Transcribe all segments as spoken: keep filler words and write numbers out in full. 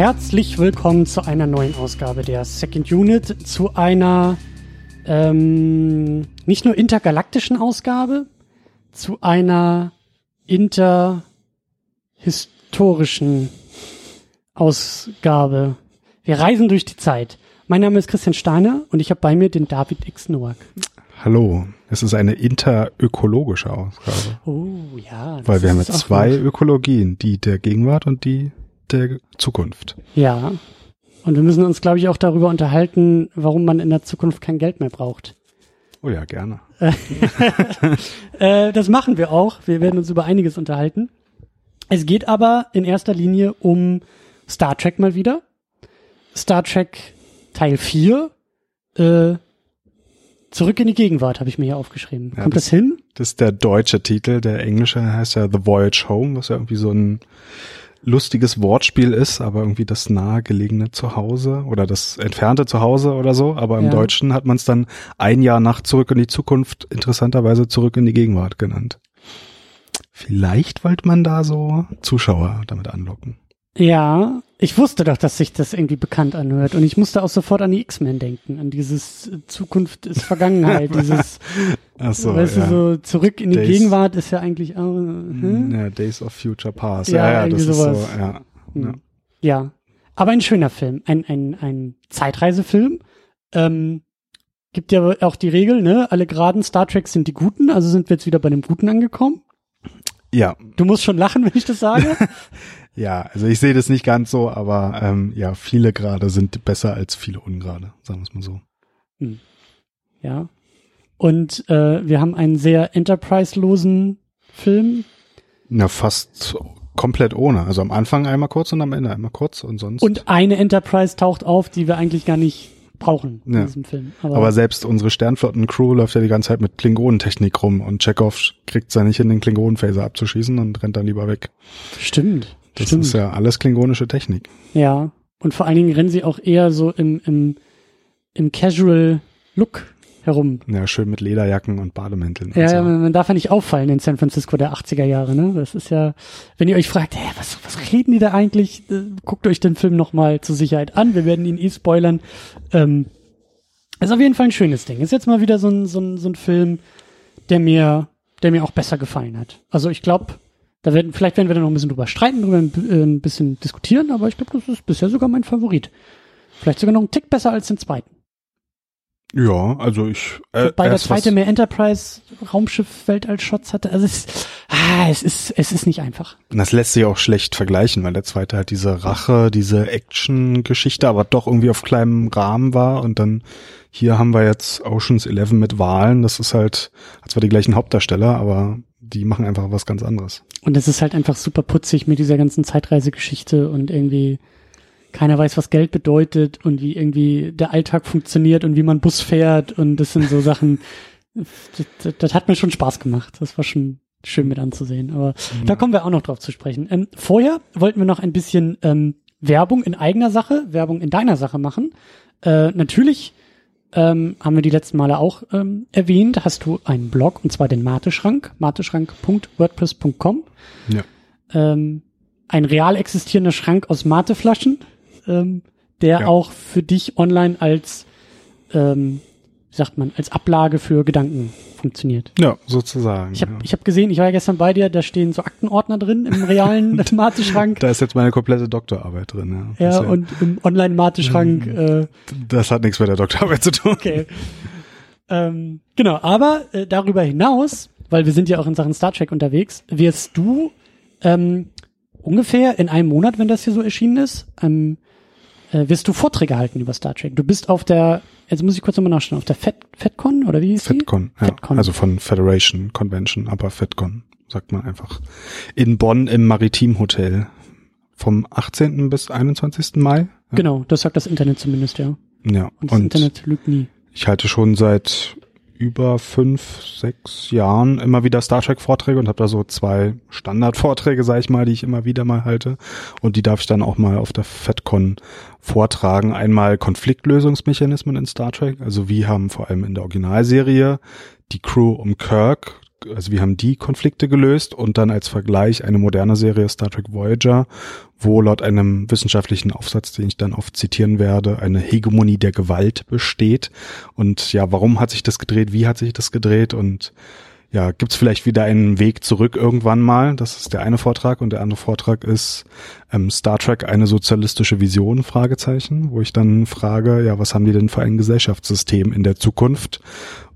Herzlich willkommen zu einer neuen Ausgabe der Second Unit, zu einer ähm, nicht nur intergalaktischen Ausgabe, zu einer interhistorischen Ausgabe. Wir reisen durch die Zeit. Mein Name ist Christian Steiner und ich habe bei mir den David X. Noack. Hallo, es ist eine interökologische Ausgabe. Oh ja. Das Weil wir ist haben jetzt zwei gut. Ökologien, die der Gegenwart und die der Zukunft. Ja, und wir müssen uns, glaube ich, auch darüber unterhalten, warum man in der Zukunft kein Geld mehr braucht. Oh ja, gerne. Das machen wir auch. Wir werden uns über einiges unterhalten. Es geht aber in erster Linie um Star Trek mal wieder. Star Trek Teil vier. Äh, Zurück in die Gegenwart habe ich mir hier aufgeschrieben. Ja, Kommt das, das hin? Das ist der deutsche Titel. Der englische heißt ja The Voyage Home, was ja irgendwie so ein lustiges Wortspiel ist, aber irgendwie das nahegelegene Zuhause oder das entfernte Zuhause oder so. Aber im ja. Deutschen hat man es dann ein Jahr nach Zurück in die Zukunft interessanterweise Zurück in die Gegenwart genannt. Vielleicht wollte man da so Zuschauer damit anlocken. Ja, ich wusste doch, dass sich das irgendwie bekannt anhört. Und ich musste auch sofort an die X-Men denken, an dieses Zukunft ist Vergangenheit, dieses, Ach so, weißt ja. du, so zurück in die Days, Gegenwart ist ja eigentlich auch, hm? ja, Days of Future Past. Ja, ja, ja das sowas. ist so, ja, ja. Ja, aber ein schöner Film, ein ein ein Zeitreisefilm. Ähm, gibt ja auch die Regel, ne? Alle geraden Star Treks sind die Guten, also sind wir jetzt wieder bei dem Guten angekommen. Ja. Du musst schon lachen, wenn ich das sage. Ja, also ich sehe das nicht ganz so, aber ähm, ja, viele Gerade sind besser als viele Ungerade, sagen wir es mal so. Ja, und äh, wir haben einen sehr enterprise-losen Film. Na, fast komplett ohne. Also am Anfang einmal kurz und am Ende einmal kurz und sonst. Und eine Enterprise taucht auf, die wir eigentlich gar nicht brauchen in ja. diesem Film. Aber, aber selbst unsere Sternflotten-Crew läuft ja die ganze Zeit mit Klingonentechnik rum und Chekhov kriegt es ja nicht hin, den Klingonen-Phaser abzuschießen und rennt dann lieber weg. Stimmt. Das Stimmt. ist ja alles klingonische Technik. Ja, und vor allen Dingen rennen sie auch eher so im, im, im Casual-Look herum. Ja, schön mit Lederjacken und Bademänteln. Ja, und so. ja, man darf ja nicht auffallen in San Francisco der achtziger Jahre, ne? Das ist ja, wenn ihr euch fragt, hä, was, was reden die da eigentlich? Guckt euch den Film nochmal zur Sicherheit an, wir werden ihn eh spoilern. Ähm, ist auf jeden Fall ein schönes Ding. Ist jetzt mal wieder so ein, so ein, so ein Film, der mir, der mir auch besser gefallen hat. Also ich glaube, Da werden, vielleicht werden wir da noch ein bisschen drüber streiten, drüber ein bisschen diskutieren, aber ich glaube, das ist bisher sogar mein Favorit. Vielleicht sogar noch einen Tick besser als den zweiten. Ja, also ich... Äh, Bei der zweite mehr Enterprise-Raumschiff-Weltall-Shots hatte, also es, ah, es ist es ist nicht einfach. Das lässt sich auch schlecht vergleichen, weil der zweite halt diese Rache, diese Action-Geschichte, aber doch irgendwie auf kleinem Rahmen war und dann hier haben wir jetzt Ocean's Eleven mit Wahlen, das ist halt, hat zwar die gleichen Hauptdarsteller, aber die machen einfach was ganz anderes. Und es ist halt einfach super putzig mit dieser ganzen Zeitreisegeschichte und irgendwie keiner weiß, was Geld bedeutet und wie irgendwie der Alltag funktioniert und wie man Bus fährt und das sind so Sachen, das, das, das hat mir schon Spaß gemacht. Das war schon schön mit anzusehen, aber ja. da kommen wir auch noch drauf zu sprechen. Ähm, vorher wollten wir noch ein bisschen ähm, Werbung in eigener Sache, Werbung in deiner Sache machen. Äh, natürlich Ähm, haben wir die letzten Male auch ähm, erwähnt, hast du einen Blog, und zwar den Mateschrank, mateschrank punkt wordpress punkt com. Ja. Ähm, ein real existierender Schrank aus Mateflaschen, ähm, der ja. auch für dich online als, ähm, wie sagt man, als Ablage für Gedanken funktioniert. Ja, sozusagen. Ich habe ja. ich hab gesehen, ich war ja gestern bei dir, da stehen so Aktenordner drin im realen Mateschrank. Da ist jetzt meine komplette Doktorarbeit drin. Ja, ja, ja. Und im Online-Mateschrank. Äh, das hat nichts mit der Doktorarbeit zu tun. Okay. Ähm, genau, aber äh, darüber hinaus, weil wir sind ja auch in Sachen Star Trek unterwegs, wirst du ähm, ungefähr in einem Monat, wenn das hier so erschienen ist, ähm, äh, wirst du Vorträge halten über Star Trek. Du bist auf der Jetzt muss ich kurz nochmal nachschauen. Auf der Fet, FedCon oder wie hieß die? FedCon, ja. FedCon. Also von Federation Convention, aber FedCon, sagt man einfach. In Bonn im Maritim Hotel. Vom achtzehnten bis einundzwanzigsten Mai. Ja. Genau, das sagt das Internet zumindest, ja. Ja. Und das Und Internet lügt nie. Ich halte schon seit über fünf, sechs Jahren immer wieder Star Trek Vorträge und habe da so zwei Standardvorträge, sag ich mal, die ich immer wieder mal halte und die darf ich dann auch mal auf der FedCon vortragen. Einmal Konfliktlösungsmechanismen in Star Trek, also wie haben vor allem in der Originalserie die Crew um Kirk also wie haben die Konflikte gelöst? Und dann als Vergleich eine moderne Serie Star Trek Voyager, wo laut einem wissenschaftlichen Aufsatz, den ich dann oft zitieren werde, eine Hegemonie der Gewalt besteht. Und ja, warum hat sich das gedreht? Wie hat sich das gedreht? Und ja, gibt's vielleicht wieder einen Weg zurück irgendwann mal? Das ist der eine Vortrag. Und der andere Vortrag ist ähm, Star Trek, eine sozialistische Vision, Fragezeichen, wo ich dann frage, ja, was haben die denn für ein Gesellschaftssystem in der Zukunft?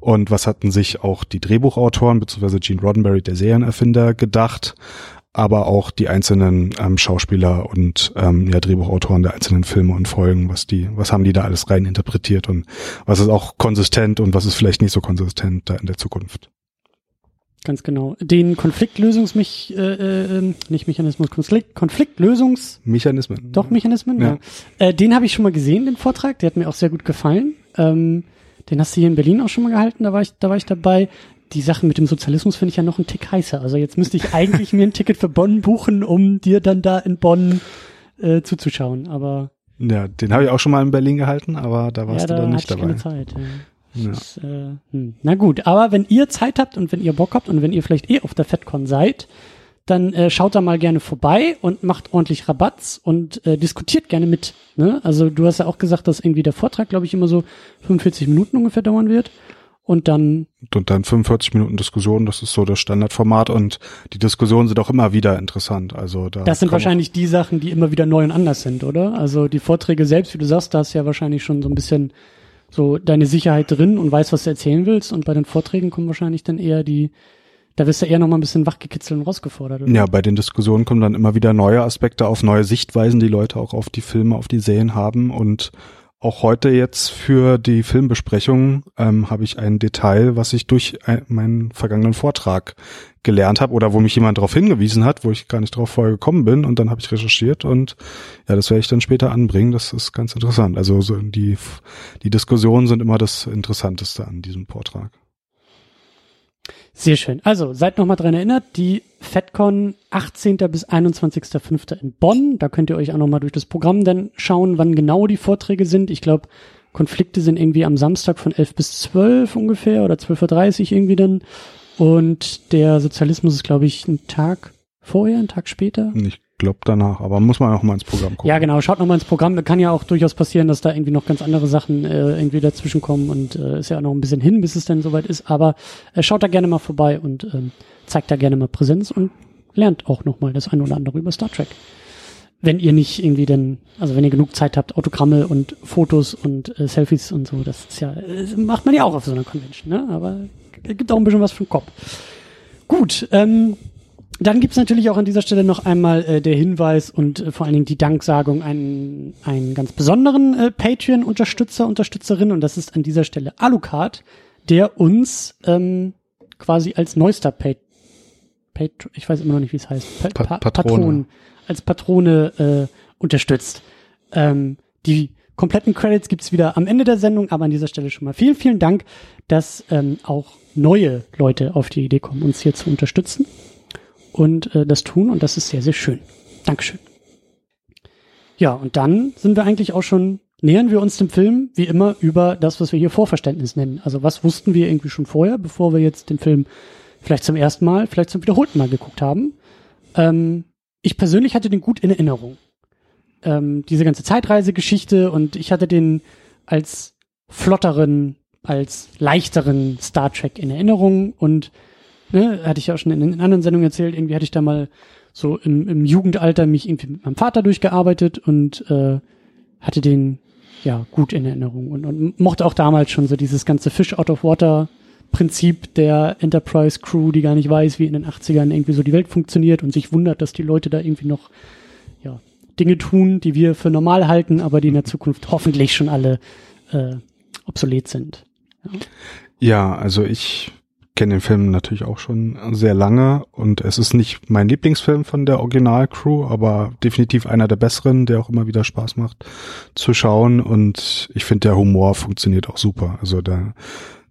Und was hatten sich auch die Drehbuchautoren, beziehungsweise Gene Roddenberry, der Serienerfinder, gedacht, aber auch die einzelnen ähm, Schauspieler und ähm, ja, Drehbuchautoren der einzelnen Filme und Folgen, was die, was haben die da alles rein interpretiert und was ist auch konsistent und was ist vielleicht nicht so konsistent da in der Zukunft. Ganz genau. Den Konfliktlösungsmech, äh, äh, nicht Mechanismus, Konflikt, Konfliktlösungs... Mechanismen. Doch, Mechanismen, ja. ja. Äh, den habe ich schon mal gesehen, den Vortrag, der hat mir auch sehr gut gefallen. Ähm, den hast du hier in Berlin auch schon mal gehalten, da war ich, da war ich dabei. Die Sachen mit dem Sozialismus finde ich ja noch einen Tick heißer. Also jetzt müsste ich eigentlich mir ein Ticket für Bonn buchen, um dir dann da in Bonn äh, zuzuschauen, aber... Ja, den habe ich auch schon mal in Berlin gehalten, aber da warst ja, da du dann nicht dabei. Ja, da hatte ich keine Zeit, ja. Ja. Das, äh, hm. Na gut, aber wenn ihr Zeit habt und wenn ihr Bock habt und wenn ihr vielleicht eh auf der FedCon seid, dann äh, schaut da mal gerne vorbei und macht ordentlich Rabatz und äh, diskutiert gerne mit. Ne? Also du hast ja auch gesagt, dass irgendwie der Vortrag, glaube ich, immer so fünfundvierzig Minuten ungefähr dauern wird. Und dann und dann fünfundvierzig Minuten Diskussion, das ist so das Standardformat und die Diskussionen sind auch immer wieder interessant. Also da das sind wahrscheinlich die Sachen, die immer wieder neu und anders sind, oder? Also die Vorträge selbst, wie du sagst, da ist ja wahrscheinlich schon so ein bisschen so deine Sicherheit drin und weißt, was du erzählen willst. Und bei den Vorträgen kommen wahrscheinlich dann eher die, da wirst du eher nochmal ein bisschen wachgekitzelt und rausgefordert. Oder? Ja, bei den Diskussionen kommen dann immer wieder neue Aspekte auf, neue Sichtweisen, die Leute auch auf die Filme, auf die Serien haben. Und auch heute jetzt für die Filmbesprechung ähm, habe ich ein Detail, was ich durch ein, meinen vergangenen Vortrag gelernt habe oder wo mich jemand darauf hingewiesen hat, wo ich gar nicht drauf vorher gekommen bin und dann habe ich recherchiert und ja, das werde ich dann später anbringen, das ist ganz interessant. Also so die, die Diskussionen sind immer das Interessanteste an diesem Vortrag. Sehr schön. Also seid nochmal dran erinnert, die FedCon achtzehnten bis einundzwanzigsten fünften in Bonn, da könnt ihr euch auch nochmal durch das Programm dann schauen, wann genau die Vorträge sind. Ich glaube, Konflikte sind irgendwie am Samstag von elf bis zwölf ungefähr oder zwölf Uhr dreißig irgendwie dann. Und der Sozialismus ist, glaube ich, einen Tag vorher, einen Tag später. Ich glaube danach, aber muss man auch mal ins Programm gucken. Ja, genau, schaut nochmal ins Programm. Da kann ja auch durchaus passieren, dass da irgendwie noch ganz andere Sachen äh, irgendwie dazwischen kommen und äh, ist ja auch noch ein bisschen hin, bis es dann soweit ist. Aber äh, schaut da gerne mal vorbei und ähm, zeigt da gerne mal Präsenz und lernt auch nochmal das eine oder andere über Star Trek. Wenn ihr nicht irgendwie dann, also wenn ihr genug Zeit habt, Autogramme und Fotos und äh, Selfies und so, das ist ja, das macht man ja auch auf so einer Convention, ne? Aber gibt auch ein bisschen was für den Kopf. Gut, ähm, dann gibt's natürlich auch an dieser Stelle noch einmal äh, der Hinweis und äh, vor allen Dingen die Danksagung an einen ganz besonderen äh, Patreon-Unterstützer, Unterstützerin, und das ist an dieser Stelle Alucard, der uns ähm, quasi als neuester Pat, Pat ich weiß immer noch nicht, wie es heißt, pa pa Patrone. Patron, als Patrone äh, unterstützt. Ähm, die kompletten Credits gibt's wieder am Ende der Sendung, aber an dieser Stelle schon mal vielen, vielen Dank, dass ähm, auch neue Leute auf die Idee kommen, uns hier zu unterstützen und äh, das tun, und das ist sehr, sehr schön. Dankeschön. Ja, und dann sind wir eigentlich auch schon, nähern wir uns dem Film, wie immer, über das, was wir hier Vorverständnis nennen. Also was wussten wir irgendwie schon vorher, bevor wir jetzt den Film vielleicht zum ersten Mal, vielleicht zum wiederholten Mal geguckt haben. Ähm, ich persönlich hatte den gut in Erinnerung. Ähm, diese ganze Zeitreisegeschichte, und ich hatte den als flotteren, als leichteren Star Trek in Erinnerung, und ne, hatte ich ja auch schon in, in anderen Sendungen erzählt, irgendwie hatte ich da mal so im, im Jugendalter mich irgendwie mit meinem Vater durchgearbeitet und äh, hatte den ja gut in Erinnerung und, und mochte auch damals schon so dieses ganze Fish out of Water Prinzip der Enterprise Crew, die gar nicht weiß, wie in den achtzigern irgendwie so die Welt funktioniert und sich wundert, dass die Leute da irgendwie noch ja Dinge tun, die wir für normal halten, aber die in der Zukunft hoffentlich schon alle äh, obsolet sind. Ja. Ja, also ich kenne den Film natürlich auch schon sehr lange und es ist nicht mein Lieblingsfilm von der Original-Crew, aber definitiv einer der besseren, der auch immer wieder Spaß macht zu schauen, und ich finde, der Humor funktioniert auch super. Also der,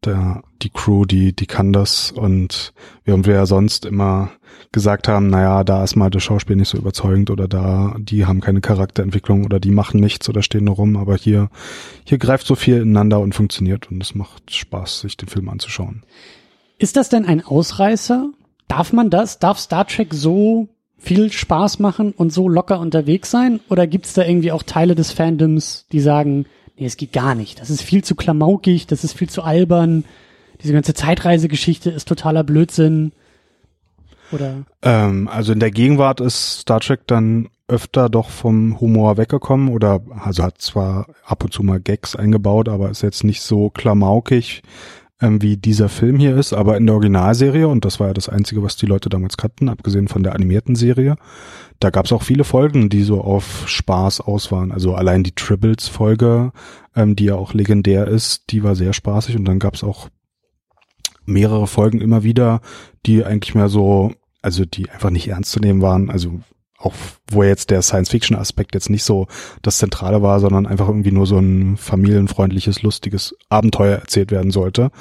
der, die Crew, die, die kann das, und während wir ja sonst immer gesagt haben, naja, da ist mal das Schauspiel nicht so überzeugend oder da, die haben keine Charakterentwicklung oder die machen nichts oder stehen nur rum, aber hier, hier greift so viel ineinander und funktioniert, und es macht Spaß, sich den Film anzuschauen. Ist das denn ein Ausreißer? Darf man das? Darf Star Trek so viel Spaß machen und so locker unterwegs sein? Oder gibt es da irgendwie auch Teile des Fandoms, die sagen, nee, es geht gar nicht. Das ist viel zu klamaukig, das ist viel zu albern. Diese ganze Zeitreisegeschichte ist totaler Blödsinn. Oder? Ähm, also in der Gegenwart ist Star Trek dann öfter doch vom Humor weggekommen oder also hat zwar ab und zu mal Gags eingebaut, aber ist jetzt nicht so klamaukig, ähm, wie dieser Film hier ist. Aber in der Originalserie, und das war ja das Einzige, was die Leute damals kannten, abgesehen von der animierten Serie, da gab es auch viele Folgen, die so auf Spaß aus waren. Also allein die Tribbles-Folge, ähm, die ja auch legendär ist, die war sehr spaßig. Und dann gab es auch mehrere Folgen immer wieder, die eigentlich mehr so, also die einfach nicht ernst zu nehmen waren, also auch wo jetzt der Science-Fiction-Aspekt jetzt nicht so das Zentrale war, sondern einfach irgendwie nur so ein familienfreundliches, lustiges Abenteuer erzählt werden sollte.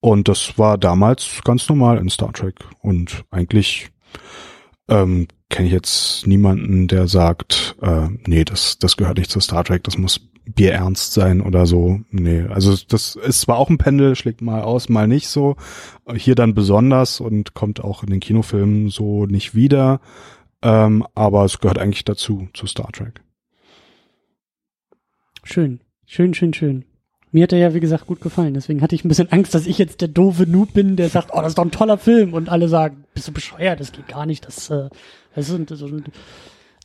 Und das war damals ganz normal in Star Trek. Und eigentlich ähm, kenne ich jetzt niemanden, der sagt, äh, nee, das das gehört nicht zu Star Trek, das muss bierernst sein oder so. Nee, also das ist zwar auch ein Pendel, schlägt mal aus, mal nicht so. Hier dann besonders und kommt auch in den Kinofilmen so nicht wieder. Ähm, aber es gehört eigentlich dazu, zu Star Trek. Schön, schön, schön, schön. Mir hat er ja, wie gesagt, gut gefallen. Deswegen hatte ich ein bisschen Angst, dass ich jetzt der doofe Noob bin, der sagt, oh, das ist doch ein toller Film. Und alle sagen, bist du bescheuert, das geht gar nicht. Das, äh, das ist so ein...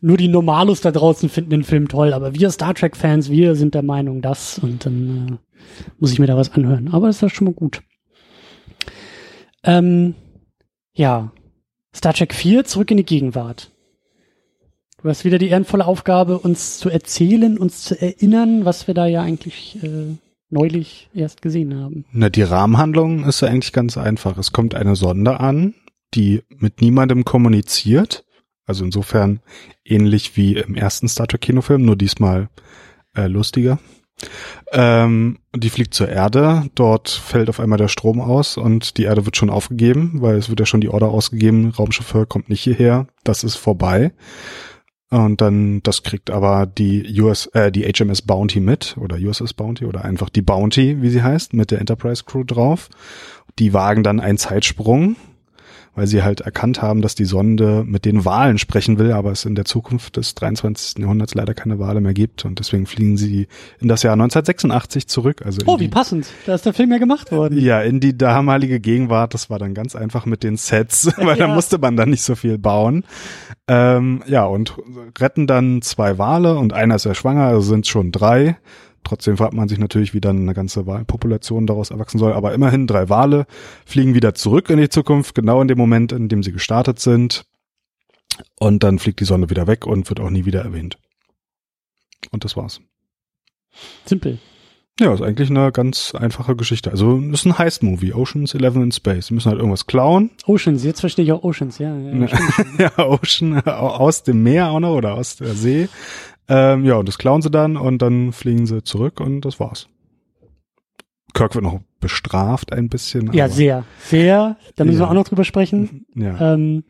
Nur die Normalos da draußen finden den Film toll, aber wir Star Trek-Fans, wir sind der Meinung, das und dann äh, muss ich mir da was anhören. Aber das ist doch schon mal gut. Ähm, ja, Star Trek vier, zurück in die Gegenwart. Du hast wieder die ehrenvolle Aufgabe, uns zu erzählen, uns zu erinnern, was wir da ja eigentlich äh, neulich erst gesehen haben. Na, die Rahmenhandlung ist ja eigentlich ganz einfach. Es kommt eine Sonde an, die mit niemandem kommuniziert. Also insofern ähnlich wie im ersten Star Trek Kinofilm, nur diesmal äh, lustiger. Ähm, die fliegt zur Erde, dort fällt auf einmal der Strom aus und die Erde wird schon aufgegeben, weil es wird ja schon die Order ausgegeben, Raumschiffe kommt nicht hierher, das ist vorbei. Und dann, das kriegt aber die U S, äh, die H M S Bounty mit, oder U S S Bounty, oder einfach die Bounty, wie sie heißt, mit der Enterprise Crew drauf. Die wagen dann einen Zeitsprung, weil sie halt erkannt haben, dass die Sonde mit den Walen sprechen will, aber es in der Zukunft des dreiundzwanzigsten Jahrhunderts leider keine Wale mehr gibt. Und deswegen fliegen sie in das Jahr neunzehnhundertsechsundachtzig zurück. Also oh, die, wie passend. Da ist der Film ja gemacht worden. Ja, in die damalige Gegenwart. Das war dann ganz einfach mit den Sets, weil ja. Da musste man dann nicht so viel bauen. Ähm, ja, und retten dann zwei Wale und einer ist ja schwanger, also sind schon drei. Trotzdem fragt man sich natürlich, wie dann eine ganze Walpopulation daraus erwachsen soll. Aber immerhin drei Wale fliegen wieder zurück in die Zukunft, genau in dem Moment, in dem sie gestartet sind. Und dann fliegt die Sonde wieder weg und wird auch nie wieder erwähnt. Und das war's. Simpel. Ja, ist eigentlich eine ganz einfache Geschichte. Also ist ein Heist-Movie, Ocean's Eleven in Space. Sie müssen halt irgendwas klauen. Oceans, jetzt verstehe ich auch Oceans, ja. Ja, ja, Ocean aus dem Meer auch noch oder aus der See. Ähm, ja, und das klauen sie dann und dann fliegen sie zurück und das war's. Kirk wird noch bestraft ein bisschen. Ja, sehr, sehr. Da müssen ja. wir auch noch drüber sprechen. Ja. Ähm,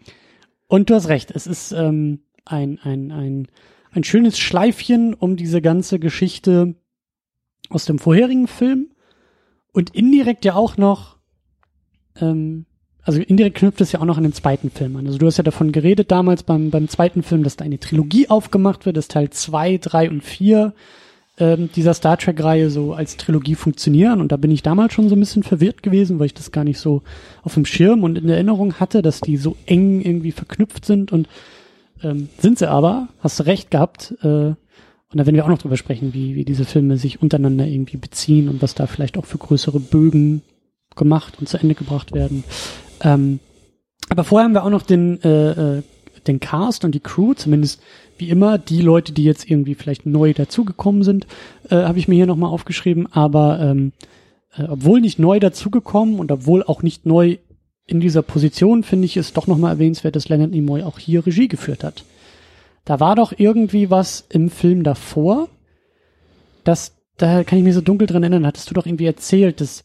und du hast recht, es ist ähm, ein, ein, ein, ein schönes Schleifchen um diese ganze Geschichte aus dem vorherigen Film und indirekt ja auch noch, ähm, also indirekt knüpft es ja auch noch an den zweiten Film an. Also du hast ja davon geredet damals beim beim zweiten Film, dass da eine Trilogie aufgemacht wird, dass Teil zwei, drei und vier ähm, dieser Star Trek-Reihe so als Trilogie funktionieren. Und da bin ich damals schon so ein bisschen verwirrt gewesen, weil ich das gar nicht so auf dem Schirm und in Erinnerung hatte, dass die so eng irgendwie verknüpft sind. Und ähm, sind sie aber, hast du recht gehabt, äh, und da werden wir auch noch drüber sprechen, wie, wie diese Filme sich untereinander irgendwie beziehen und was da vielleicht auch für größere Bögen gemacht und zu Ende gebracht werden. Ähm, aber vorher haben wir auch noch den, äh, den Cast und die Crew, zumindest wie immer, die Leute, die jetzt irgendwie vielleicht neu dazugekommen sind, äh, habe ich mir hier nochmal aufgeschrieben, aber ähm, äh, obwohl nicht neu dazugekommen und obwohl auch nicht neu in dieser Position, finde ich es doch nochmal erwähnenswert, dass Leonard Nimoy auch hier Regie geführt hat. Da war doch irgendwie was im Film davor, das, da kann ich mich so dunkel dran erinnern, hattest du doch irgendwie erzählt, dass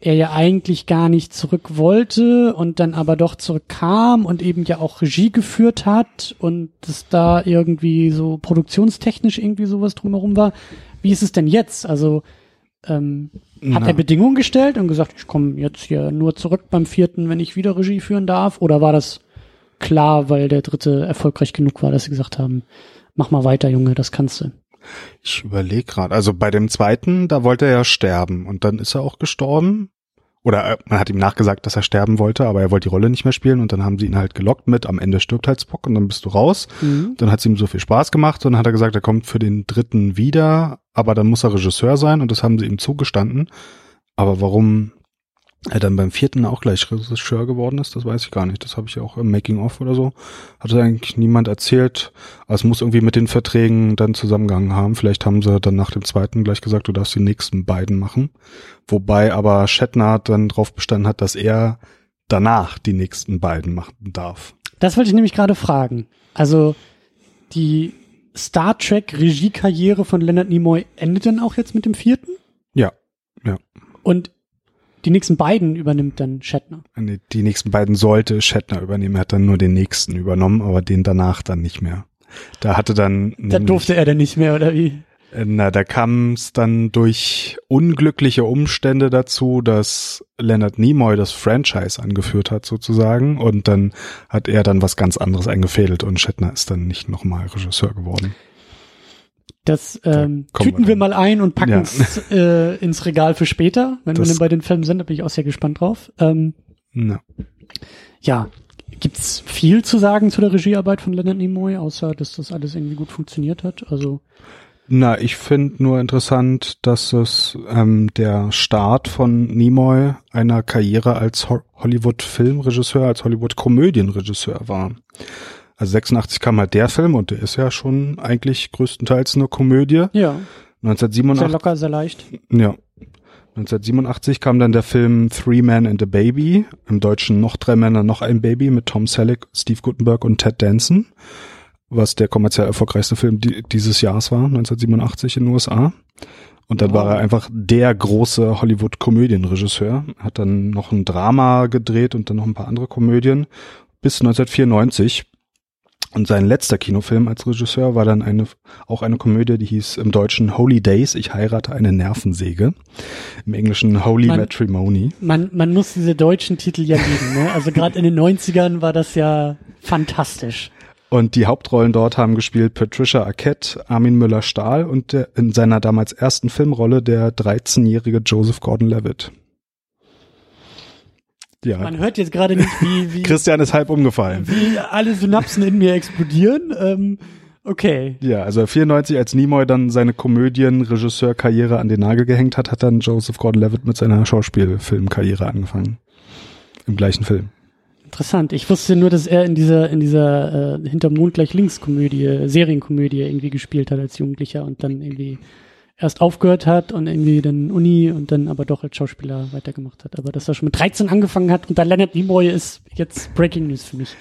er ja eigentlich gar nicht zurück wollte und dann aber doch zurückkam und eben ja auch Regie geführt hat und dass da irgendwie so produktionstechnisch irgendwie sowas drumherum war. Wie ist es denn jetzt? Also ähm, Hat er Bedingungen gestellt und gesagt, ich komme jetzt hier nur zurück beim vierten, wenn ich wieder Regie führen darf? Oder war das klar, weil der dritte erfolgreich genug war, dass sie gesagt haben, mach mal weiter, Junge, das kannst du? Ich überlege gerade. Also bei dem zweiten, da wollte er ja sterben und dann ist er auch gestorben. Oder man hat ihm nachgesagt, dass er sterben wollte, aber er wollte die Rolle nicht mehr spielen und dann haben sie ihn halt gelockt mit, am Ende stirbt halt Spock und dann bist du raus. Mhm. Dann hat es ihm so viel Spaß gemacht und dann hat er gesagt, er kommt für den dritten wieder, aber dann muss er Regisseur sein und das haben sie ihm zugestanden. Aber warum er dann beim vierten auch gleich Regisseur geworden ist, das weiß ich gar nicht. Das habe ich ja auch im Making-of oder so. Hat eigentlich niemand erzählt. Aber es muss irgendwie mit den Verträgen dann zusammengehangen haben. Vielleicht haben sie dann nach dem zweiten gleich gesagt, du darfst die nächsten beiden machen. Wobei aber Shatner dann drauf bestanden hat, dass er danach die nächsten beiden machen darf. Das wollte ich nämlich gerade fragen. Also die Star Trek-Regiekarriere von Leonard Nimoy endet dann auch jetzt mit dem vierten? Ja, ja. Und die nächsten beiden übernimmt dann Shatner. Nee, die nächsten beiden sollte Shatner übernehmen. Er hat dann nur den nächsten übernommen, aber den danach dann nicht mehr. Da hatte dann... Da durfte er dann nicht mehr, oder wie? Na, da kam es dann durch unglückliche Umstände dazu, dass Leonard Nimoy das Franchise angeführt hat sozusagen und dann hat er dann was ganz anderes eingefädelt und Shatner ist dann nicht nochmal Regisseur geworden. Das ähm, da tüten wir, wir mal ein und packen es ja. äh, ins Regal für später. Wenn das wir dann bei den Filmen sind, da bin ich auch sehr gespannt drauf. Ähm, no. Ja, gibt's viel zu sagen zu der Regiearbeit von Leonard Nimoy, außer dass das alles irgendwie gut funktioniert hat? Also Na, ich finde nur interessant, dass es ähm, der Start von Nimoy einer Karriere als Ho- Hollywood-Filmregisseur, als Hollywood-Komödienregisseur war. Also sechsundachtzig kam halt der Film und der ist ja schon eigentlich größtenteils eine Komödie. Ja. neunzehnhundertsiebenundachtzig, sehr locker, sehr leicht. Ja. neunzehnhundertsiebenundachtzig kam dann der Film Three Men and a Baby, im Deutschen noch drei Männer, noch ein Baby mit Tom Selleck, Steve Guttenberg und Ted Danson, was der kommerziell erfolgreichste Film dieses Jahres war, neunzehnhundertsiebenundachtzig in den U S A. Und dann wow. war er einfach der große Hollywood-Komödienregisseur, hat dann noch ein Drama gedreht und dann noch ein paar andere Komödien bis neunzehnhundertvierundneunzig. Und sein letzter Kinofilm als Regisseur war dann eine, auch eine Komödie, die hieß im Deutschen Holy Days, ich heirate eine Nervensäge. Im Englischen Holy man, Matrimony. Man, man muss diese deutschen Titel ja lieben, ne? Also gerade in den neunzigern war das ja fantastisch. Und die Hauptrollen dort haben gespielt Patricia Arquette, Armin Müller-Stahl und der, in seiner damals ersten Filmrolle der dreizehnjährige Joseph Gordon-Levitt. Ja. Man hört jetzt gerade nicht, wie, wie Christian ist halb umgefallen. Wie alle Synapsen in mir explodieren. Ähm, okay. Ja, also vierundneunzig, als Nimoy dann seine Komödien-Regisseur-Karriere an den Nagel gehängt hat, hat dann Joseph Gordon-Levitt mit seiner Schauspielfilmkarriere angefangen. Im gleichen Film. Interessant. Ich wusste nur, dass er in dieser in dieser äh, Hinterm Mond gleich links Komödie, Serienkomödie irgendwie gespielt hat als Jugendlicher und dann irgendwie erst aufgehört hat und irgendwie dann Uni und dann aber doch als Schauspieler weitergemacht hat. Aber dass er schon mit dreizehn angefangen hat und dann Leonard Nimoy ist jetzt Breaking News für mich.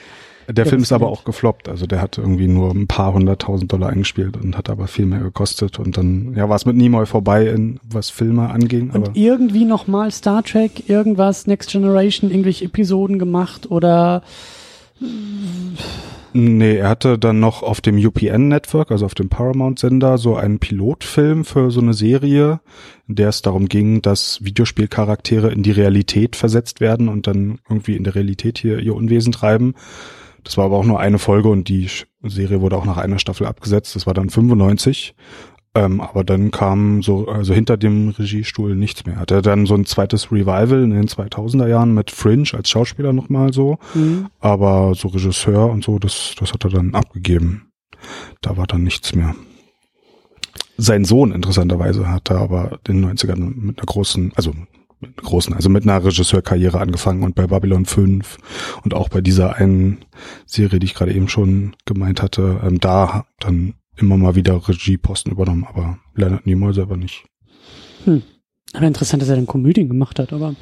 Der, der Film ist aber auch gefloppt. Also der hat irgendwie nur ein paar hunderttausend Dollar eingespielt und hat aber viel mehr gekostet. Und dann ja war es mit Nimoy vorbei, in was Filme anging. Und aber irgendwie nochmal Star Trek, irgendwas, Next Generation, irgendwelche Episoden gemacht oder... Nee, er hatte dann noch auf dem U P N-Network, also auf dem Paramount-Sender, so einen Pilotfilm für so eine Serie, in der es darum ging, dass Videospielcharaktere in die Realität versetzt werden und dann irgendwie in der Realität hier ihr Unwesen treiben. Das war aber auch nur eine Folge und die Serie wurde auch nach einer Staffel abgesetzt. Das war dann fünfundneunzig. Ähm, aber dann kam so, also hinter dem Regiestuhl nichts mehr. Hatte dann so ein zweites Revival in den zweitausender Jahren mit Fringe als Schauspieler nochmal so. Mhm. Aber so Regisseur und so, das, das hat er dann abgegeben. Da war dann nichts mehr. Sein Sohn interessanterweise hat er aber in den neunzigern mit einer großen, also mit einer großen, also mit einer Regisseurkarriere angefangen und bei Babylon fünf und auch bei dieser einen Serie, die ich gerade eben schon gemeint hatte, ähm, da dann immer mal wieder Regieposten übernommen, aber Leonard Nimoy selber nicht. Hm. Aber interessant, dass er dann Komödien gemacht hat, aber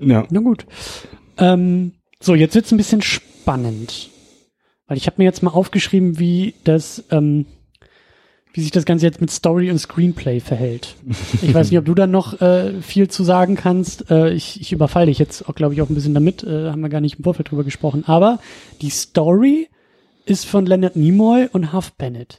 ja. Na gut. Ähm, so, jetzt wird's ein bisschen spannend, weil ich habe mir jetzt mal aufgeschrieben, wie das, ähm, wie sich das Ganze jetzt mit Story und Screenplay verhält. Ich weiß nicht, ob du da noch äh, viel zu sagen kannst. Äh, ich, ich überfalle dich jetzt, glaube ich, auch ein bisschen damit. Äh, haben wir gar nicht im Vorfeld drüber gesprochen. Aber die Story ist von Leonard Nimoy und Huff Bennett.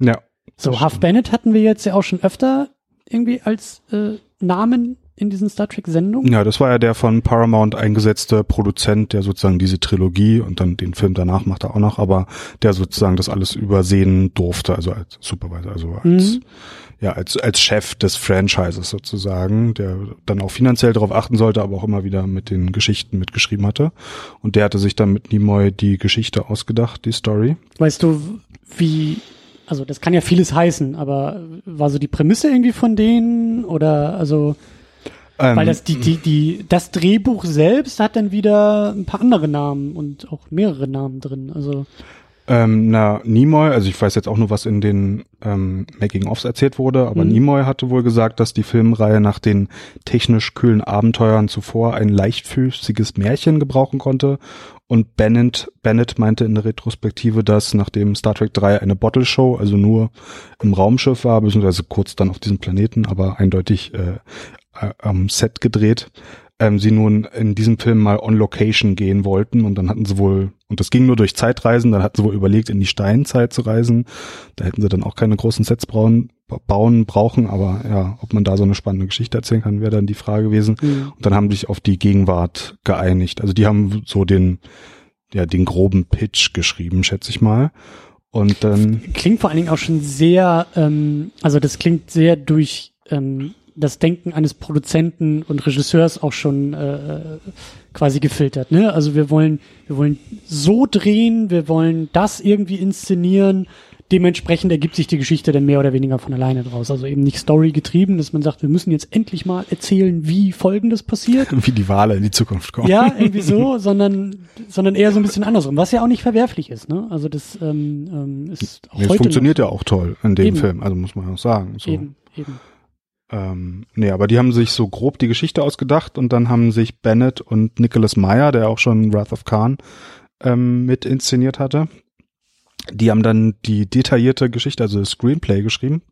Ja. So, Huff Bennett hatten wir jetzt ja auch schon öfter irgendwie als äh, Namen in diesen Star Trek-Sendungen? Ja, das war ja der von Paramount eingesetzte Produzent, der sozusagen diese Trilogie und dann den Film danach macht er auch noch, aber der sozusagen das alles übersehen durfte, also als Supervisor, also als, mhm. ja, als, als Chef des Franchises sozusagen, der dann auch finanziell darauf achten sollte, aber auch immer wieder mit den Geschichten mitgeschrieben hatte. Und der hatte sich dann mit Nimoy die Geschichte ausgedacht, die Story. Weißt du, wie... Also das kann ja vieles heißen, aber war so die Prämisse irgendwie von denen oder also ähm, weil das die die die das Drehbuch selbst hat dann wieder ein paar andere Namen und auch mehrere Namen drin, also ähm, na Nimoy, also ich weiß jetzt auch nur, was in den ähm, Making-ofs erzählt wurde, aber mhm. Nimoy hatte wohl gesagt, dass die Filmreihe nach den technisch kühlen Abenteuern zuvor ein leichtfüßiges Märchen gebrauchen konnte. Und Bennett, Bennett meinte in der Retrospektive, dass nachdem Star Trek drei eine Bottle-Show, also nur im Raumschiff war, beziehungsweise kurz dann auf diesem Planeten, aber eindeutig äh, äh, am Set gedreht, ähm, sie nun in diesem Film mal on Location gehen wollten. Und dann hatten sie wohl, und das ging nur durch Zeitreisen, dann hatten sie wohl überlegt, in die Steinzeit zu reisen. Da hätten sie dann auch keine großen Sets bauen, bauen brauchen, aber ja, ob man da so eine spannende Geschichte erzählen kann, wäre dann die Frage gewesen. Mhm. Und dann haben sich auf die Gegenwart geeinigt. Also die haben so den ja den groben Pitch geschrieben, schätze ich mal. Und dann klingt vor allen Dingen auch schon sehr, ähm, also das klingt sehr durch ähm, das Denken eines Produzenten und Regisseurs auch schon äh, quasi gefiltert, ne? Also wir wollen wir wollen so drehen, wir wollen das irgendwie inszenieren. Dementsprechend ergibt sich die Geschichte dann mehr oder weniger von alleine draus. Also eben nicht storygetrieben, dass man sagt, wir müssen jetzt endlich mal erzählen, wie Folgendes passiert. Wie die Wale in die Zukunft kommen. Ja, irgendwie so, sondern sondern eher so ein bisschen andersrum, was ja auch nicht verwerflich ist. Ne? Also das ähm, ist auch nee, heute. Es funktioniert noch. Ja auch toll in dem eben. Film, also muss man auch sagen. So. Eben, eben. Ähm, nee, aber die haben sich so grob die Geschichte ausgedacht und dann haben sich Bennett und Nicholas Meyer, der auch schon Wrath of Khan ähm, mit inszeniert hatte, die haben dann die detaillierte Geschichte, also das Screenplay geschrieben,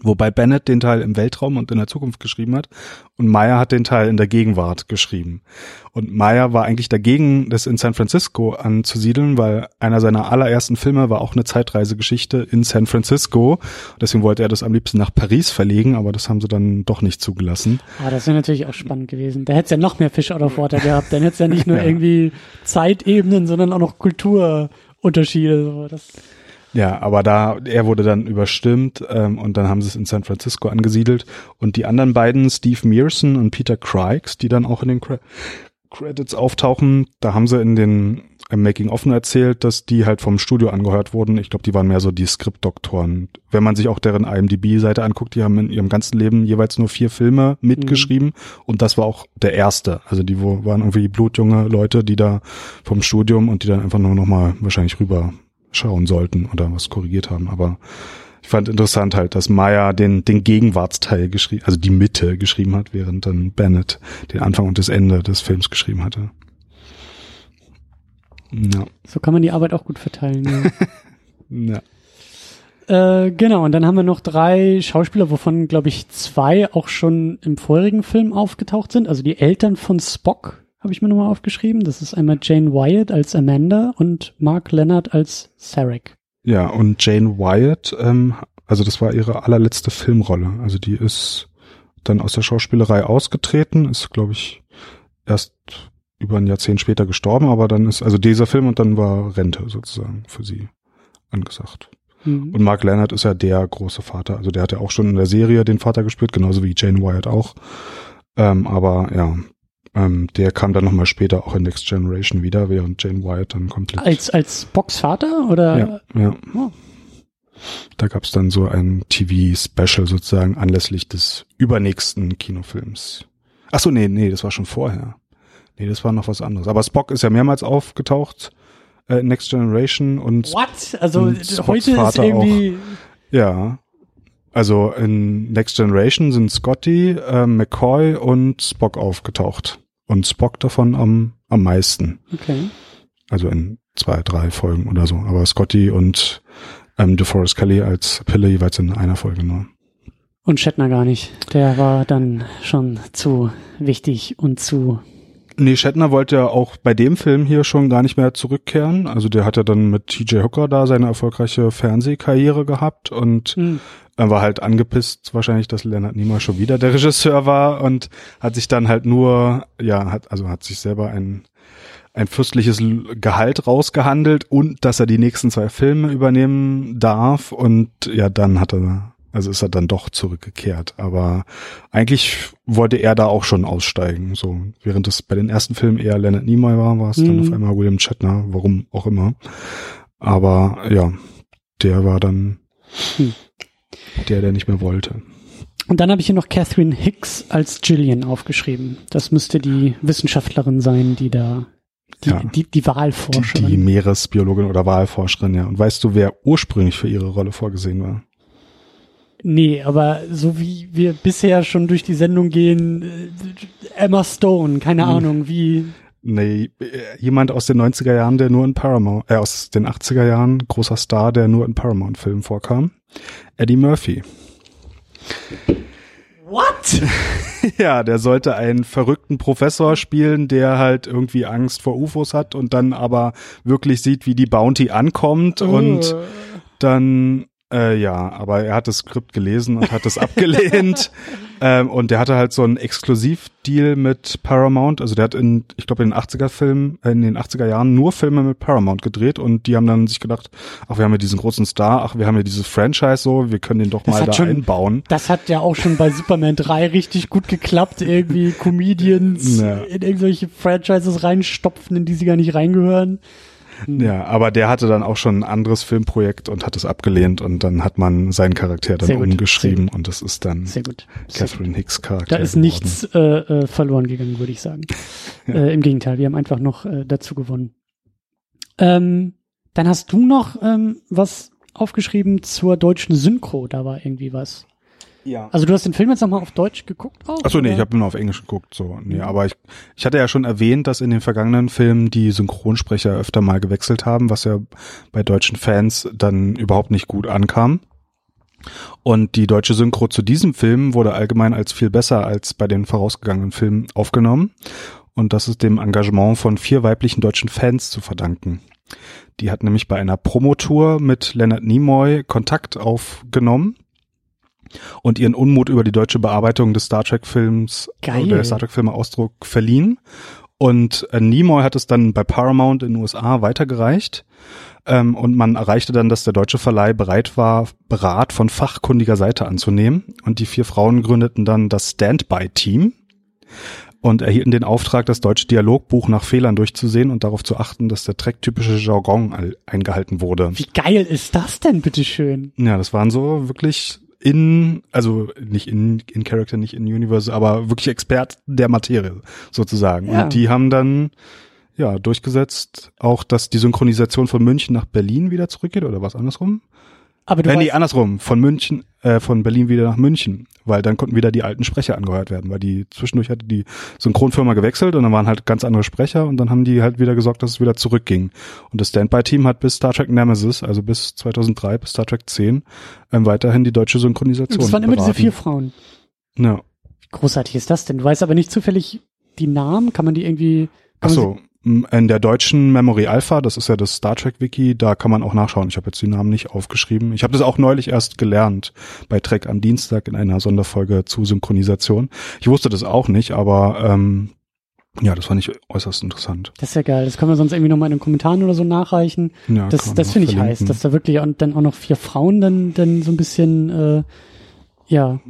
wobei Bennett den Teil im Weltraum und in der Zukunft geschrieben hat und Meyer hat den Teil in der Gegenwart geschrieben. Und Meyer war eigentlich dagegen, das in San Francisco anzusiedeln, weil einer seiner allerersten Filme war auch eine Zeitreisegeschichte in San Francisco. Deswegen wollte er das am liebsten nach Paris verlegen, aber das haben sie dann doch nicht zugelassen. Ah, das wäre natürlich auch spannend gewesen. Da hätte es ja noch mehr Fish out of Water gehabt. Dann hätte es ja nicht nur ja. irgendwie Zeitebenen, sondern auch noch Kultur. Unterschiede. So, das ja, aber da, er wurde dann überstimmt ähm, und dann haben sie es in San Francisco angesiedelt und die anderen beiden, Steve Mearson und Peter Crikes, die dann auch in den Cre- Credits auftauchen, da haben sie in den im Making-of nur erzählt, dass die halt vom Studio angehört wurden. Ich glaube, die waren mehr so die Skriptdoktoren. Wenn man sich auch deren I M D B-Seite anguckt, die haben in ihrem ganzen Leben jeweils nur vier Filme mitgeschrieben. Mhm. Und das war auch der erste. Also die waren irgendwie blutjunge Leute, die da vom Studium und die dann einfach nur nochmal wahrscheinlich rüber schauen sollten oder was korrigiert haben. Aber ich fand interessant halt, dass Meyer den, den Gegenwartsteil geschrieben, also die Mitte geschrieben hat, während dann Bennett den Anfang und das Ende des Films geschrieben hatte. No. So kann man die Arbeit auch gut verteilen. Ja. no. äh, genau, und dann haben wir noch drei Schauspieler, wovon, glaube ich, zwei auch schon im vorherigen Film aufgetaucht sind. Also die Eltern von Spock habe ich mir nochmal aufgeschrieben. Das ist einmal Jane Wyatt als Amanda und Mark Leonard als Sarek. Ja, und Jane Wyatt, ähm, also das war ihre allerletzte Filmrolle. Also die ist dann aus der Schauspielerei ausgetreten, ist, glaube ich, erst über ein Jahrzehnt später gestorben, aber dann ist also dieser Film und dann war Rente sozusagen für sie angesagt. Mhm. Und Mark Leonard ist ja der große Vater, also der hat ja auch schon in der Serie den Vater gespielt, genauso wie Jane Wyatt auch. Ähm, aber ja, ähm, der kam dann nochmal später auch in Next Generation wieder, während Jane Wyatt dann komplett... Als als Boxvater oder? Ja, ja. Oh. Da gab es dann so ein T V-Special sozusagen anlässlich des übernächsten Kinofilms. Ach so, nee, nee, das war schon vorher. Nee, das war noch was anderes. Aber Spock ist ja mehrmals aufgetaucht äh, in Next Generation und What? Also und heute Spocks Vater ist irgendwie auch. Ja. Also in Next Generation sind Scotty, äh, McCoy und Spock aufgetaucht. Und Spock davon am am meisten. Okay. Also in zwei, drei Folgen oder so. Aber Scotty und ähm, DeForest Kelly als Pille jeweils in einer Folge nur. Und Shatner gar nicht. Der war dann schon zu wichtig und zu Nee, Shatner wollte ja auch bei dem Film hier schon gar nicht mehr zurückkehren. Also der hat ja dann mit T J Hooker da seine erfolgreiche Fernsehkarriere gehabt und mhm. war halt angepisst wahrscheinlich, dass Leonard Nimoy schon wieder der Regisseur war und hat sich dann halt nur, ja, hat also hat sich selber ein ein fürstliches Gehalt rausgehandelt und dass er die nächsten zwei Filme übernehmen darf und ja, dann hat er, also ist er dann doch zurückgekehrt, aber eigentlich wollte er da auch schon aussteigen, so, während es bei den ersten Filmen eher Leonard Nimoy war, war es mhm. dann auf einmal William Shatner, warum auch immer, aber ja, der war dann mhm. der, der nicht mehr wollte. Und dann habe ich hier noch Catherine Hicks als Gillian aufgeschrieben, das müsste die Wissenschaftlerin sein, die da Die, ja. die, die Walforscherin. Die, die Meeresbiologin oder Walforscherin, ja. Und weißt du, wer ursprünglich für ihre Rolle vorgesehen war? Nee, aber so wie wir bisher schon durch die Sendung gehen, Emma Stone, keine hm. Ahnung, wie... Nee, jemand aus den neunziger Jahren, der nur in Paramount, äh, aus den achtziger Jahren, großer Star, der nur in Paramount-Filmen vorkam. Eddie Murphy. What? Ja, der sollte einen verrückten Professor spielen, der halt irgendwie Angst vor U F Os hat und dann aber wirklich sieht, wie die Bounty ankommt uh. und dann, äh, ja, aber er hat das Skript gelesen und hat es abgelehnt ähm, und der hatte halt so einen Exklusivdeal mit Paramount, also der hat in, ich glaube in den achtziger Filmen, äh, in den achtziger Jahren nur Filme mit Paramount gedreht und die haben dann sich gedacht, ach, wir haben ja diesen großen Star, ach, wir haben ja dieses Franchise so, wir können den doch mal da schon einbauen. Das hat ja auch schon bei Superman drei richtig gut geklappt, irgendwie Comedians ja. in irgendwelche Franchises reinstopfen, in die sie gar nicht reingehören. Ja, aber der hatte dann auch schon ein anderes Filmprojekt und hat es abgelehnt und dann hat man seinen Charakter dann gut, umgeschrieben und das ist dann sehr gut, sehr Catherine Hicks Charakter. Da ist geworden. nichts äh, verloren gegangen, würde ich sagen. Ja. Äh, im Gegenteil, wir haben einfach noch äh, dazu gewonnen. Ähm, dann hast du noch ähm, was aufgeschrieben zur deutschen Synchro, da war irgendwie was. Ja. Also du hast den Film jetzt nochmal auf Deutsch geguckt auch? Achso, nee, oder? Ich habe nur auf Englisch geguckt. So. Nee, aber ich, ich hatte ja schon erwähnt, dass in den vergangenen Filmen die Synchronsprecher öfter mal gewechselt haben, was ja bei deutschen Fans dann überhaupt nicht gut ankam. Und die deutsche Synchro zu diesem Film wurde allgemein als viel besser als bei den vorausgegangenen Filmen aufgenommen. Und das ist dem Engagement von vier weiblichen deutschen Fans zu verdanken. Die hat nämlich bei einer Promotour mit Leonard Nimoy Kontakt aufgenommen und ihren Unmut über die deutsche Bearbeitung des Star Trek Films, Geil. der Star Trek Filme Ausdruck verliehen. Und äh, Nimoy hat es dann bei Paramount in den U S A weitergereicht. Ähm, und man erreichte dann, dass der deutsche Verleih bereit war, Rat von fachkundiger Seite anzunehmen. Und die vier Frauen gründeten dann das Standby-Team und erhielten den Auftrag, das deutsche Dialogbuch nach Fehlern durchzusehen und darauf zu achten, dass der Trek-typische Jargon all- eingehalten wurde. Wie geil ist das denn, bitteschön? Ja, das waren so wirklich... in, also nicht in, in Character, nicht in Universe, aber wirklich Experten der Materie sozusagen. Ja. Und die haben dann, ja, durchgesetzt, auch, dass die Synchronisation von München nach Berlin wieder zurückgeht oder was andersrum? Aber du äh, weißt, nee, andersrum, von München, äh, von Berlin wieder nach München, weil dann konnten wieder die alten Sprecher angehört werden, weil die zwischendurch hatte die Synchronfirma gewechselt und dann waren halt ganz andere Sprecher und dann haben die halt wieder gesorgt, dass es wieder zurückging. Und das Standby-Team hat bis Star Trek Nemesis, also bis zweitausenddrei, bis Star Trek zehn, ähm, weiterhin die deutsche Synchronisation. Das waren immer beraten. Diese vier Frauen. Ja. Wie großartig ist das denn? Du weißt aber nicht zufällig die Namen, kann man die irgendwie... Ach so. In der deutschen Memory Alpha, das ist ja das Star Trek Wiki, da kann man auch nachschauen. Ich habe jetzt die Namen nicht aufgeschrieben. Ich habe das auch neulich erst gelernt bei Trek am Dienstag in einer Sonderfolge zu Synchronisation. Ich wusste das auch nicht, aber ähm, ja, das fand ich äußerst interessant. Das ist ja geil. Das können wir sonst irgendwie nochmal in den Kommentaren oder so nachreichen. Ja, das das finde ich heiß, dass da wirklich dann auch noch vier Frauen dann, dann so ein bisschen äh, ja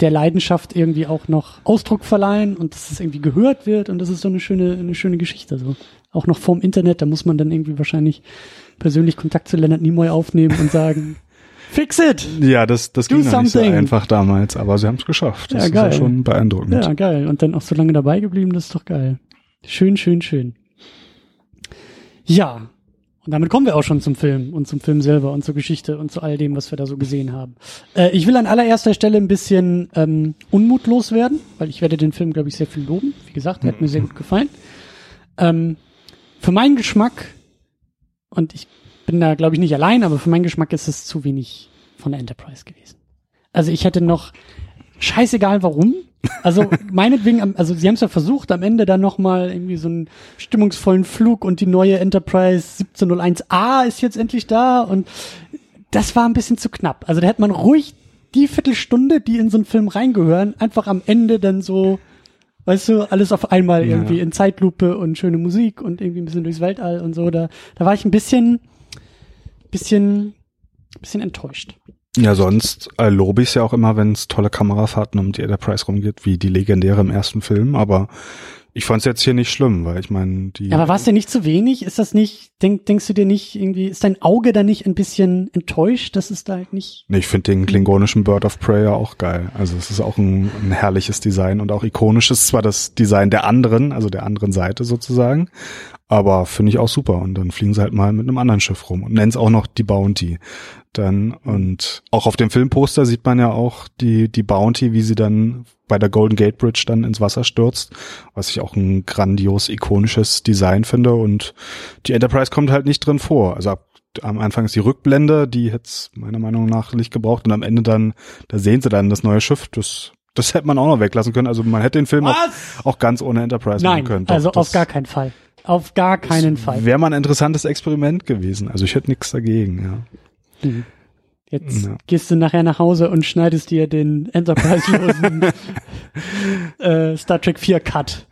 der Leidenschaft irgendwie auch noch Ausdruck verleihen und dass es irgendwie gehört wird und das ist so eine schöne, eine schöne Geschichte. Also auch noch vorm Internet, da muss man dann irgendwie wahrscheinlich persönlich Kontakt zu Leonard Nimoy aufnehmen und sagen, fix it! Ja, das, das ging noch nicht so einfach damals, aber sie haben es geschafft. Das ja, geil. Ist ja schon beeindruckend. Ja, geil. Und dann auch so lange dabei geblieben, das ist doch geil. Schön, schön, schön. Ja. Und damit kommen wir auch schon zum Film und zum Film selber und zur Geschichte und zu all dem, was wir da so gesehen haben. Äh, ich will an allererster Stelle ein bisschen ähm, unmutlos werden, weil ich werde den Film, glaube ich, sehr viel loben. Wie gesagt, der hat mir sehr gut gefallen. Ähm, für meinen Geschmack, und ich bin da, glaube ich, nicht allein, aber für meinen Geschmack ist es zu wenig von Enterprise gewesen. Also ich hätte noch scheißegal warum. Also meinetwegen, also sie haben es ja versucht, am Ende dann nochmal irgendwie so einen stimmungsvollen Flug und die neue Enterprise siebzehn null eins A ist jetzt endlich da und das war ein bisschen zu knapp. Also da hätte man ruhig die Viertelstunde, die in so einen Film reingehören, einfach am Ende dann so, weißt du, alles auf einmal ja. irgendwie in Zeitlupe und schöne Musik und irgendwie ein bisschen durchs Weltall und so. Da, da war ich ein bisschen, bisschen, bisschen enttäuscht. Ja, sonst äh, lobe ich es ja auch immer, wenn es tolle Kamerafahrten um die Enterprise rumgeht, wie die legendäre im ersten Film, aber ich fand es jetzt hier nicht schlimm, weil ich meine, die... Ja, aber war es denn nicht zu wenig? Ist das nicht, denk, denkst du dir nicht irgendwie, ist dein Auge da nicht ein bisschen enttäuscht, dass es da halt nicht... Nee, ich finde den klingonischen Bird of Prey auch geil. Also es ist auch ein, ein herrliches Design und auch ikonisch ist zwar das Design der anderen, also der anderen Seite sozusagen, aber finde ich auch super. Und dann fliegen sie halt mal mit einem anderen Schiff rum und nennen es auch noch die Bounty. Dann und auch auf dem Filmposter sieht man ja auch die die Bounty, wie sie dann bei der Golden Gate Bridge dann ins Wasser stürzt, was ich auch ein grandios ikonisches Design finde und die Enterprise kommt halt nicht drin vor. Also ab, am Anfang ist die Rückblende, die hätt's meiner Meinung nach nicht gebraucht und am Ende dann, da sehen sie dann das neue Schiff, das das hätte man auch noch weglassen können. Also man hätte den Film auch, auch ganz ohne Enterprise Nein, machen können. Doch, also auf gar keinen Fall. Auf gar keinen Fall. Wäre mal ein interessantes Experiment gewesen. Also ich hätte nichts dagegen, ja. Jetzt ja. gehst du nachher nach Hause und schneidest dir den Enterprise-losen äh, Star Trek vier Cut.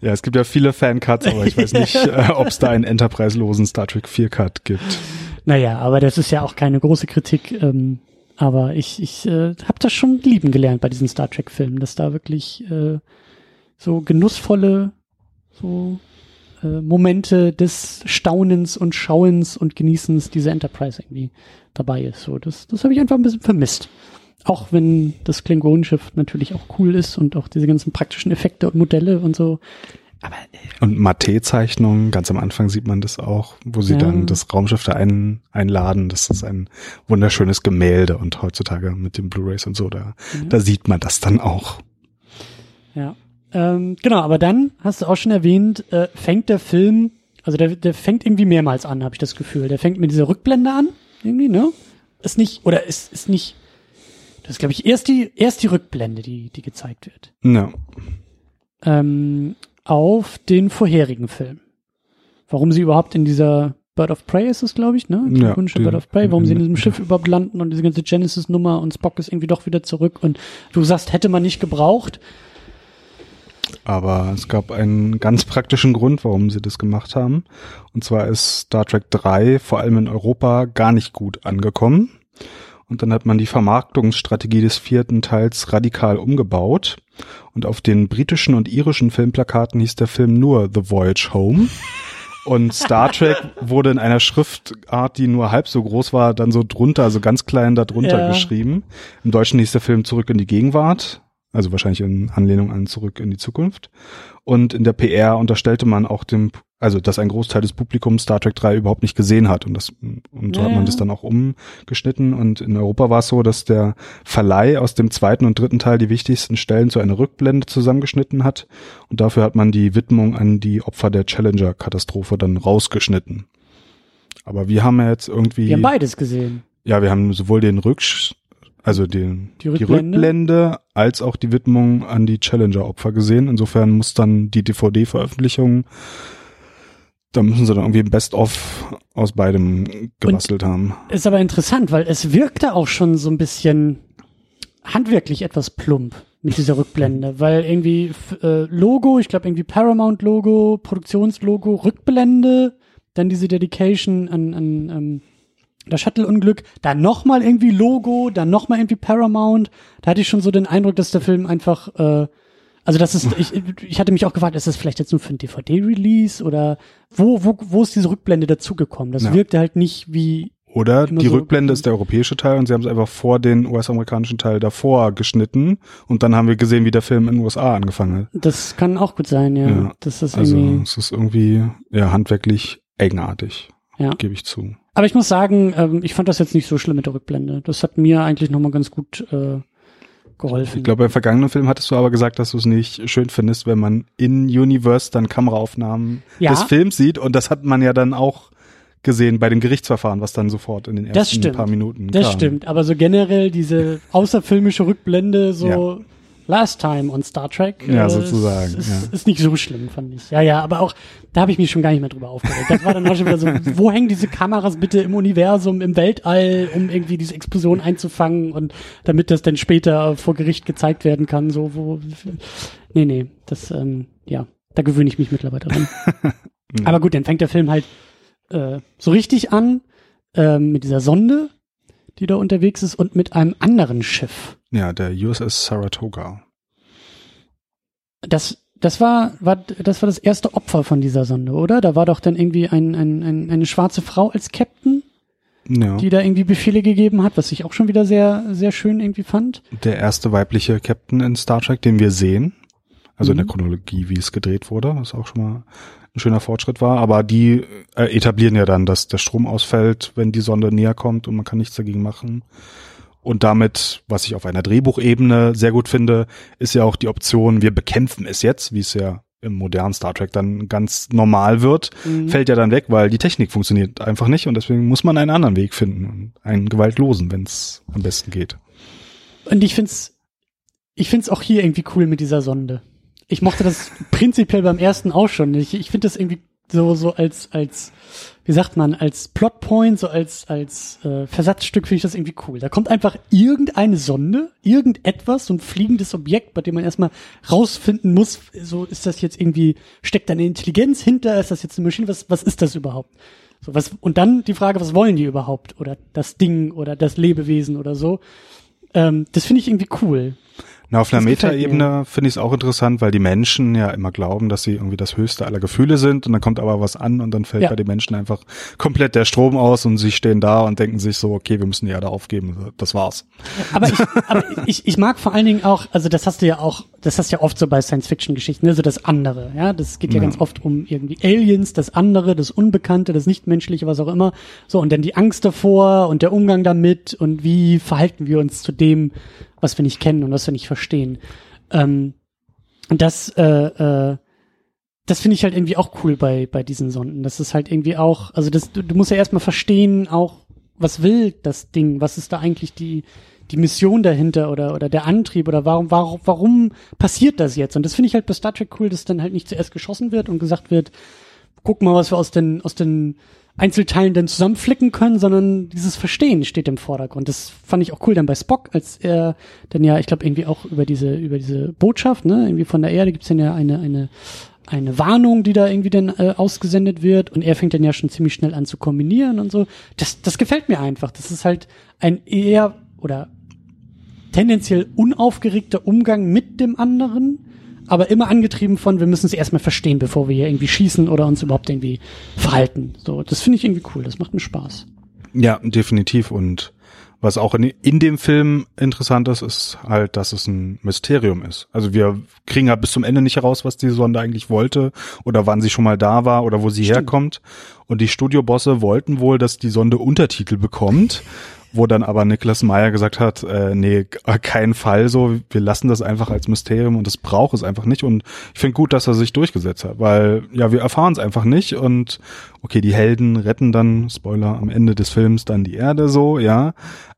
Ja, es gibt ja viele Fan-Cuts, aber ich weiß nicht, äh, ob es da einen Enterprise-losen Star Trek vier Cut gibt. Naja, aber das ist ja auch keine große Kritik. Ähm, aber ich, ich äh, habe das schon lieben gelernt bei diesen Star Trek-Filmen, dass da wirklich äh, so genussvolle so äh, Momente des Staunens und Schauens und Genießens dieser Enterprise irgendwie dabei ist. So, das, das habe ich einfach ein bisschen vermisst. Auch wenn das Klingonenschiff natürlich auch cool ist und auch diese ganzen praktischen Effekte und Modelle und so. Aber, äh, und Maté-Zeichnungen, ganz am Anfang sieht man das auch, wo sie ja. dann das Raumschiff da ein, einladen. Das ist ein wunderschönes Gemälde und heutzutage mit den Blu-rays und so, da, ja. da sieht man das dann auch. Ja, ähm, genau, aber dann, hast du auch schon erwähnt, äh, fängt der Film, also der, der fängt irgendwie mehrmals an, habe ich das Gefühl. Der fängt mit dieser Rückblende an. Irgendwie, ne? Ist nicht, oder ist, ist nicht, das ist, glaube ich, erst die, erst die Rückblende, die, die gezeigt wird. No. Ähm, auf den vorherigen Film. Warum sie überhaupt in dieser Bird of Prey ist es, glaube ich, ne? Ja, die, Bird of Prey, warum sie in diesem Schiff überhaupt landen und diese ganze Genesis-Nummer und Spock ist irgendwie doch wieder zurück und du sagst, hätte man nicht gebraucht. Aber es gab einen ganz praktischen Grund, warum sie das gemacht haben. Und zwar ist Star Trek drei vor allem in Europa gar nicht gut angekommen. Und dann hat man die Vermarktungsstrategie des vierten Teils radikal umgebaut. Und auf den britischen und irischen Filmplakaten hieß der Film nur The Voyage Home. Und Star Trek wurde in einer Schriftart, die nur halb so groß war, dann so drunter, also ganz klein da drunter yeah. geschrieben. Im Deutschen hieß der Film Zurück in die Gegenwart. Also wahrscheinlich in Anlehnung an Zurück in die Zukunft. Und in der P R unterstellte man auch dem, also dass ein Großteil des Publikums Star Trek drei überhaupt nicht gesehen hat. Und das und so ja. hat man das dann auch umgeschnitten. Und in Europa war es so, dass der Verleih aus dem zweiten und dritten Teil die wichtigsten Stellen zu einer Rückblende zusammengeschnitten hat. Und dafür hat man die Widmung an die Opfer der Challenger-Katastrophe dann rausgeschnitten. Aber wir haben ja jetzt irgendwie... Wir haben beides gesehen. Ja, wir haben sowohl den Rücksch... Also den, die Rückblende. die Rückblende als auch die Widmung an die Challenger-Opfer gesehen. Insofern muss dann die D V D-Veröffentlichung, da müssen sie dann irgendwie ein Best-of aus beidem gebastelt haben. Ist aber interessant, weil es wirkte auch schon so ein bisschen handwerklich etwas plump mit dieser Rückblende, weil irgendwie äh, Logo, ich glaube irgendwie Paramount-Logo, Produktionslogo, Rückblende, dann diese Dedication an... an ähm, das Shuttle-Unglück, dann nochmal irgendwie Logo, dann nochmal irgendwie Paramount. Da hatte ich schon so den Eindruck, dass der Film einfach, äh, also das ist, ich, ich hatte mich auch gefragt, ist das vielleicht jetzt nur für ein D V D-Release oder wo, wo, wo ist diese Rückblende dazugekommen? Das ja. wirkte halt nicht wie... Oder die so Rückblende ist der europäische Teil und sie haben es einfach vor den U S-amerikanischen Teil davor geschnitten und dann haben wir gesehen, wie der Film in den U S A angefangen hat. Das kann auch gut sein, ja. ja. Das ist also irgendwie es ist irgendwie ja, handwerklich eigenartig, ja. gebe ich zu. Aber ich muss sagen, ähm, ich fand das jetzt nicht so schlimm mit der Rückblende. Das hat mir eigentlich nochmal ganz gut äh, geholfen. Ich glaube, beim vergangenen Film hattest du aber gesagt, dass du es nicht schön findest, wenn man in Universe dann Kameraaufnahmen ja. des Films sieht. Und das hat man ja dann auch gesehen bei dem Gerichtsverfahren, was dann sofort in den ersten das stimmt, paar Minuten kam. Das stimmt, aber so generell diese außerfilmische Rückblende, so ja. Last Time on Star Trek. Ja, äh, sozusagen. Ist, ja. ist nicht so schlimm, fand ich. Ja, ja, aber auch, da habe ich mich schon gar nicht mehr drüber aufgeregt. Das war dann auch schon wieder so, wo hängen diese Kameras bitte im Universum, im Weltall, um irgendwie diese Explosion einzufangen und damit das dann später vor Gericht gezeigt werden kann, so, wo, nee, nee, das, ähm, ja, da gewöhne ich mich mittlerweile dran. mhm. Aber gut, dann fängt der Film halt äh, so richtig an, äh, mit dieser Sonde, die da unterwegs ist und mit einem anderen Schiff. Ja, der U S S Saratoga. Das, das war, war, das war das erste Opfer von dieser Sonde, oder? Da war doch dann irgendwie ein, ein, ein, eine schwarze Frau als Captain, ja. die da irgendwie Befehle gegeben hat, was ich auch schon wieder sehr, sehr schön irgendwie fand. Der erste weibliche Captain in Star Trek, den wir sehen. Also mhm. in der Chronologie, wie es gedreht wurde, was auch schon mal ein schöner Fortschritt war. Aber die äh, etablieren ja dann, dass der Strom ausfällt, wenn die Sonde näher kommt und man kann nichts dagegen machen. Und damit, was ich auf einer Drehbuchebene sehr gut finde, ist ja auch die Option, wir bekämpfen es jetzt, wie es ja im modernen Star Trek dann ganz normal wird, mhm. fällt ja dann weg, weil die Technik funktioniert einfach nicht und deswegen muss man einen anderen Weg finden, einen gewaltlosen, wenn es am besten geht. Und ich find's, ich find's auch hier irgendwie cool mit dieser Sonde. Ich mochte das prinzipiell beim ersten auch schon. Ich, ich finde das irgendwie so, so als, als, wie sagt man, als Plotpoint, so als, als äh, Versatzstück finde ich das irgendwie cool. Da kommt einfach irgendeine Sonde, irgendetwas, so ein fliegendes Objekt, bei dem man erstmal rausfinden muss, so ist das jetzt irgendwie, steckt da eine Intelligenz hinter, ist das jetzt eine Maschine, was, was ist das überhaupt? So, was, und dann die Frage, was wollen die überhaupt? Oder das Ding oder das Lebewesen oder so. Ähm, das finde ich irgendwie cool. Na, auf einer Metaebene finde ich es auch interessant, weil die Menschen ja immer glauben, dass sie irgendwie das höchste aller Gefühle sind und dann kommt aber was an und dann fällt ja. bei den Menschen einfach komplett der Strom aus und sie stehen da und denken sich so, okay, wir müssen die Erde aufgeben, das war's. Aber ich, aber ich, ich mag vor allen Dingen auch, also das hast du ja auch, das hast du ja oft so bei Science-Fiction-Geschichten, ne, so das andere, ja, das geht ja, ja ganz oft um irgendwie Aliens, das andere, das Unbekannte, das Nichtmenschliche, was auch immer, so und dann die Angst davor und der Umgang damit und wie verhalten wir uns zu dem, was wir nicht kennen und was wir nicht verstehen. Ähm, das, äh, äh, das finde ich halt irgendwie auch cool bei bei diesen Sonden. Das ist halt irgendwie auch, also das, du, du musst ja erstmal verstehen, auch was will das Ding, was ist da eigentlich die die Mission dahinter oder oder der Antrieb oder warum warum warum passiert das jetzt? Und das finde ich halt bei Star Trek cool, dass dann halt nicht zuerst geschossen wird und gesagt wird, guck mal, was wir aus den aus den Einzelteilen dann zusammenflicken können, sondern dieses Verstehen steht im Vordergrund. Das fand ich auch cool dann bei Spock, als er dann ja, ich glaube irgendwie auch über diese über diese Botschaft, ne, irgendwie von der Erde gibt's dann ja eine eine eine Warnung, die da irgendwie dann äh, ausgesendet wird und er fängt dann ja schon ziemlich schnell an zu kombinieren und so. Das das gefällt mir einfach. Das ist halt ein eher oder tendenziell unaufgeregter Umgang mit dem anderen, aber immer angetrieben von, wir müssen es erstmal verstehen, bevor wir hier irgendwie schießen oder uns überhaupt irgendwie verhalten. So, das finde ich irgendwie cool, das macht mir Spaß. Ja, definitiv. Und was auch in, in dem Film interessant ist, ist halt, dass es ein Mysterium ist. Also wir kriegen ja bis zum Ende nicht heraus, was die Sonde eigentlich wollte oder wann sie schon mal da war oder wo sie Stimmt. herkommt. Und die Studiobosse wollten wohl, dass die Sonde Untertitel bekommt, wo dann aber Niklas Meyer gesagt hat, äh, nee, kein Fall so, wir lassen das einfach als Mysterium und das braucht es einfach nicht. Und ich finde gut, dass er sich durchgesetzt hat, weil ja, wir erfahren es einfach nicht und okay, die Helden retten dann, Spoiler, am Ende des Films dann die Erde so, ja,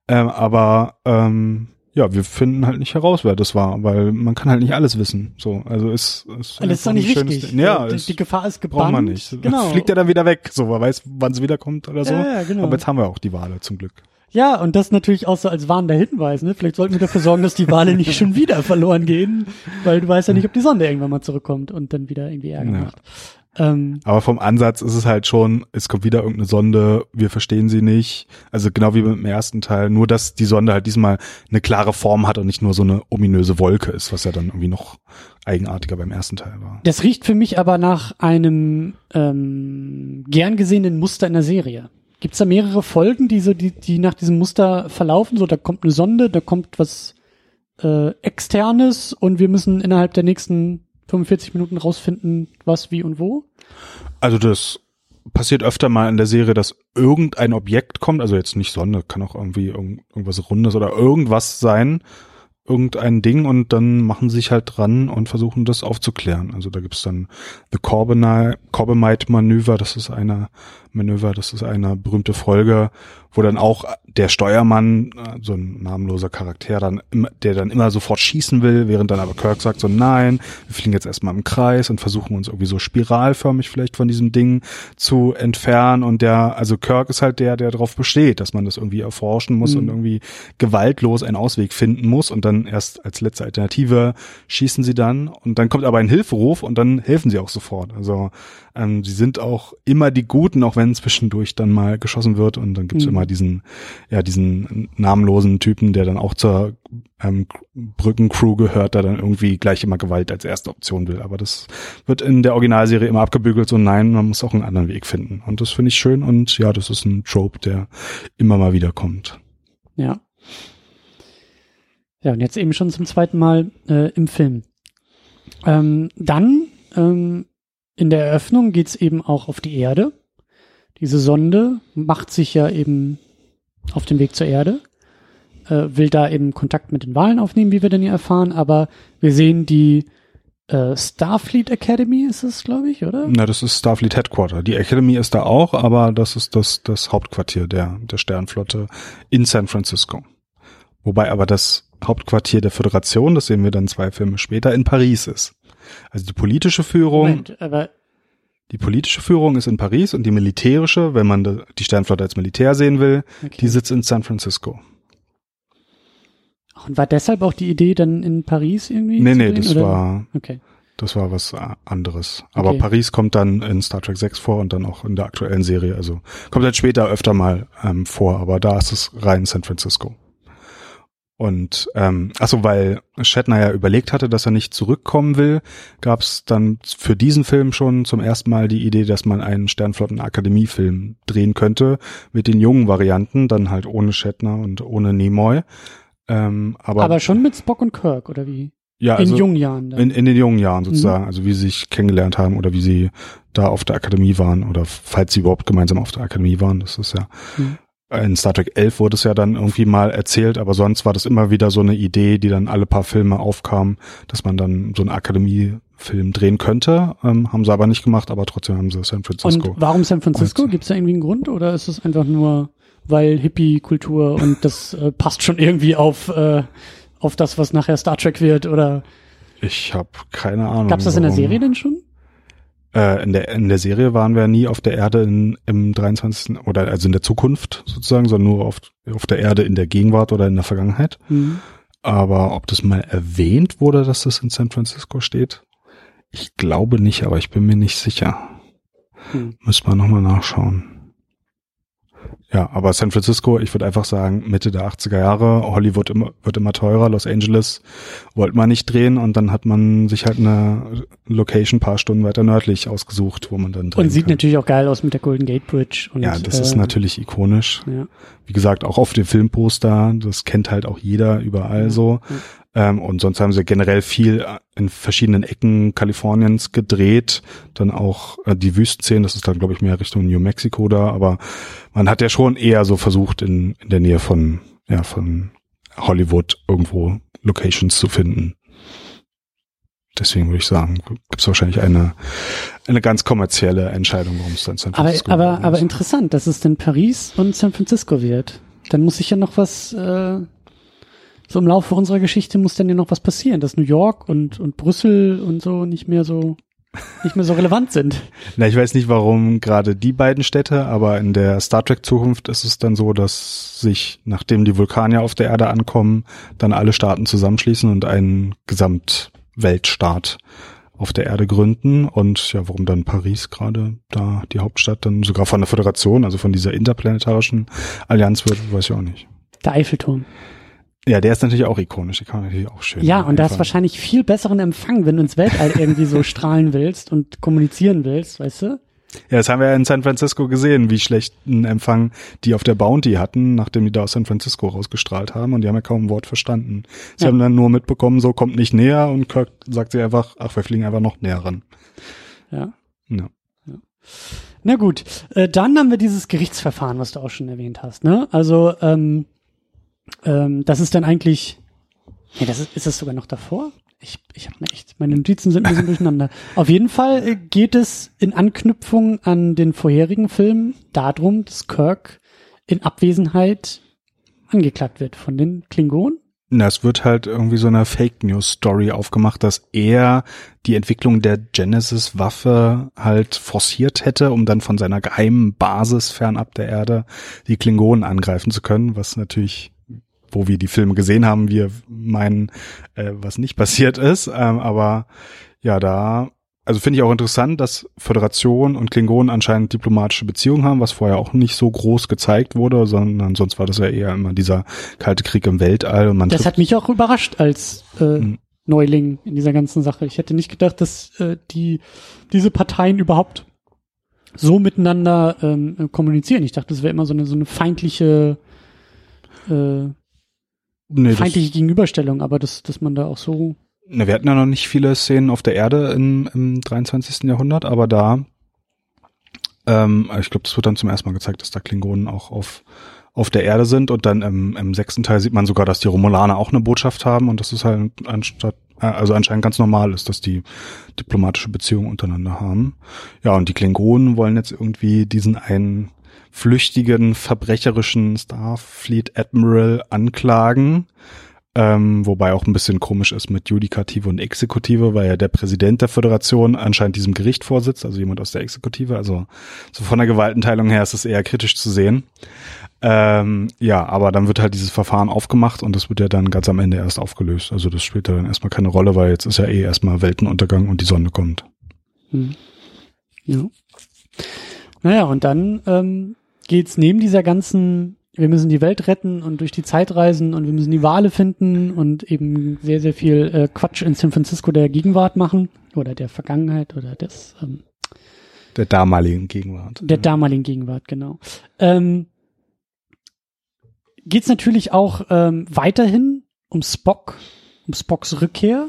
ähm, aber ähm, ja, wir finden halt nicht heraus, wer das war, weil man kann halt nicht alles wissen. So, also ist, ist alles ist doch nicht wichtig. Ja, die, die Gefahr ist gebannt. Braucht man nicht. Genau. Fliegt er dann wieder weg, so, man weiß, wann es wiederkommt oder so. Ja, genau. Aber jetzt haben wir auch die Wale zum Glück. Ja, und das natürlich auch so als warnender Hinweis, ne? Vielleicht sollten wir dafür sorgen, dass die Wale nicht schon wieder verloren gehen, weil du weißt ja nicht, ob die Sonde irgendwann mal zurückkommt und dann wieder irgendwie Ärger ja. macht. Ähm, Aber vom Ansatz ist es halt schon, es kommt wieder irgendeine Sonde, wir verstehen sie nicht. Also genau wie im ersten Teil, nur dass die Sonde halt diesmal eine klare Form hat und nicht nur so eine ominöse Wolke ist, was ja dann irgendwie noch eigenartiger beim ersten Teil war. Das riecht für mich aber nach einem ähm, gern gesehenen Muster in der Serie. Gibt's da mehrere Folgen, die so die die nach diesem Muster verlaufen? So, da kommt eine Sonde, da kommt was äh, Externes und wir müssen innerhalb der nächsten fünfundvierzig Minuten rausfinden, was, wie und wo? Also das passiert öfter mal in der Serie, dass irgendein Objekt kommt, also jetzt nicht Sonne, kann auch irgendwie irgend, irgendwas Rundes oder irgendwas sein, irgendein Ding und dann machen sie sich halt dran und versuchen das aufzuklären. Also da gibt's dann The Corbomite Manöver, das ist eine Manöver, das ist eine berühmte Folge, wo dann auch der Steuermann, so ein namenloser Charakter, dann der dann immer sofort schießen will, während dann aber Kirk sagt so, nein, wir fliegen jetzt erstmal im Kreis und versuchen uns irgendwie so spiralförmig vielleicht von diesem Ding zu entfernen und der, also Kirk ist halt der, der darauf besteht, dass man das irgendwie erforschen muss mhm. und irgendwie gewaltlos einen Ausweg finden muss und dann erst als letzte Alternative schießen sie dann und dann kommt aber ein Hilferuf und dann helfen sie auch sofort. Also ähm, sie sind auch immer die Guten, auch wenn zwischendurch dann mal geschossen wird und dann gibt's mhm. immer diesen, ja, diesen namenlosen Typen, der dann auch zur ähm, Brückencrew gehört, der dann irgendwie gleich immer Gewalt als erste Option will. Aber das wird in der Originalserie immer abgebügelt, so nein, man muss auch einen anderen Weg finden. Und das finde ich schön und ja, das ist ein Trope, der immer mal wieder kommt. Ja. Ja, und jetzt eben schon zum zweiten Mal äh, im Film. Ähm, dann ähm, in der Eröffnung geht's eben auch auf die Erde. Diese Sonde macht sich ja eben auf den Weg zur Erde, äh, will da eben Kontakt mit den Wahlen aufnehmen, wie wir denn hier erfahren, aber wir sehen die äh, Starfleet Academy ist es, glaube ich, oder? Na, das ist Starfleet Headquarter. Die Academy ist da auch, aber das ist das, das Hauptquartier der, der Sternflotte in San Francisco. Wobei aber das Hauptquartier der Föderation, das sehen wir dann zwei Filme später, in Paris ist. Also die politische Führung... Moment, aber die politische Führung ist in Paris und die militärische, wenn man die Sternflotte als Militär sehen will, okay. Die sitzt in San Francisco. Und war deshalb auch die Idee dann in Paris irgendwie? Nee, nee, sehen, das oder? war okay. Das war was anderes. Aber okay. Paris kommt dann in Star Trek sechs vor und dann auch in der aktuellen Serie. Also kommt dann später öfter mal ähm, vor, aber da ist es rein San Francisco. Und ähm, achso, weil Shatner ja überlegt hatte, dass er nicht zurückkommen will, gab es dann für diesen Film schon zum ersten Mal die Idee, dass man einen Sternflotten-Akademie-Film drehen könnte mit den jungen Varianten, dann halt ohne Shatner und ohne Nimoy. Ähm, aber, aber schon mit Spock und Kirk, oder wie? Ja, in also jungen Jahren. Dann. In, in den jungen Jahren sozusagen, mhm. also wie sie sich kennengelernt haben oder wie sie da auf der Akademie waren oder falls sie überhaupt gemeinsam auf der Akademie waren, das ist ja... Mhm. In Star Trek elf wurde es ja dann irgendwie mal erzählt, aber sonst war das immer wieder so eine Idee, die dann alle paar Filme aufkam, dass man dann so einen Akademiefilm drehen könnte. Ähm, haben sie aber nicht gemacht, aber trotzdem haben sie San Francisco. Und warum San Francisco? Gibt es da irgendwie einen Grund oder ist es einfach nur, weil Hippie-Kultur und das äh, passt schon irgendwie auf, äh, auf das, was nachher Star Trek wird? Oder? Ich habe keine Ahnung. Gab's das warum. In der Serie denn schon? In der, in der Serie waren wir nie auf der Erde in, im dreiundzwanzigsten oder also in der Zukunft sozusagen, sondern nur auf, auf der Erde in der Gegenwart oder in der Vergangenheit. Mhm. Aber ob das mal erwähnt wurde, dass das in San Francisco steht? Ich glaube nicht, aber ich bin mir nicht sicher. Mhm. Müssen wir nochmal nachschauen. Ja, aber San Francisco, ich würde einfach sagen, Mitte der achtziger Jahre, Hollywood immer, wird immer teurer, Los Angeles wollte man nicht drehen und dann hat man sich halt eine Location ein paar Stunden weiter nördlich ausgesucht, wo man dann drehen Und sieht kann. Natürlich auch geil aus mit der Golden Gate Bridge. Und, ja, das äh, ist natürlich ikonisch. Ja. Wie gesagt, auch auf dem Filmposter, das kennt halt auch jeder überall ja, so. Ja. Ähm, und sonst haben sie generell viel in verschiedenen Ecken Kaliforniens gedreht. Dann auch äh, die Wüstenszenen, das ist dann, glaube ich, mehr Richtung New Mexico da. Aber man hat ja schon eher so versucht, in, in der Nähe von, ja, von Hollywood irgendwo Locations zu finden. Deswegen würde ich sagen, gibt es wahrscheinlich eine, eine ganz kommerzielle Entscheidung, warum es dann San Francisco aber, aber, ist. Aber interessant, dass es denn Paris und San Francisco wird. Dann muss ich ja noch was... Äh So im Laufe unserer Geschichte muss denn ja noch was passieren, dass New York und und Brüssel und so nicht mehr so nicht mehr so relevant sind. Na, ich weiß nicht, warum gerade die beiden Städte, aber in der Star Trek Zukunft ist es dann so, dass sich, nachdem die Vulkanier auf der Erde ankommen, dann alle Staaten zusammenschließen und einen Gesamtweltstaat auf der Erde gründen und ja, warum dann Paris gerade da die Hauptstadt dann sogar von der Föderation, also von dieser interplanetarischen Allianz wird, weiß ich auch nicht. Der Eiffelturm. Ja, der ist natürlich auch ikonisch, der kann man natürlich auch schön. Ja, und da hast wahrscheinlich viel besseren Empfang, wenn du ins Weltall irgendwie so strahlen willst und kommunizieren willst, weißt du? Ja, das haben wir ja in San Francisco gesehen, wie schlechten Empfang die auf der Bounty hatten, nachdem die da aus San Francisco rausgestrahlt haben und die haben ja kaum ein Wort verstanden. Sie ja. haben dann nur mitbekommen, so kommt nicht näher und Kirk sagt sie einfach, ach, wir fliegen einfach noch näher ran. Ja. Ja. ja. Na gut, äh, dann haben wir dieses Gerichtsverfahren, was du auch schon erwähnt hast, ne? Also, ähm, Ähm, das ist dann eigentlich Nee, das ist, ist das sogar noch davor? Ich, ich habe echt, meine Notizen sind ein bisschen durcheinander. Auf jeden Fall geht es in Anknüpfung an den vorherigen Film darum, dass Kirk in Abwesenheit angeklagt wird von den Klingonen. Na, es wird halt irgendwie so eine Fake-News-Story aufgemacht, dass er die Entwicklung der Genesis-Waffe halt forciert hätte, um dann von seiner geheimen Basis fernab der Erde die Klingonen angreifen zu können, was natürlich, wo wir die Filme gesehen haben, wir meinen, äh, was nicht passiert ist. Ähm, aber ja, da, also finde ich auch interessant, dass Föderation und Klingonen anscheinend diplomatische Beziehungen haben, was vorher auch nicht so groß gezeigt wurde, sondern sonst war das ja eher immer dieser kalte Krieg im Weltall. Und man das hat mich auch überrascht als äh, mhm. Neuling in dieser ganzen Sache. Ich hätte nicht gedacht, dass äh, die diese Parteien überhaupt so miteinander ähm, kommunizieren. Ich dachte, das wäre immer so eine so eine feindliche äh, Nee, feindliche das, Gegenüberstellung, aber das, dass man da auch so... Ne, wir hatten ja noch nicht viele Szenen auf der Erde im, im dreiundzwanzigsten Jahrhundert, aber da, ähm, ich glaube, das wird dann zum ersten Mal gezeigt, dass da Klingonen auch auf auf der Erde sind, und dann im, im sechsten Teil sieht man sogar, dass die Romulaner auch eine Botschaft haben, und das ist halt anstatt, also anscheinend ganz normal ist, dass die diplomatische Beziehungen untereinander haben. Ja, und die Klingonen wollen jetzt irgendwie diesen einen flüchtigen, verbrecherischen Starfleet Admiral anklagen, ähm, wobei auch ein bisschen komisch ist mit Judikative und Exekutive, weil ja der Präsident der Föderation anscheinend diesem Gericht vorsitzt, also jemand aus der Exekutive, also so von der Gewaltenteilung her ist es eher kritisch zu sehen. Ähm, ja, aber dann wird halt dieses Verfahren aufgemacht, und das wird ja dann ganz am Ende erst aufgelöst, also das spielt ja dann erstmal keine Rolle, weil jetzt ist ja eh erstmal Weltenuntergang und die Sonne kommt. Hm. Ja. Naja, und dann ähm, geht's neben dieser ganzen, wir müssen die Welt retten und durch die Zeit reisen und wir müssen die Wale finden und eben sehr, sehr viel äh, Quatsch in San Francisco der Gegenwart machen oder der Vergangenheit oder des... Ähm, der damaligen Gegenwart. Der ja. damaligen Gegenwart, genau. Ähm, geht's natürlich auch ähm, weiterhin um Spock, um Spocks Rückkehr,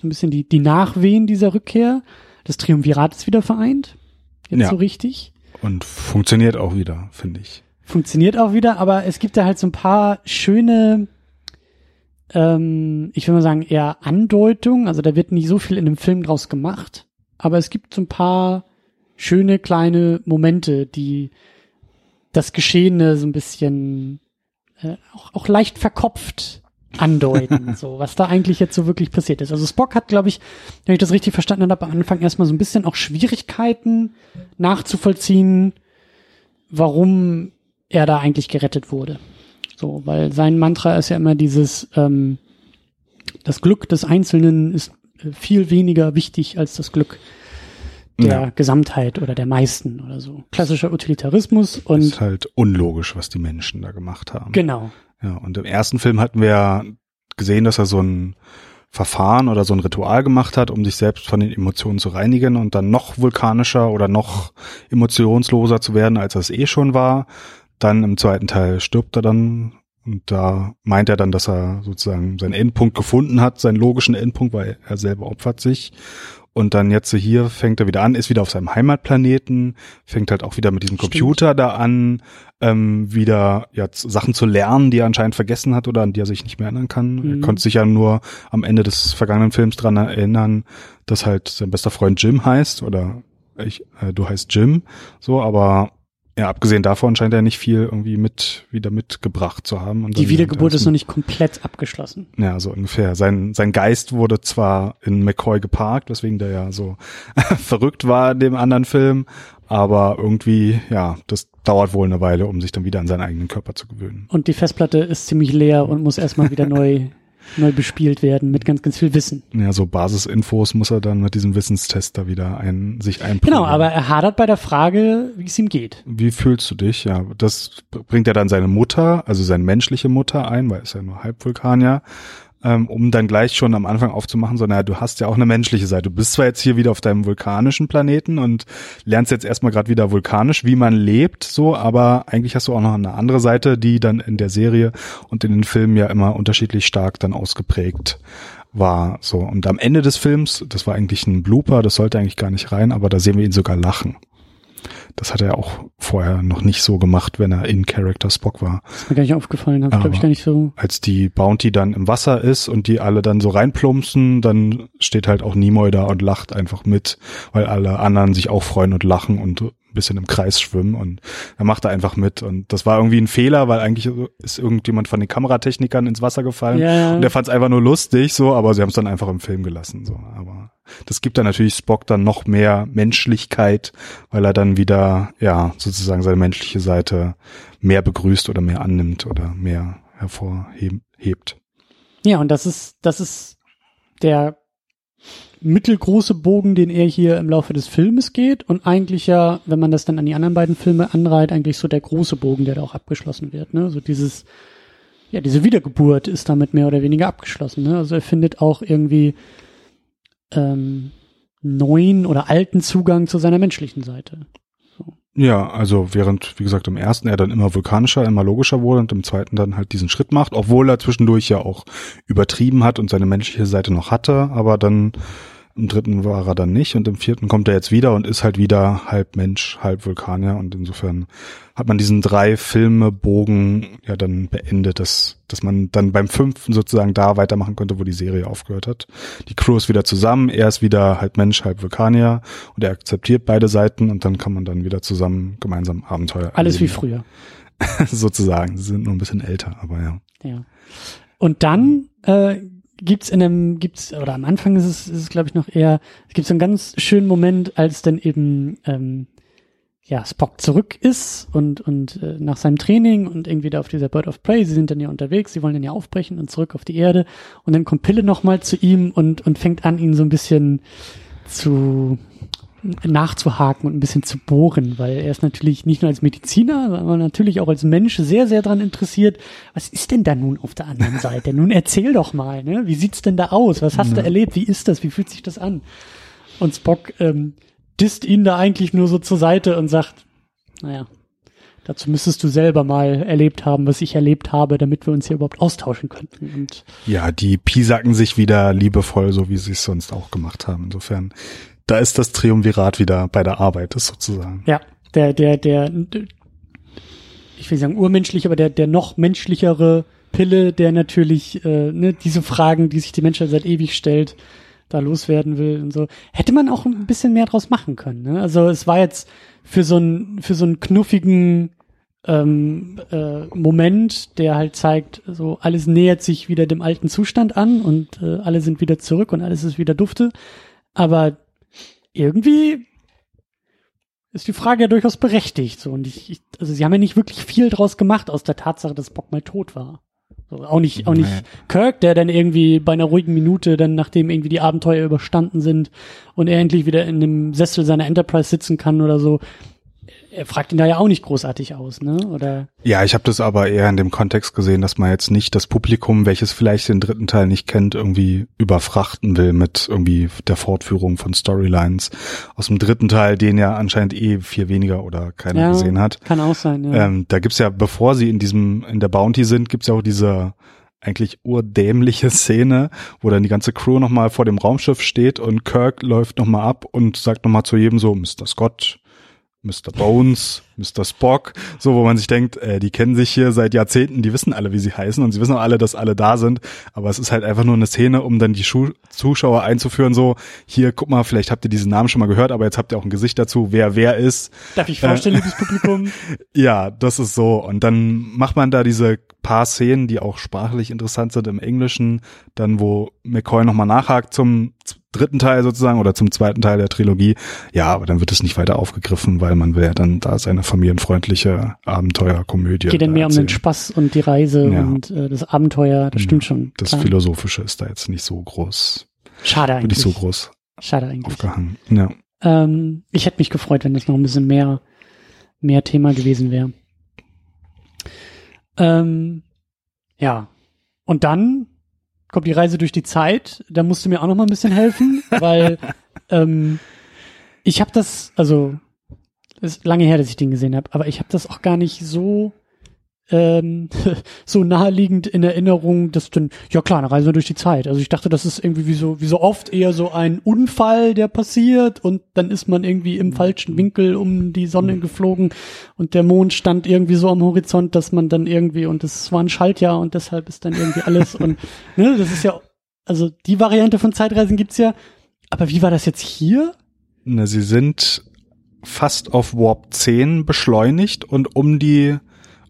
so ein bisschen die, die Nachwehen dieser Rückkehr. Das Triumvirat ist wieder vereint, jetzt ja. so richtig. Und funktioniert auch wieder, finde ich. Funktioniert auch wieder, aber es gibt da halt so ein paar schöne, ähm, ich will mal sagen, eher Andeutungen. Also da wird nicht so viel in dem Film draus gemacht, aber es gibt so ein paar schöne kleine Momente, die das Geschehene so ein bisschen äh, auch, auch leicht verkopft andeuten, so was da eigentlich jetzt so wirklich passiert ist. Also Spock hat, glaube ich, wenn ich das richtig verstanden habe, am Anfang erstmal so ein bisschen auch Schwierigkeiten nachzuvollziehen, warum er da eigentlich gerettet wurde. So, weil sein Mantra ist ja immer dieses, ähm, das Glück des Einzelnen ist viel weniger wichtig als das Glück der ja. Gesamtheit oder der meisten oder so. Klassischer Utilitarismus. Und ist halt unlogisch, was die Menschen da gemacht haben. Genau. Ja, und im ersten Film hatten wir gesehen, dass er so ein Verfahren oder so ein Ritual gemacht hat, um sich selbst von den Emotionen zu reinigen und dann noch vulkanischer oder noch emotionsloser zu werden, als das eh schon war. Dann im zweiten Teil stirbt er dann, und da meint er dann, dass er sozusagen seinen Endpunkt gefunden hat, seinen logischen Endpunkt, weil er selber opfert sich. Und dann jetzt so hier fängt er wieder an, ist wieder auf seinem Heimatplaneten, fängt halt auch wieder mit diesem Computer Stimmt. da an, ähm, wieder ja, Sachen zu lernen, die er anscheinend vergessen hat oder an die er sich nicht mehr erinnern kann. Mhm. Er konnte sich ja nur am Ende des vergangenen Films dran erinnern, dass halt sein bester Freund Jim heißt oder ich, äh, du heißt Jim, so, aber ja, abgesehen davon scheint er nicht viel irgendwie mit wieder mitgebracht zu haben. Und die Wiedergeburt ist noch nicht komplett abgeschlossen. Ja, so ungefähr. Sein sein Geist wurde zwar in McCoy geparkt, weswegen der ja so verrückt war in dem anderen Film, aber irgendwie, ja, das dauert wohl eine Weile, um sich dann wieder an seinen eigenen Körper zu gewöhnen. Und die Festplatte ist ziemlich leer und muss erstmal wieder neu neu bespielt werden mit ganz, ganz viel Wissen. Ja, so Basisinfos muss er dann mit diesem Wissenstest da wieder ein, sich einbringen. Genau, aber er hadert bei der Frage, wie es ihm geht. Wie fühlst du dich? Ja, das bringt er dann seine Mutter, also seine menschliche Mutter ein, weil er ist ja nur Halbvulkanier, ähm, um dann gleich schon am Anfang aufzumachen, so, naja, du hast ja auch eine menschliche Seite. Du bist zwar jetzt hier wieder auf deinem vulkanischen Planeten und lernst jetzt erstmal gerade wieder vulkanisch, wie man lebt, so, aber eigentlich hast du auch noch eine andere Seite, die dann in der Serie und in den Filmen ja immer unterschiedlich stark dann ausgeprägt war, so. Und am Ende des Films, das war eigentlich ein Blooper, das sollte eigentlich gar nicht rein, aber da sehen wir ihn sogar lachen. Das hat er auch vorher noch nicht so gemacht, wenn er in Character Spock war. Das ist mir gar nicht aufgefallen, habe ich glaube ich gar nicht so. Als die Bounty dann im Wasser ist und die alle dann so reinplumpsen, dann steht halt auch Nimoy da und lacht einfach mit, weil alle anderen sich auch freuen und lachen und ein bisschen im Kreis schwimmen und er macht da einfach mit. Und das war irgendwie ein Fehler, weil eigentlich ist irgendjemand von den Kameratechnikern ins Wasser gefallen ja. und der fand es einfach nur lustig, so, aber sie haben es dann einfach im Film gelassen. So, aber das gibt dann natürlich Spock dann noch mehr Menschlichkeit, weil er dann wieder, ja, sozusagen seine menschliche Seite mehr begrüßt oder mehr annimmt oder mehr hervorhebt. Ja, und das ist, das ist der mittelgroße Bogen, den er hier im Laufe des Filmes geht und eigentlich ja, wenn man das dann an die anderen beiden Filme anreiht, eigentlich so der große Bogen, der da auch abgeschlossen wird, ne? So dieses, ja, diese Wiedergeburt ist damit mehr oder weniger abgeschlossen, ne? Also er findet auch irgendwie Ähm, neuen oder alten Zugang zu seiner menschlichen Seite. So. Ja, also während, wie gesagt, im ersten er dann immer vulkanischer, immer logischer wurde und im zweiten dann halt diesen Schritt macht, obwohl er zwischendurch ja auch übertrieben hat und seine menschliche Seite noch hatte, aber dann im dritten war er dann nicht und im vierten kommt er jetzt wieder und ist halt wieder halb Mensch, halb Vulkanier und insofern hat man diesen drei Filme-Bogen ja dann beendet, dass, dass man dann beim fünften sozusagen da weitermachen könnte, wo die Serie aufgehört hat. Die Crew ist wieder zusammen, er ist wieder halb Mensch, halb Vulkanier und er akzeptiert beide Seiten und dann kann man dann wieder zusammen gemeinsam Abenteuer Alles erleben. Wie früher. Sozusagen, sie sind nur ein bisschen älter, aber ja. Ja. Und dann äh, gibt's in einem, gibt's, oder am Anfang ist es, ist es glaube ich noch eher, es gibt so einen ganz schönen Moment, als dann eben, ähm, ja, Spock zurück ist und, und äh, nach seinem Training und irgendwie da auf dieser Bird of Prey, sie sind dann ja unterwegs, sie wollen dann ja aufbrechen und zurück auf die Erde und dann kommt Pille nochmal zu ihm und, und fängt an, ihn so ein bisschen zu, nachzuhaken und ein bisschen zu bohren, weil er ist natürlich nicht nur als Mediziner, sondern natürlich auch als Mensch sehr, sehr daran interessiert, was ist denn da nun auf der anderen Seite? Nun erzähl doch mal, ne? Wie sieht's denn da aus? Was hast ja. du erlebt? Wie ist das? Wie fühlt sich das an? Und Spock ähm, disst ihn da eigentlich nur so zur Seite und sagt, naja, dazu müsstest du selber mal erlebt haben, was ich erlebt habe, damit wir uns hier überhaupt austauschen könnten. Und ja, die piesacken sich wieder liebevoll, so wie sie es sonst auch gemacht haben. Insofern da ist das Triumvirat wieder bei der Arbeit, ist sozusagen. Ja, der, der, der, ich will sagen urmenschlich, aber der, der noch menschlichere Pille, der natürlich, äh, ne, diese Fragen, die sich die Menschheit seit ewig stellt, da loswerden will und so. Hätte man auch ein bisschen mehr draus machen können, ne? Also, es war jetzt für so einen, für so einen knuffigen, ähm, äh, Moment, der halt zeigt, so, alles nähert sich wieder dem alten Zustand an und äh, alle sind wieder zurück und alles ist wieder dufte. Aber irgendwie ist die Frage ja durchaus berechtigt. So. Und ich, ich, also sie haben ja nicht wirklich viel draus gemacht aus der Tatsache, dass Spock mal tot war. So, auch nicht, auch nicht Kirk, der dann irgendwie bei einer ruhigen Minute, dann nachdem irgendwie die Abenteuer überstanden sind und er endlich wieder in dem Sessel seiner Enterprise sitzen kann oder so. Er fragt ihn da ja auch nicht großartig aus, ne? Oder? Ja, ich habe das aber eher in dem Kontext gesehen, dass man jetzt nicht das Publikum, welches vielleicht den dritten Teil nicht kennt, irgendwie überfrachten will mit irgendwie der Fortführung von Storylines aus dem dritten Teil, den ja anscheinend eh viel weniger oder keiner ja, gesehen hat. Kann auch sein, ja. Ähm, da gibt's ja, bevor sie in diesem, in der Bounty sind, gibt's ja auch diese eigentlich urdämliche Szene, wo dann die ganze Crew nochmal vor dem Raumschiff steht und Kirk läuft nochmal ab und sagt nochmal zu jedem so, Mister Scott, Mister Bones, Mister Spock, so, wo man sich denkt, äh, die kennen sich hier seit Jahrzehnten, die wissen alle, wie sie heißen und sie wissen auch alle, dass alle da sind, aber es ist halt einfach nur eine Szene, um dann die Schu- Zuschauer einzuführen, so, hier, guck mal, vielleicht habt ihr diesen Namen schon mal gehört, aber jetzt habt ihr auch ein Gesicht dazu, wer wer ist. Darf ich vorstellen, äh, liebes Publikum? Ja, das ist so und dann macht man da diese paar Szenen, die auch sprachlich interessant sind im Englischen, dann wo McCoy nochmal nachhakt zum dritten Teil sozusagen oder zum zweiten Teil der Trilogie. Ja, aber dann wird es nicht weiter aufgegriffen, weil man will ja dann da seine familienfreundliche Abenteuerkomödie. Geht dann mehr erzählen. Um den Spaß und die Reise ja. und äh, das Abenteuer, das ja, stimmt schon. Das klar. Philosophische ist da jetzt nicht so groß. Schade eigentlich. Nicht so groß. Schade eigentlich. Aufgehangen. Ja. Ähm, ich hätte mich gefreut, wenn das noch ein bisschen mehr, mehr Thema gewesen wäre. Ähm, ja. Und dann kommt die Reise durch die Zeit, da musst du mir auch noch mal ein bisschen helfen, weil ähm, ich habe das, also ist lange her, dass ich den gesehen habe, aber ich habe das auch gar nicht so ähm, so naheliegend in Erinnerung, dass dann, ja klar, eine Reise durch die Zeit. Also ich dachte, das ist irgendwie wie so, wie so oft eher so ein Unfall, der passiert und dann ist man irgendwie im falschen Winkel um die Sonne geflogen und der Mond stand irgendwie so am Horizont, dass man dann irgendwie, und das war ein Schaltjahr und deshalb ist dann irgendwie alles und ne, das ist ja, also die Variante von Zeitreisen gibt's ja, aber wie war das jetzt hier? Na, sie sind fast auf Warp zehn beschleunigt und um die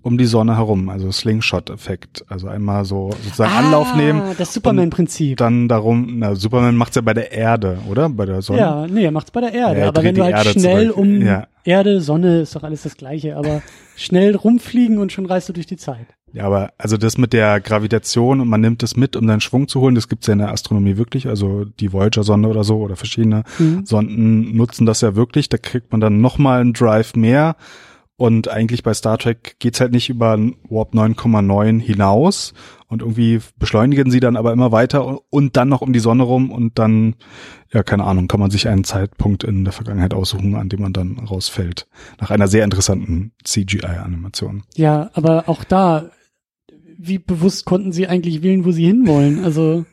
um die Sonne herum, also Slingshot-Effekt. Also einmal so sozusagen ah, Anlauf nehmen. Das Superman-Prinzip. Dann darum, na, Superman macht's ja bei der Erde, oder? Bei der Sonne? Ja, nee, er macht's bei der Erde. Ja, aber wenn du halt Erde schnell zurück. um ja. Erde, Sonne, ist doch alles das Gleiche, aber schnell rumfliegen und schon reist du durch die Zeit. Ja, aber also das mit der Gravitation und man nimmt das mit, um dann Schwung zu holen, das gibt's ja in der Astronomie wirklich, also die Voyager-Sonde oder so oder verschiedene mhm. Sonden nutzen das ja wirklich, da kriegt man dann nochmal einen Drive mehr. Und eigentlich bei Star Trek geht's halt nicht über Warp neun Komma neun hinaus und irgendwie beschleunigen sie dann aber immer weiter und dann noch um die Sonne rum und dann, ja, keine Ahnung, kann man sich einen Zeitpunkt in der Vergangenheit aussuchen, an dem man dann rausfällt. Nach einer sehr interessanten C G I-Animation. Ja, aber auch da, wie bewusst konnten sie eigentlich wählen, wo sie hinwollen? Also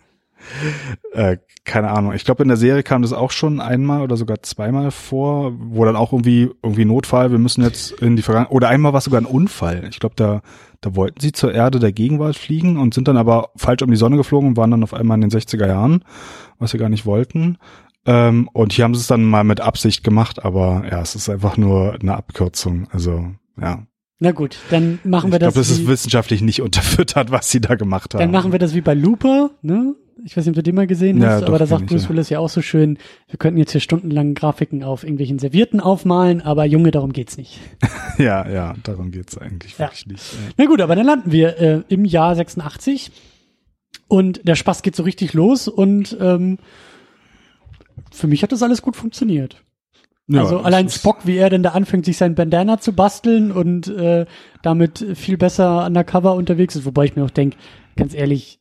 Äh, keine Ahnung. Ich glaube, in der Serie kam das auch schon einmal oder sogar zweimal vor, wo dann auch irgendwie irgendwie Notfall, wir müssen jetzt in die Vergangenheit, oder einmal war es sogar ein Unfall. Ich glaube, da da wollten sie zur Erde der Gegenwart fliegen und sind dann aber falsch um die Sonne geflogen und waren dann auf einmal in den sechziger Jahren, was sie gar nicht wollten. Ähm, und hier haben sie es dann mal mit Absicht gemacht, aber ja, es ist einfach nur eine Abkürzung. Also, ja. Na gut, dann machen wir das. Ich glaube, das ist wissenschaftlich nicht unterfüttert, was sie da gemacht haben. Dann machen wir das wie bei Looper, ne? Ich weiß nicht, ob du den mal gesehen hast, ja, aber da sagt Bruce Willis ja auch so schön, wir könnten jetzt hier stundenlang Grafiken auf irgendwelchen Servietten aufmalen, aber Junge, darum geht's nicht. ja, ja, darum geht's eigentlich ja. wirklich nicht. Ja. Na gut, aber dann landen wir äh, im Jahr sechsundachtzig und der Spaß geht so richtig los und ähm, für mich hat das alles gut funktioniert. Ja, also allein Spock, wie er denn da anfängt, sich sein Bandana zu basteln und äh, damit viel besser undercover unterwegs ist, wobei ich mir auch denke, ganz ehrlich,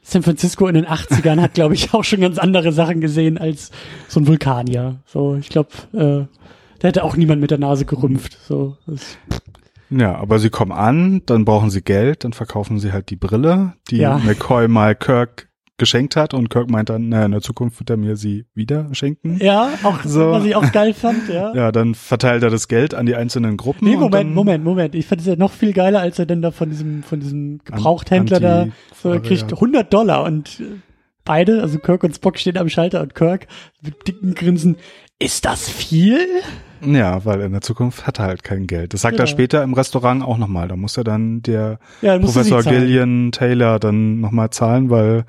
San Francisco in den achtzigern hat, glaube ich, auch schon ganz andere Sachen gesehen als so ein Vulkanier. So, ich glaube, äh, da hätte auch niemand mit der Nase gerümpft. So, das ja, aber sie kommen an, dann brauchen sie Geld, dann verkaufen sie halt die Brille, die ja. McCoy mal Kirk geschenkt hat und Kirk meint dann, naja, in der Zukunft wird er mir sie wieder schenken. Ja, auch so. Was ich auch geil fand, ja. Ja, dann verteilt er das Geld an die einzelnen Gruppen. Nee, Moment, und dann, Moment, Moment. Ich fand es ja noch viel geiler, als er dann da von diesem, von diesem Gebrauchthändler Anti- da so, kriegt hundert Dollar und beide, also Kirk und Spock stehen am Schalter und Kirk mit dicken Grinsen, ist das viel? Ja, weil in der Zukunft hat er halt kein Geld. Das sagt ja. er später im Restaurant auch nochmal. Da muss er dann der ja, dann Professor Gillian Taylor dann nochmal zahlen, weil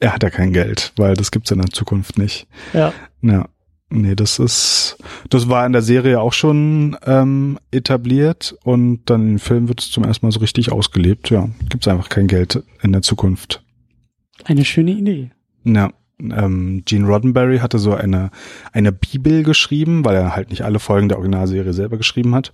er hat ja kein Geld, weil das gibt's in der Zukunft nicht. Ja. Ja. Nee, das ist, das war in der Serie auch schon ähm, etabliert und dann im Film wird es zum ersten Mal so richtig ausgelebt. Ja, gibt's einfach kein Geld in der Zukunft. Eine schöne Idee. Ja. Ähm, Gene Roddenberry hatte so eine eine Bibel geschrieben, weil er halt nicht alle Folgen der Originalserie selber geschrieben hat,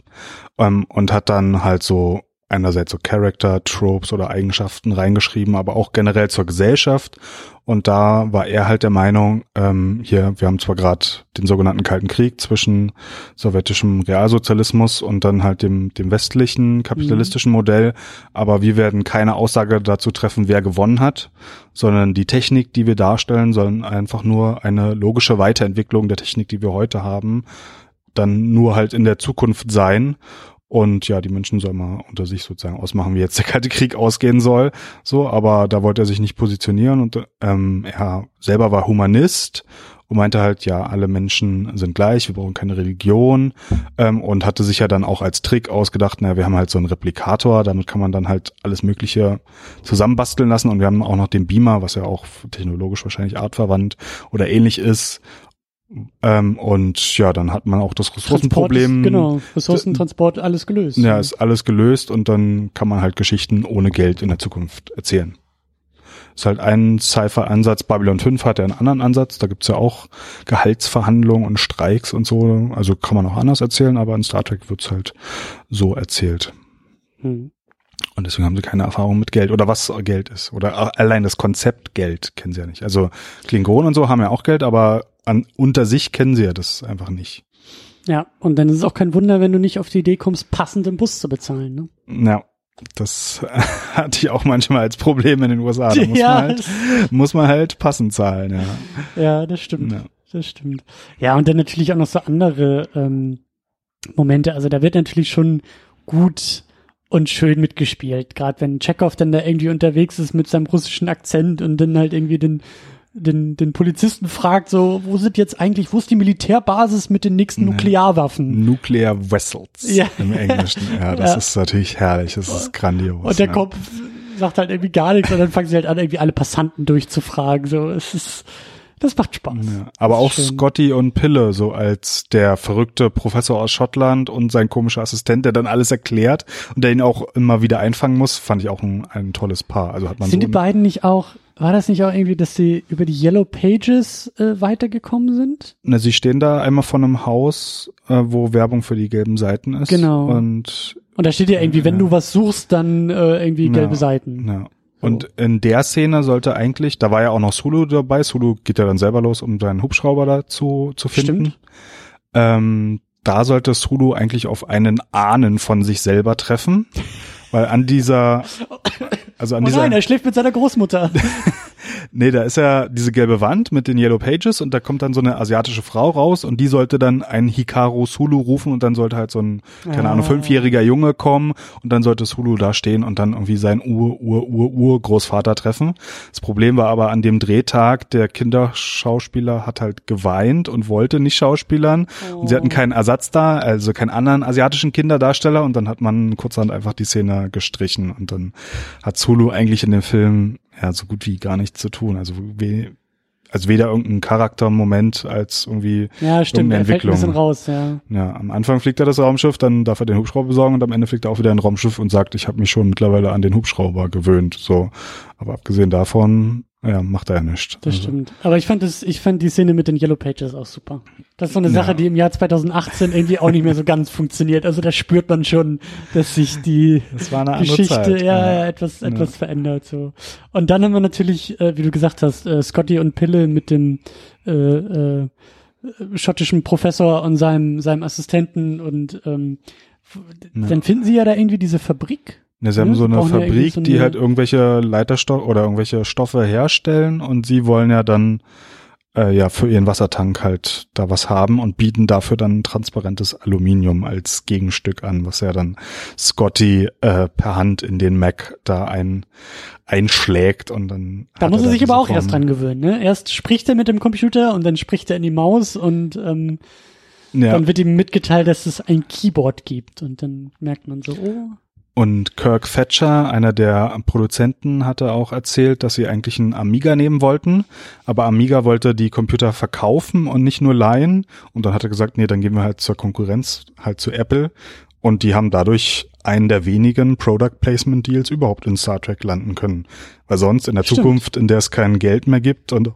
ähm, und hat dann halt so einerseits so Character, Tropes oder Eigenschaften reingeschrieben, aber auch generell zur Gesellschaft. Und da war er halt der Meinung, ähm, hier, wir haben zwar gerade den sogenannten Kalten Krieg zwischen sowjetischem Realsozialismus und dann halt dem, dem westlichen kapitalistischen mhm. Modell, aber wir werden keine Aussage dazu treffen, wer gewonnen hat, sondern die Technik, die wir darstellen, sollen einfach nur eine logische Weiterentwicklung der Technik, die wir heute haben, dann nur halt in der Zukunft sein. Und ja, die Menschen sollen mal unter sich sozusagen ausmachen, wie jetzt der Kalte Krieg ausgehen soll. So, aber da wollte er sich nicht positionieren und ähm, er selber war Humanist und meinte halt, ja, alle Menschen sind gleich, wir brauchen keine Religion, ähm, und hatte sich ja dann auch als Trick ausgedacht, naja, wir haben halt so einen Replikator, damit kann man dann halt alles Mögliche zusammenbasteln lassen und wir haben auch noch den Beamer, was ja auch technologisch wahrscheinlich artverwandt oder ähnlich ist. Ähm, und ja, dann hat man auch das Ressourcenproblem. Transport, genau, Ressourcentransport, alles gelöst. Ja, ist alles gelöst und dann kann man halt Geschichten ohne Geld in der Zukunft erzählen. Ist halt ein Sci-Fi-Ansatz. Babylon fünf hat ja einen anderen Ansatz. Da gibt's ja auch Gehaltsverhandlungen und Streiks und so. Also kann man auch anders erzählen, aber in Star Trek wird's halt so erzählt. Hm. Und deswegen haben sie keine Erfahrung mit Geld oder was Geld ist. Oder allein das Konzept Geld kennen sie ja nicht. Also Klingonen und so haben ja auch Geld, aber an, unter sich kennen sie ja das einfach nicht. Ja, und dann ist es auch kein Wunder, wenn du nicht auf die Idee kommst, passend im Bus zu bezahlen. Ne? Ja, Das hatte ich auch manchmal als Problem in den U S A. Da muss, ja, man, halt, muss man halt passend zahlen, ja. Ja, das stimmt. Ja. Das stimmt. Ja, und dann natürlich auch noch so andere ähm, Momente. Also da wird natürlich schon gut und schön mitgespielt. Gerade wenn Tschechow dann da irgendwie unterwegs ist mit seinem russischen Akzent und dann halt irgendwie den den den Polizisten fragt so, wo sind jetzt eigentlich, wo ist die Militärbasis mit den nächsten Nuklearwaffen? Nuclear Vessels, ja, im Englischen. Ja, das ja. ist natürlich herrlich, das ist grandios. Und der ja. Kopf sagt halt irgendwie gar nichts und dann fangen sie halt an, irgendwie alle Passanten durchzufragen. So, es ist, das macht Spaß. Ja, aber auch schön. Scotty und Pille, so als der verrückte Professor aus Schottland und sein komischer Assistent, der dann alles erklärt und der ihn auch immer wieder einfangen muss, fand ich auch ein, ein tolles Paar. Also hat man Sind so die beiden nicht auch War das nicht auch irgendwie, dass sie über die Yellow Pages äh, weitergekommen sind? Na, sie stehen da einmal vor einem Haus, äh, wo Werbung für die gelben Seiten ist. Genau. Und, und da steht ja irgendwie, äh, wenn du was suchst, dann äh, irgendwie na, gelbe Seiten. Ja. So. Und in der Szene sollte eigentlich, da war ja auch noch Sulu dabei, Sulu geht ja dann selber los, um seinen Hubschrauber da zu, zu finden. Stimmt. Ähm, da sollte Sulu eigentlich auf einen Ahnen von sich selber treffen, weil an dieser... Also an oh dieser, nein, er schläft mit seiner Großmutter. Nee, da ist ja diese gelbe Wand mit den Yellow Pages und da kommt dann so eine asiatische Frau raus und die sollte dann einen Hikaru Sulu rufen und dann sollte halt so ein, keine ah. Ahnung, fünfjähriger Junge kommen und dann sollte Sulu da stehen und dann irgendwie seinen Ur-Ur-Ur-Ur-Großvater treffen. Das Problem war aber an dem Drehtag, der Kinderschauspieler hat halt geweint und wollte nicht schauspielern oh. und sie hatten keinen Ersatz da, also keinen anderen asiatischen Kinderdarsteller und dann hat man kurzerhand einfach die Szene gestrichen und dann hat Sulu eigentlich in dem Film ja so gut wie gar nichts zu tun. Also, we, also weder irgendein Charaktermoment als irgendwie ja, stimmt, irgendeine Entwicklung. Ja, stimmt, er fällt ein bisschen raus, ja. Ja, am Anfang fliegt er das Raumschiff, dann darf er den Hubschrauber besorgen und am Ende fliegt er auch wieder ein Raumschiff und sagt, ich habe mich schon mittlerweile an den Hubschrauber gewöhnt. So, aber abgesehen davon, ja, macht er ja nichts. Das also. Stimmt. Aber ich fand das, ich fand die Szene mit den Yellow Pages auch super. Das ist so eine ja. Sache, die im Jahr zweitausendachtzehn irgendwie auch nicht mehr so ganz funktioniert. Also da spürt man schon, dass sich die das war eine Geschichte ja, ja etwas, etwas ja. verändert. So. Und dann haben wir natürlich, äh, wie du gesagt hast, äh, Scotty und Pille mit dem äh, äh, schottischen Professor und seinem, seinem Assistenten und ähm, ja. dann finden sie ja da irgendwie diese Fabrik. Ja, sie haben so eine Fabrik, so eine die halt irgendwelche Leiterstoffe oder irgendwelche Stoffe herstellen und sie wollen ja dann äh, ja für ihren Wassertank halt da was haben und bieten dafür dann transparentes Aluminium als Gegenstück an, was ja dann Scotty äh, per Hand in den Mac da ein einschlägt und dann... Da muss er, er sich aber auch Form. erst dran gewöhnen, ne? Erst spricht er mit dem Computer und dann spricht er in die Maus und... Ähm ja. Dann wird ihm mitgeteilt, dass es ein Keyboard gibt und dann merkt man so, oh... Und Kirk Fletcher, einer der Produzenten, hatte auch erzählt, dass sie eigentlich einen Amiga nehmen wollten, aber Amiga wollte die Computer verkaufen und nicht nur leihen. Und dann hat er gesagt, nee, dann gehen wir halt zur Konkurrenz, halt zu Apple. Und die haben dadurch einen der wenigen Product Placement Deals überhaupt in Star Trek landen können. Weil sonst in der Stimmt. Zukunft, in der es kein Geld mehr gibt und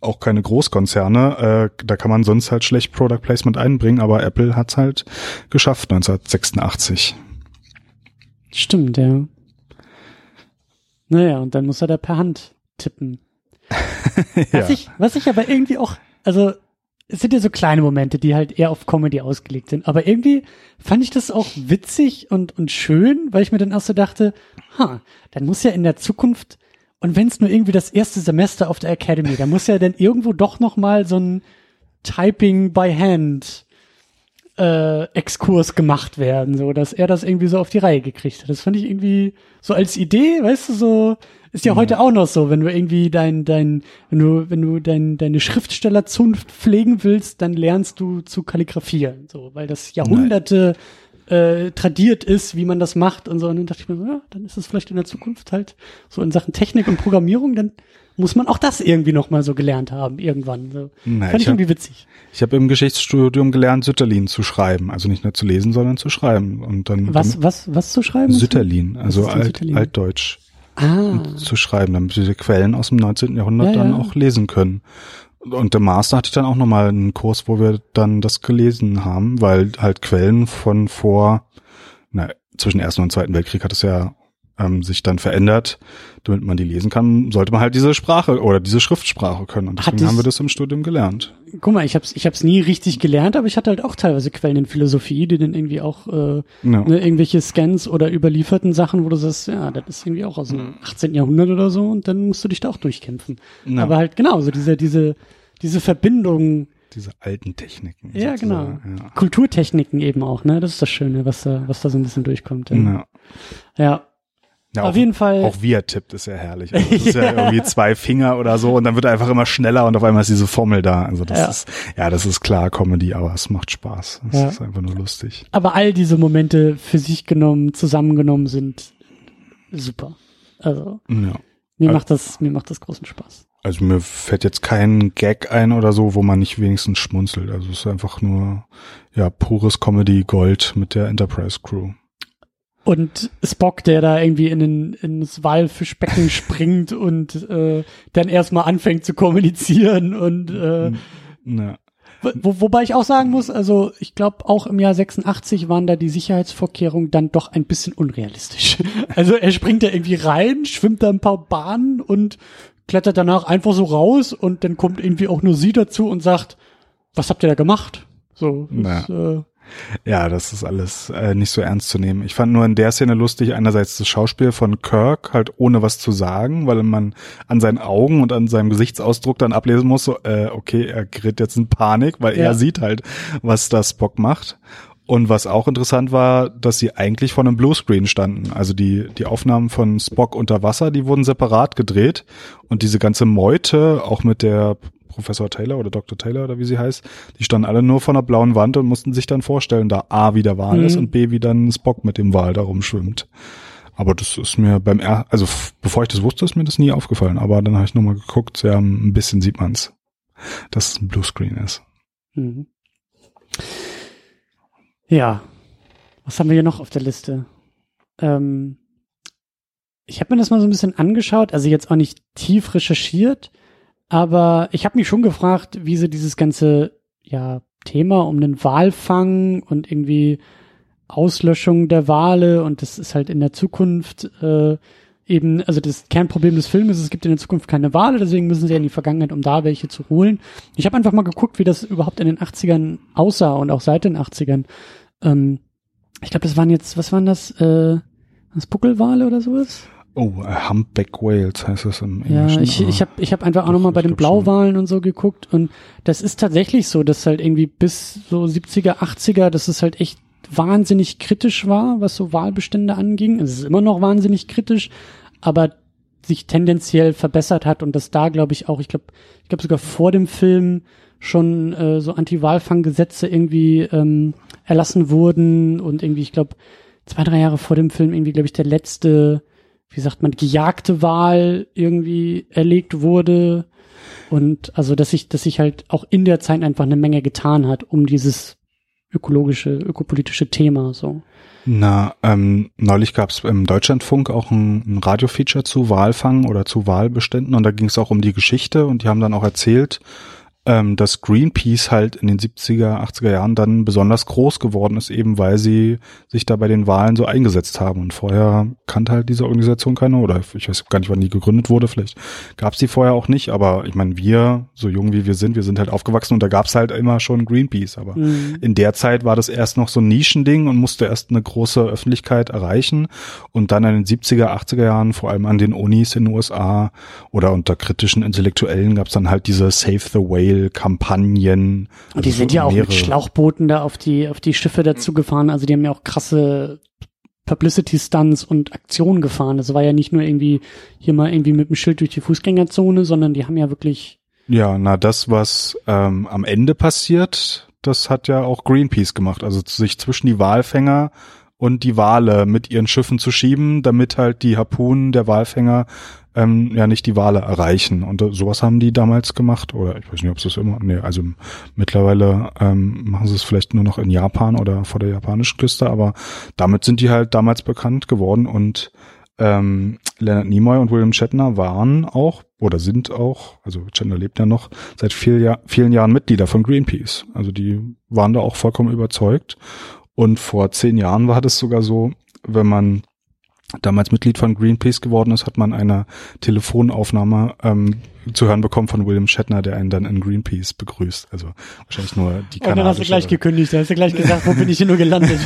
auch keine Großkonzerne, äh, da kann man sonst halt schlecht Product Placement einbringen, aber Apple hat's halt geschafft, neunzehnhundertsechsundachtzig. Stimmt, ja. Naja, und dann muss er da per Hand tippen. ja. Was ich, was ich aber irgendwie auch, also es sind ja so kleine Momente, die halt eher auf Comedy ausgelegt sind, aber irgendwie fand ich das auch witzig und, und schön, weil ich mir dann auch so dachte, ha, dann muss ja in der Zukunft, und wenn es nur irgendwie das erste Semester auf der Academy, da muss ja dann irgendwo doch nochmal so ein Typing by Hand Äh, Exkurs gemacht werden, so dass er das irgendwie so auf die Reihe gekriegt hat. Das fand ich irgendwie so als Idee, weißt du, so ist ja, ja. heute auch noch so, wenn du irgendwie dein dein wenn du wenn du dein deine Schriftstellerzunft pflegen willst, dann lernst du zu kalligrafieren, so, weil das Jahrhunderte äh, tradiert ist, wie man das macht und so. Und dann dachte ich mir, ja, dann ist es vielleicht in der Zukunft halt so in Sachen Technik und Programmierung, dann muss man auch das irgendwie nochmal so gelernt haben, irgendwann. So. Na, fand ich, ich irgendwie hab, witzig. Ich habe im Geschichtsstudium gelernt, Sütterlin zu schreiben. Also nicht nur zu lesen, sondern zu schreiben. Und dann Was, was, was zu schreiben? Sütterlin, also Alt, Sütterlin? Altdeutsch. Ah. Zu schreiben, damit diese Quellen aus dem neunzehnten. Jahrhundert ja, dann ja. auch lesen können. Und im Master hatte ich dann auch nochmal einen Kurs, wo wir dann das gelesen haben, weil halt Quellen von vor, na, zwischen Ersten und Zweiten Weltkrieg hat es ja ähm, sich dann verändert, damit man die lesen kann, sollte man halt diese Sprache oder diese Schriftsprache können. Und deswegen haben wir das im Studium gelernt. Guck mal, ich hab's, ich hab's nie richtig gelernt, aber ich hatte halt auch teilweise Quellen in Philosophie, die dann irgendwie auch äh, ja. ne, irgendwelche Scans oder überlieferten Sachen, wo du sagst, ja, das ist irgendwie auch aus dem achtzehnten Jahrhundert oder so, und dann musst du dich da auch durchkämpfen. Ja. Aber halt genau, so diese, diese, diese Verbindung. Diese alten Techniken. Ja, sozusagen. Genau. Ja. Kulturtechniken eben auch, ne? Das ist das Schöne, was da, was da so ein bisschen durchkommt. Ja. Ja. ja. ja auf auch, jeden Fall. Auch wie er tippt, ist ja herrlich. Also das ist ja irgendwie zwei Finger oder so, und dann wird er einfach immer schneller, und auf einmal ist diese Formel da. Also das ja. ist, ja, das ist klar Comedy, aber es macht Spaß. Es ja. ist einfach nur lustig. Aber all diese Momente für sich genommen, zusammengenommen sind super. Also. Ja. Mir also, macht das, mir macht das großen Spaß. Also mir fällt jetzt kein Gag ein oder so, wo man nicht wenigstens schmunzelt. Also es ist einfach nur, ja, pures Comedy-Gold mit der Enterprise-Crew. Und Spock, der da irgendwie in den, ins Walfischbecken springt und äh, dann erstmal anfängt zu kommunizieren und äh, Na. Wo, wobei ich auch sagen muss, also ich glaube auch im Jahr sechsundachtzig waren da die Sicherheitsvorkehrungen dann doch ein bisschen unrealistisch. Also er springt da irgendwie rein, schwimmt da ein paar Bahnen und klettert danach einfach so raus, und dann kommt irgendwie auch nur sie dazu und sagt, was habt ihr da gemacht? So, das, äh, ja, das ist alles äh, nicht so ernst zu nehmen. Ich fand nur in der Szene lustig, einerseits das Schauspiel von Kirk, halt ohne was zu sagen, weil man an seinen Augen und an seinem Gesichtsausdruck dann ablesen muss, so, äh, okay, er gerät jetzt in Panik, weil ja. er sieht halt, was da Spock macht. Und was auch interessant war, dass sie eigentlich vor einem Bluescreen standen. Also die die Aufnahmen von Spock unter Wasser, die wurden separat gedreht. Und diese ganze Meute, auch mit der Professor Taylor oder Doktor Taylor oder wie sie heißt, die standen alle nur vor einer blauen Wand und mussten sich dann vorstellen, da A, wie der Wal mhm. ist, und B, wie dann Spock mit dem Wal da rumschwimmt. Aber das ist mir beim er- also bevor ich das wusste, ist mir das nie aufgefallen. Aber dann habe ich nochmal geguckt, ja, ein bisschen sieht man's, dass es ein Bluescreen ist. Mhm. Ja, was haben wir hier noch auf der Liste? Ähm, ich habe mir das mal so ein bisschen angeschaut, also jetzt auch nicht tief recherchiert, aber ich habe mich schon gefragt, wie sie dieses ganze ja, Thema um den Walfang und irgendwie Auslöschung der Wale, und das ist halt in der Zukunft äh, eben, also das Kernproblem des Films ist, es gibt in der Zukunft keine Wale, deswegen müssen sie in die Vergangenheit, um da welche zu holen. Ich habe einfach mal geguckt, wie das überhaupt in den achtzigern aussah und auch seit den achtzigern. Ich glaube, das waren jetzt, was waren das? Äh, das Buckelwale oder sowas? Oh, Humpback Whales heißt das im Englischen. Ja, ich, ich habe ich hab einfach auch nochmal bei den Blauwalen und so geguckt, und das ist tatsächlich so, dass halt irgendwie bis so siebziger, achtziger, das ist halt echt wahnsinnig kritisch war, was so Walbestände anging. Es ist immer noch wahnsinnig kritisch, aber sich tendenziell verbessert hat, und dass da, glaube ich, auch, ich glaube, ich glaube sogar vor dem Film schon äh, so Anti-Walfang-Gesetze irgendwie ähm, erlassen wurden, und irgendwie, ich glaube, zwei, drei Jahre vor dem Film irgendwie, glaube ich, der letzte, wie sagt man, gejagte Wal irgendwie erlegt wurde, und also, dass sich, dass sich halt auch in der Zeit einfach eine Menge getan hat, um dieses ökologische, ökopolitische Thema, so. Na, ähm, neulich gab's im Deutschlandfunk auch ein, ein Radiofeature zu Walfang oder zu Walbeständen, und da ging's auch um die Geschichte, und die haben dann auch erzählt, ähm, dass Greenpeace halt in den siebziger, achtziger Jahren dann besonders groß geworden ist, eben weil sie sich da bei den Wahlen so eingesetzt haben, und vorher kannte halt diese Organisation keine, oder ich weiß gar nicht, wann die gegründet wurde, vielleicht gab's die vorher auch nicht, aber ich meine, wir, so jung wie wir sind, wir sind halt aufgewachsen, und da gab's halt immer schon Greenpeace, aber mhm. in der Zeit war das erst noch so ein Nischending und musste erst eine große Öffentlichkeit erreichen, und dann in den siebziger, achtziger Jahren, vor allem an den Unis in den U S A oder unter kritischen Intellektuellen, gab's dann halt diese Save the Whale Kampagnen. Also und die sind ja auch mehrere. Mit Schlauchbooten da auf die auf die Schiffe dazu gefahren. Also die haben ja auch krasse Publicity-Stunts und Aktionen gefahren. Das war ja nicht nur irgendwie hier mal irgendwie mit dem Schild durch die Fußgängerzone, sondern die haben ja wirklich... Ja, na das, was ähm, am Ende passiert, das hat ja auch Greenpeace gemacht. Also sich zwischen die Walfänger und die Wale mit ihren Schiffen zu schieben, damit halt die Harpunen der Walfänger ähm, ja nicht die Wale erreichen. Und äh, sowas haben die damals gemacht, oder ich weiß nicht, ob sie es immer, nee, also mittlerweile ähm, machen sie es vielleicht nur noch in Japan oder vor der japanischen Küste, aber damit sind die halt damals bekannt geworden, und ähm, Leonard Nimoy und William Shatner waren auch, oder sind auch, also Shatner lebt ja noch, seit viel Jahr, vielen Jahren Mitglieder von Greenpeace. Also die waren da auch vollkommen überzeugt. Und vor zehn Jahren war das sogar so, wenn man damals Mitglied von Greenpeace geworden ist, hat man eine Telefonaufnahme ähm, zu hören bekommen von William Shatner, der einen dann in Greenpeace begrüßt. Also wahrscheinlich nur die kanadische... Und dann hast du gleich gekündigt, da hast du gleich gesagt, wo bin ich denn nur gelandet?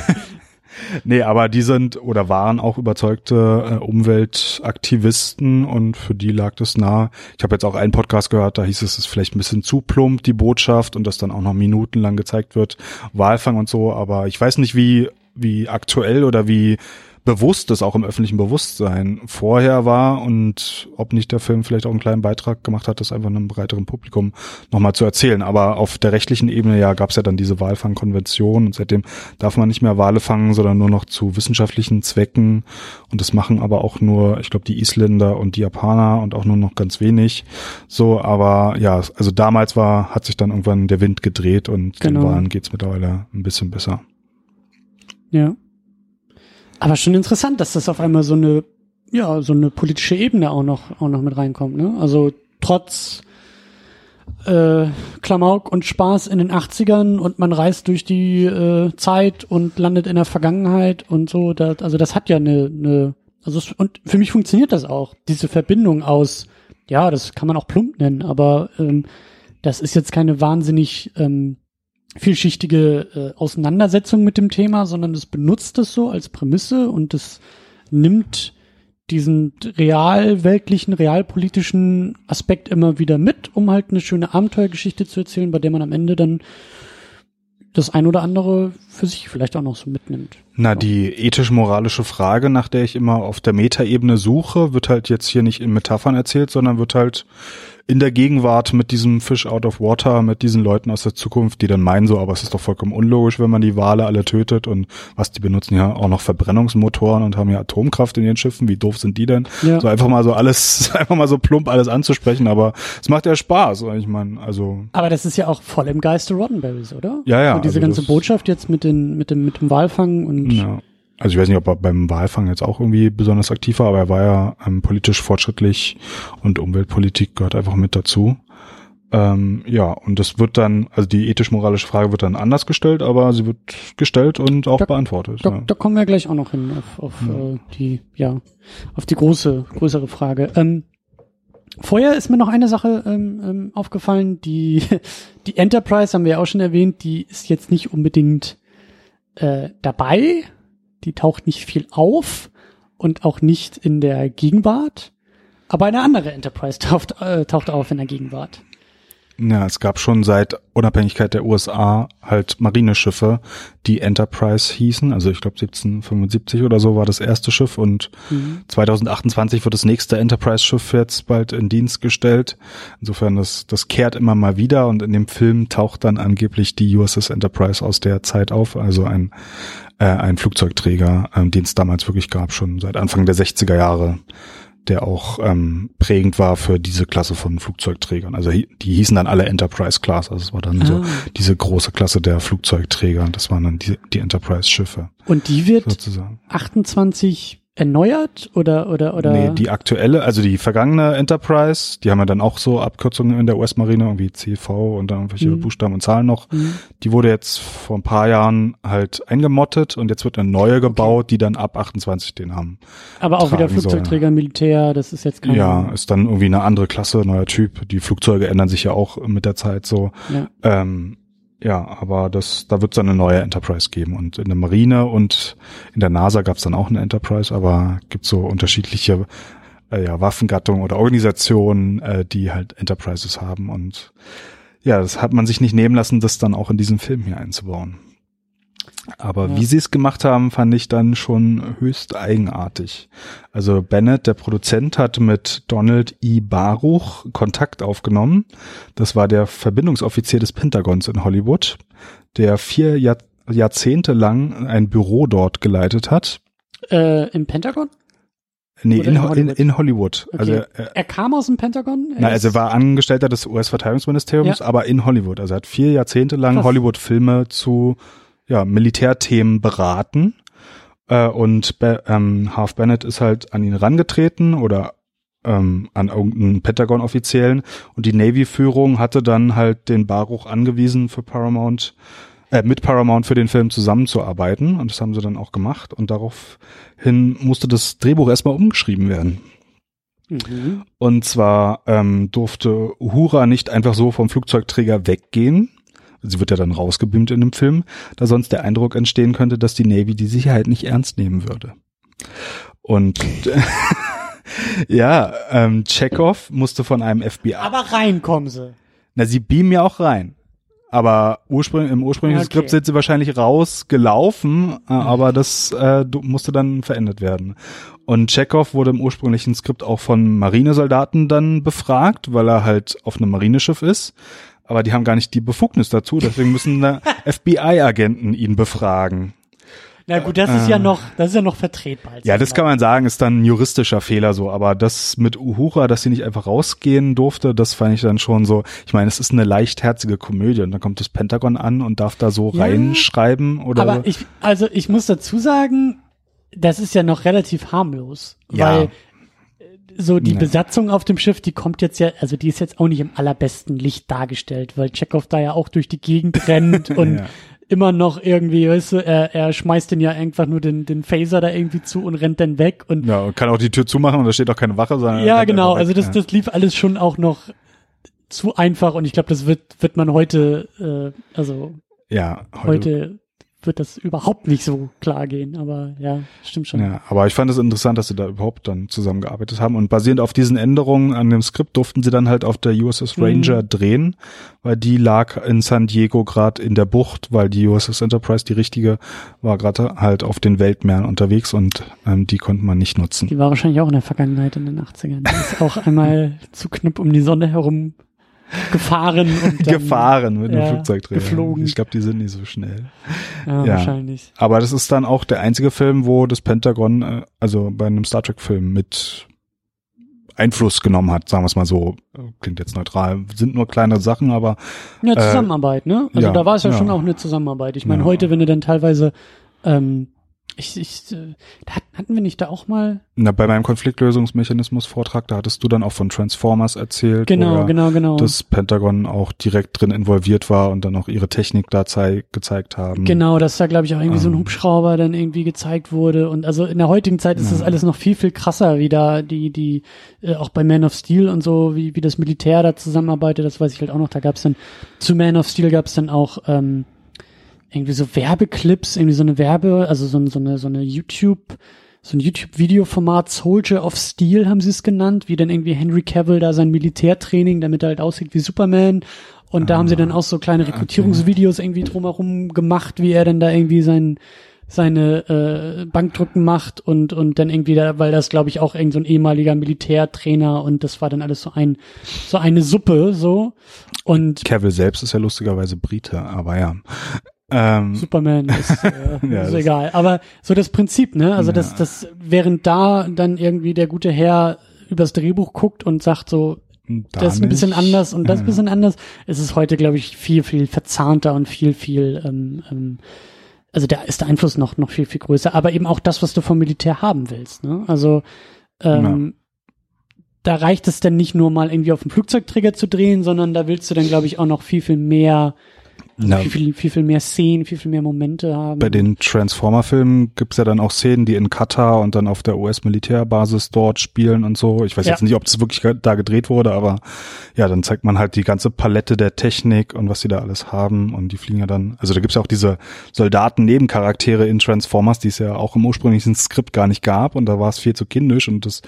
Nee, aber die sind oder waren auch überzeugte äh, Umweltaktivisten und für die lag das nahe. Ich habe jetzt auch einen Podcast gehört, da hieß es, es ist vielleicht ein bisschen zu plump, die Botschaft, und das dann auch noch minutenlang gezeigt wird, Walfang und so, aber ich weiß nicht, wie wie aktuell oder wie bewusst das auch im öffentlichen Bewusstsein vorher war und ob nicht der Film vielleicht auch einen kleinen Beitrag gemacht hat, das einfach einem breiteren Publikum nochmal zu erzählen. Aber auf der rechtlichen Ebene ja gab es ja dann diese Walfangkonvention und seitdem darf man nicht mehr Wale fangen, sondern nur noch zu wissenschaftlichen Zwecken, und das machen aber auch nur, ich glaube, die Isländer und die Japaner und auch nur noch ganz wenig. So, aber ja, also damals war, hat sich dann irgendwann der Wind gedreht und genau, den Walen geht's mittlerweile ein bisschen besser. Ja. Aber schon interessant, dass das auf einmal so eine, ja, so eine politische Ebene auch noch, auch noch mit reinkommt, ne? Also trotz äh, Klamauk und Spaß in den achtzigern und man reist durch die äh, Zeit und landet in der Vergangenheit und so, das, also das hat ja eine, eine, also es, und für mich funktioniert das auch, diese Verbindung aus, ja, das kann man auch plump nennen, aber ähm, das ist jetzt keine wahnsinnig ähm, vielschichtige äh, Auseinandersetzung mit dem Thema, sondern es benutzt es so als Prämisse und es nimmt diesen realweltlichen, realpolitischen Aspekt immer wieder mit, um halt eine schöne Abenteuergeschichte zu erzählen, bei der man am Ende dann das ein oder andere für sich vielleicht auch noch so mitnimmt. Na, die ethisch-moralische Frage, nach der ich immer auf der Metaebene suche, wird halt jetzt hier nicht in Metaphern erzählt, sondern wird halt in der Gegenwart mit diesem Fish out of water, mit diesen Leuten aus der Zukunft, die dann meinen so, aber es ist doch vollkommen unlogisch, wenn man die Wale alle tötet, und was, die benutzen ja auch noch Verbrennungsmotoren und haben ja Atomkraft in ihren Schiffen, wie doof sind die denn? Ja. So einfach mal so alles, einfach mal so plump alles anzusprechen, aber es macht ja Spaß, ich meine, also. Aber das ist ja auch voll im Geiste Roddenberrys, oder? Ja, ja. Und diese also ganze Botschaft jetzt mit den, mit dem, mit dem Walfang und ja. Also ich weiß nicht, ob er beim Walfang jetzt auch irgendwie besonders aktiv war, aber er war ja ähm, politisch fortschrittlich und Umweltpolitik gehört einfach mit dazu. Ähm, ja, und das wird dann, also die ethisch-moralische Frage wird dann anders gestellt, aber sie wird gestellt und auch da, beantwortet. Da, ja. da kommen wir gleich auch noch hin auf, auf ja. Äh, die, ja, auf die große, größere Frage. Ähm, vorher ist mir noch eine Sache ähm, aufgefallen, die die Enterprise haben wir ja auch schon erwähnt, die ist jetzt nicht unbedingt äh, dabei. Die taucht nicht viel auf und auch nicht in der Gegenwart. Aber eine andere Enterprise taucht, äh, taucht auf in der Gegenwart. Ja, es gab schon seit Unabhängigkeit der U S A halt Marineschiffe, die Enterprise hießen. Also ich glaube siebzehnhundertfünfundsiebzig oder so war das erste Schiff und mhm. zweitausendachtundzwanzig wird das nächste Enterprise-Schiff jetzt bald in Dienst gestellt. Insofern, das, das kehrt immer mal wieder, und in dem Film taucht dann angeblich die U S S Enterprise aus der Zeit auf. Also ein, äh, ein Flugzeugträger, ähm, den es damals wirklich gab, schon seit Anfang der sechziger Jahre, der auch ähm, prägend war für diese Klasse von Flugzeugträgern. Also die hießen dann alle Enterprise Class. Also es war dann ah. so diese große Klasse der Flugzeugträger. Das waren dann die, die Enterprise-Schiffe. Und die wird sozusagen achtundzwanzig erneuert oder oder oder? Nee, die aktuelle, also die vergangene Enterprise, die haben ja dann auch so Abkürzungen in der U S-Marine, irgendwie C V und dann irgendwelche mhm. Buchstaben und Zahlen noch. Mhm. Die wurde jetzt vor ein paar Jahren halt eingemottet und jetzt wird eine neue gebaut, okay, die dann ab achtundzwanzig den haben. Aber auch wieder Flugzeugträger, soll. Militär, das ist jetzt kein... Ja, ist dann irgendwie eine andere Klasse, neuer Typ. Die Flugzeuge ändern sich ja auch mit der Zeit so. Ja. Ähm, Ja, aber das, da wird es dann eine neue Enterprise geben, und in der Marine und in der NASA gab es dann auch eine Enterprise, aber gibt so unterschiedliche äh, ja, Waffengattungen oder Organisationen, äh, die halt Enterprises haben, und ja, das hat man sich nicht nehmen lassen, das dann auch in diesen Film hier einzubauen. Aber ja, wie sie es gemacht haben, fand ich dann schon höchst eigenartig. Also Bennett, der Produzent, hat mit Donald E. Baruch Kontakt aufgenommen. Das war der Verbindungsoffizier des Pentagons in Hollywood, der vier Jahr- Jahrzehnte lang ein Büro dort geleitet hat. Äh, im Pentagon? Nee, in, in Hollywood. In, in Hollywood. Okay. Also er, er kam aus dem Pentagon? Er nein, also er war Angestellter des U S-Verteidigungsministeriums, ja, aber in Hollywood. Also er hat vier Jahrzehnte lang Hollywood-Filme zu ja, Militärthemen beraten, äh, und Be- ähm, Harve Bennett ist halt an ihn herangetreten oder ähm, an irgendeinen Pentagon-Offiziellen, und die Navy-Führung hatte dann halt den Baruch angewiesen, für Paramount äh, mit Paramount für den Film zusammenzuarbeiten. Und das haben sie dann auch gemacht. Und daraufhin musste das Drehbuch erstmal umgeschrieben werden. Mhm. Und zwar ähm, durfte Uhura nicht einfach so vom Flugzeugträger weggehen. Sie wird ja dann rausgebeamt in dem Film, da sonst der Eindruck entstehen könnte, dass die Navy die Sicherheit nicht ernst nehmen würde. Und ja, ähm, Chekhov musste von einem F B I... Aber reinkommen sie. Na, sie beamen ja auch rein. Aber ursprünglich, im ursprünglichen okay. Skript sind sie wahrscheinlich rausgelaufen, äh, aber das äh, musste dann verändert werden. Und Chekhov wurde im ursprünglichen Skript auch von Marinesoldaten dann befragt, weil er halt auf einem Marineschiff ist. Aber die haben gar nicht die Befugnis dazu, deswegen müssen F B I-Agenten ihn befragen. Na gut, das ist äh, ja noch, das ist ja noch vertretbar. Ja, das kann man sagen, ist dann ein juristischer Fehler so, aber das mit Uhura, dass sie nicht einfach rausgehen durfte, das fand ich dann schon so, ich meine, es ist eine leichtherzige Komödie und dann kommt das Pentagon an und darf da so ja, reinschreiben oder. Aber ich, also ich muss dazu sagen, das ist ja noch relativ harmlos, ja. weil so die nee. Besatzung auf dem Schiff, die kommt jetzt ja, also die ist jetzt auch nicht im allerbesten Licht dargestellt, weil Chekhov da ja auch durch die Gegend rennt und ja. immer noch irgendwie, weißt du, er, er schmeißt den ja einfach nur den den Phaser da irgendwie zu und rennt dann weg. Und ja, und kann auch die Tür zumachen und da steht auch keine Wache, sondern ja, genau, also das, das lief alles schon auch noch zu einfach und ich glaube, das wird wird man heute, äh, also ja, heute, heute wird das überhaupt nicht so klar gehen, aber ja, stimmt schon. Ja, aber ich fand es interessant, dass sie da überhaupt dann zusammengearbeitet haben und basierend auf diesen Änderungen an dem Skript durften sie dann halt auf der U S S Ranger mhm. drehen, weil die lag in San Diego gerade in der Bucht, weil die U S S Enterprise, die richtige, war gerade halt auf den Weltmeeren unterwegs und ähm, die konnte man nicht nutzen. Die war wahrscheinlich auch in der Vergangenheit, in den achtzigern. Die ist auch einmal zu knapp um die Sonne herum gefahren und dann, gefahren mit einem ja, Flugzeugträger. Geflogen. Ich glaube, die sind nicht so schnell. Ja, ja, wahrscheinlich. Aber das ist dann auch der einzige Film, wo das Pentagon, also bei einem Star Trek-Film mit Einfluss genommen hat, sagen wir es mal so. Klingt jetzt neutral. Sind nur kleine Sachen, aber ja, Zusammenarbeit, äh, ne? Also ja, da war es ja, ja schon auch eine Zusammenarbeit. Ich meine, ja. heute, wenn du dann teilweise ähm, Ich, ich, hatten wir nicht da auch mal? Na, bei meinem Konfliktlösungsmechanismus-Vortrag, da hattest du dann auch von Transformers erzählt. Genau, oder genau, genau. Das Pentagon auch direkt drin involviert war und dann auch ihre Technik da zei- gezeigt haben. Genau, dass da, glaube ich, auch irgendwie ähm. so ein Hubschrauber dann irgendwie gezeigt wurde. Und also in der heutigen Zeit ist ja. das alles noch viel, viel krasser, wie da die, die, äh, auch bei Man of Steel und so, wie, wie das Militär da zusammenarbeitet, das weiß ich halt auch noch. Da gab's dann, zu Man of Steel gab's dann auch, ähm, irgendwie so Werbeclips, irgendwie so eine Werbe, also so, so eine so eine YouTube, so ein YouTube-Videoformat, Soldier of Steel haben sie es genannt, wie dann irgendwie Henry Cavill da sein Militärtraining, damit er halt aussieht wie Superman. Und ah, da haben sie dann auch so kleine Rekrutierungsvideos okay. irgendwie drumherum gemacht, wie er dann da irgendwie sein seine äh, Bankdrücken macht und und dann irgendwie da, weil das glaube ich auch irgend so ein ehemaliger Militärtrainer und das war dann alles so ein so eine Suppe so. Und Cavill selbst ist ja lustigerweise Brite, aber ja. Ähm, Superman ist, äh, ja, ist egal. Aber so das Prinzip, ne? Also ja. das, das, während da dann irgendwie der gute Herr übers Drehbuch guckt und sagt so, da das ist ein bisschen anders und das ein ja. bisschen anders, ist es heute, glaube ich, viel, viel verzahnter und viel, viel, ähm, ähm, also da ist der Einfluss noch, noch viel, viel größer. Aber eben auch das, was du vom Militär haben willst, ne? Also, ähm, ja. da reicht es dann nicht nur mal irgendwie auf den Flugzeugträger zu drehen, sondern da willst du dann, glaube ich, auch noch viel, viel mehr Also Na, viel, viel, viel, viel mehr Szenen, viel, viel mehr Momente haben. Bei den Transformer-Filmen gibt's ja dann auch Szenen, die in Katar und dann auf der U S-Militärbasis dort spielen und so. Ich weiß ja. jetzt nicht, ob das wirklich da gedreht wurde, aber ja, dann zeigt man halt die ganze Palette der Technik und was die da alles haben und die fliegen ja dann, also da gibt's ja auch diese Soldaten-Nebencharaktere in Transformers, die es ja auch im ursprünglichen Skript gar nicht gab und da war es viel zu kindisch und das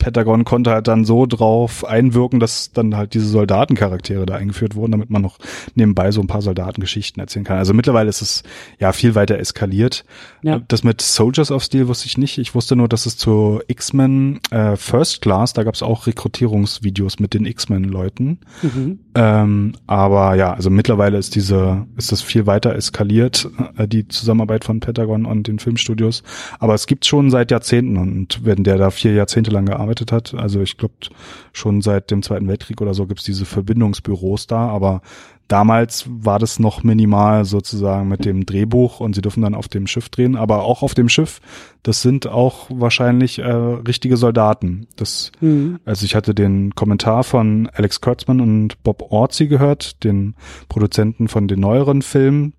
Pentagon konnte halt dann so drauf einwirken, dass dann halt diese Soldatencharaktere da eingeführt wurden, damit man noch nebenbei so ein paar Soldatengeschichten erzählen kann. Also mittlerweile ist es ja viel weiter eskaliert. Ja. Das mit Soldiers of Steel wusste ich nicht. Ich wusste nur, dass es zu X-Men äh, First Class, da gab es auch Rekrutierungsvideos mit den X-Men-Leuten. Mhm. Ähm, aber ja, also mittlerweile ist diese, ist das viel weiter eskaliert, äh, die Zusammenarbeit von Pentagon und den Filmstudios. Aber es gibt schon seit Jahrzehnten und wenn der da vier Jahrzehnte lang gearbeitet hat. Also ich glaube, schon seit dem Zweiten Weltkrieg oder so gibt es diese Verbindungsbüros da, aber damals war das noch minimal sozusagen mit dem Drehbuch und sie dürfen dann auf dem Schiff drehen, aber auch auf dem Schiff, das sind auch wahrscheinlich äh, richtige Soldaten. Das, mhm. Also ich hatte den Kommentar von Alex Kurtzman und Bob Orci gehört, den Produzenten von den neueren Filmen,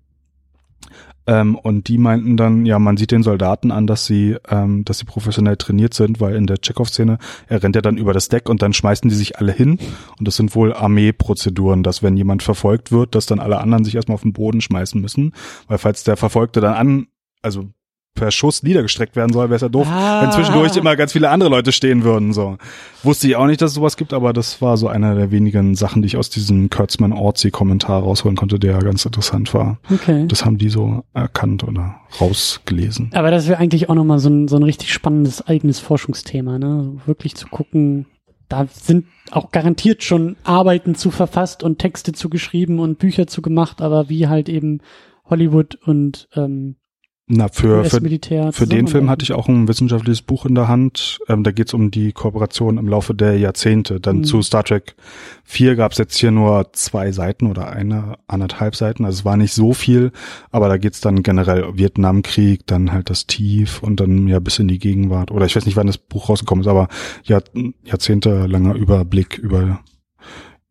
Ähm, und die meinten dann, ja, man sieht den Soldaten an, dass sie, ähm, dass sie professionell trainiert sind, weil in der Chekhov-Szene, er rennt ja dann über das Deck und dann schmeißen die sich alle hin. Und das sind wohl Armeeprozeduren, dass wenn jemand verfolgt wird, dass dann alle anderen sich erstmal auf den Boden schmeißen müssen. Weil falls der Verfolgte dann an, also per Schuss niedergestreckt werden soll, wäre es ja doof, ah. wenn zwischendurch immer ganz viele andere Leute stehen würden. So. Wusste ich auch nicht, dass es sowas gibt, aber das war so einer der wenigen Sachen, die ich aus diesem Kurtzman-Orzi-Kommentar rausholen konnte, der ganz interessant war. Okay. Das haben die so erkannt oder rausgelesen. Aber das wäre eigentlich auch nochmal so ein, so ein richtig spannendes eigenes Forschungsthema, ne? Wirklich zu gucken, da sind auch garantiert schon Arbeiten zu verfasst und Texte zu geschrieben und Bücher zu gemacht, aber wie halt eben Hollywood und ähm, Na, für, für, für den Film hatte ich auch ein wissenschaftliches Buch in der Hand. Ähm, da geht's um die Kooperation im Laufe der Jahrzehnte. Dann mhm. zu Star Trek vier gab's jetzt hier nur zwei Seiten oder eine, anderthalb Seiten. Also es war nicht so viel, aber da geht's dann generell Vietnamkrieg, dann halt das Tief und dann ja bis in die Gegenwart. Oder ich weiß nicht, wann das Buch rausgekommen ist, aber Jahr, jahrzehntelanger Überblick über,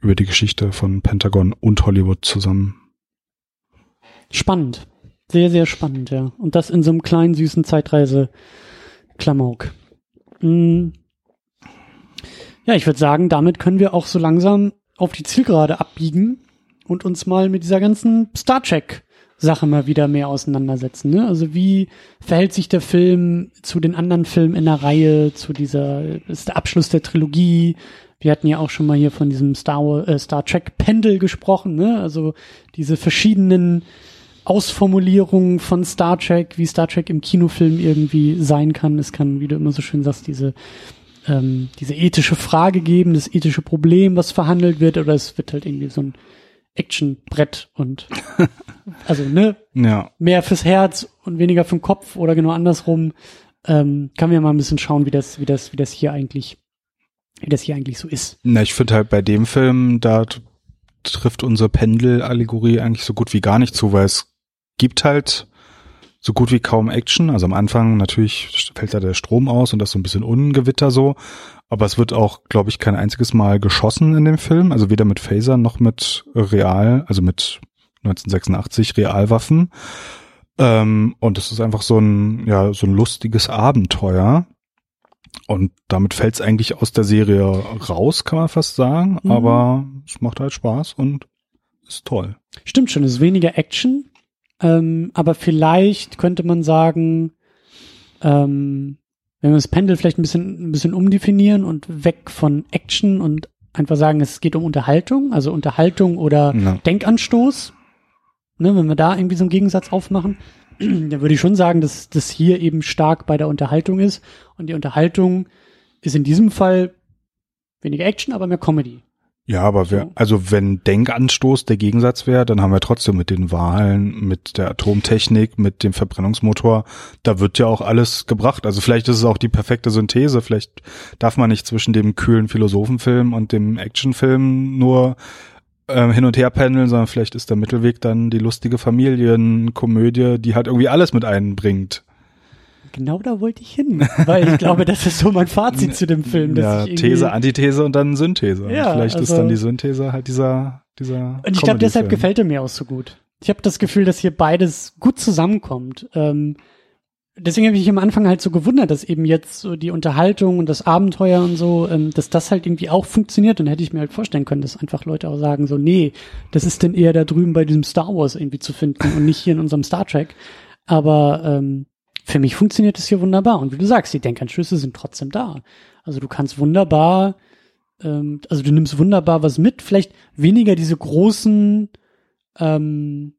über die Geschichte von Pentagon und Hollywood zusammen. Spannend. Sehr, sehr spannend, ja. Und das in so einem kleinen, süßen Zeitreise-Klamauk. Hm. Ja, ich würde sagen, damit können wir auch so langsam auf die Zielgerade abbiegen und uns mal mit dieser ganzen Star Trek-Sache mal wieder mehr auseinandersetzen. Ne? Also wie verhält sich der Film zu den anderen Filmen in der Reihe, zu dieser, ist der Abschluss der Trilogie? Wir hatten ja auch schon mal hier von diesem Star, äh, Star Trek-Pendel gesprochen, ne? Also diese verschiedenen Ausformulierung von Star Trek, wie Star Trek im Kinofilm irgendwie sein kann. Es kann, wie du immer so schön sagst, diese ähm, diese ethische Frage geben, das ethische Problem, was verhandelt wird, oder es wird halt irgendwie so ein Actionbrett und also ne, ja. mehr fürs Herz und weniger vom Kopf oder genau andersrum. Ähm, kann man mal ein bisschen schauen, wie das, wie das, wie das hier eigentlich, wie das hier eigentlich so ist. Na, ich finde halt bei dem Film, da trifft unsere Pendel-Allegorie eigentlich so gut wie gar nicht zu, weil es gibt halt so gut wie kaum Action. Also am Anfang natürlich fällt da der Strom aus und das ist so ein bisschen Ungewitter so. Aber es wird auch, glaube ich, kein einziges Mal geschossen in dem Film. Also weder mit Phaser noch mit Real, also mit neunzehnhundertsechsundachtzig Realwaffen. Ähm, und es ist einfach so ein, ja, so ein lustiges Abenteuer. Und damit fällt es eigentlich aus der Serie raus, kann man fast sagen. Mhm. Aber es macht halt Spaß und ist toll. Stimmt schon, es ist weniger Action. Ähm, aber vielleicht könnte man sagen, ähm, wenn wir das Pendel vielleicht ein bisschen, ein bisschen umdefinieren und weg von Action und einfach sagen, es geht um Unterhaltung, also Unterhaltung oder ja. Denkanstoß, ne, wenn wir da irgendwie so einen Gegensatz aufmachen, dann würde ich schon sagen, dass das hier eben stark bei der Unterhaltung ist. Und die Unterhaltung ist in diesem Fall weniger Action, aber mehr Comedy. Ja, aber wir, also wenn Denkanstoß der Gegensatz wäre, dann haben wir trotzdem mit den Wahlen, mit der Atomtechnik, mit dem Verbrennungsmotor, da wird ja auch alles gebracht. Also vielleicht ist es auch die perfekte Synthese. Vielleicht darf man nicht zwischen dem kühlen Philosophenfilm und dem Actionfilm nur äh, hin und her pendeln, sondern vielleicht ist der Mittelweg dann die lustige Familienkomödie, die halt irgendwie alles mit einbringt. Genau da wollte ich hin, weil ich glaube, das ist so mein Fazit zu dem Film. Dass ja, ich These, Antithese und dann Synthese. Ja, vielleicht also ist dann die Synthese halt dieser dieser. Und ich glaube, deshalb gefällt er mir auch so gut. Ich habe das Gefühl, dass hier beides gut zusammenkommt. Ähm, deswegen habe ich mich am Anfang halt so gewundert, dass eben jetzt so die Unterhaltung und das Abenteuer und so, ähm, dass das halt irgendwie auch funktioniert. Und hätte ich mir halt vorstellen können, dass einfach Leute auch sagen so, nee, das ist denn eher da drüben bei diesem Star Wars irgendwie zu finden und nicht hier in unserem Star Trek. Aber ähm, für mich funktioniert es hier wunderbar. Und wie du sagst, die Denkanstöße sind trotzdem da. Also du kannst wunderbar, ähm, also du nimmst wunderbar was mit. Vielleicht weniger diese großen, ähm,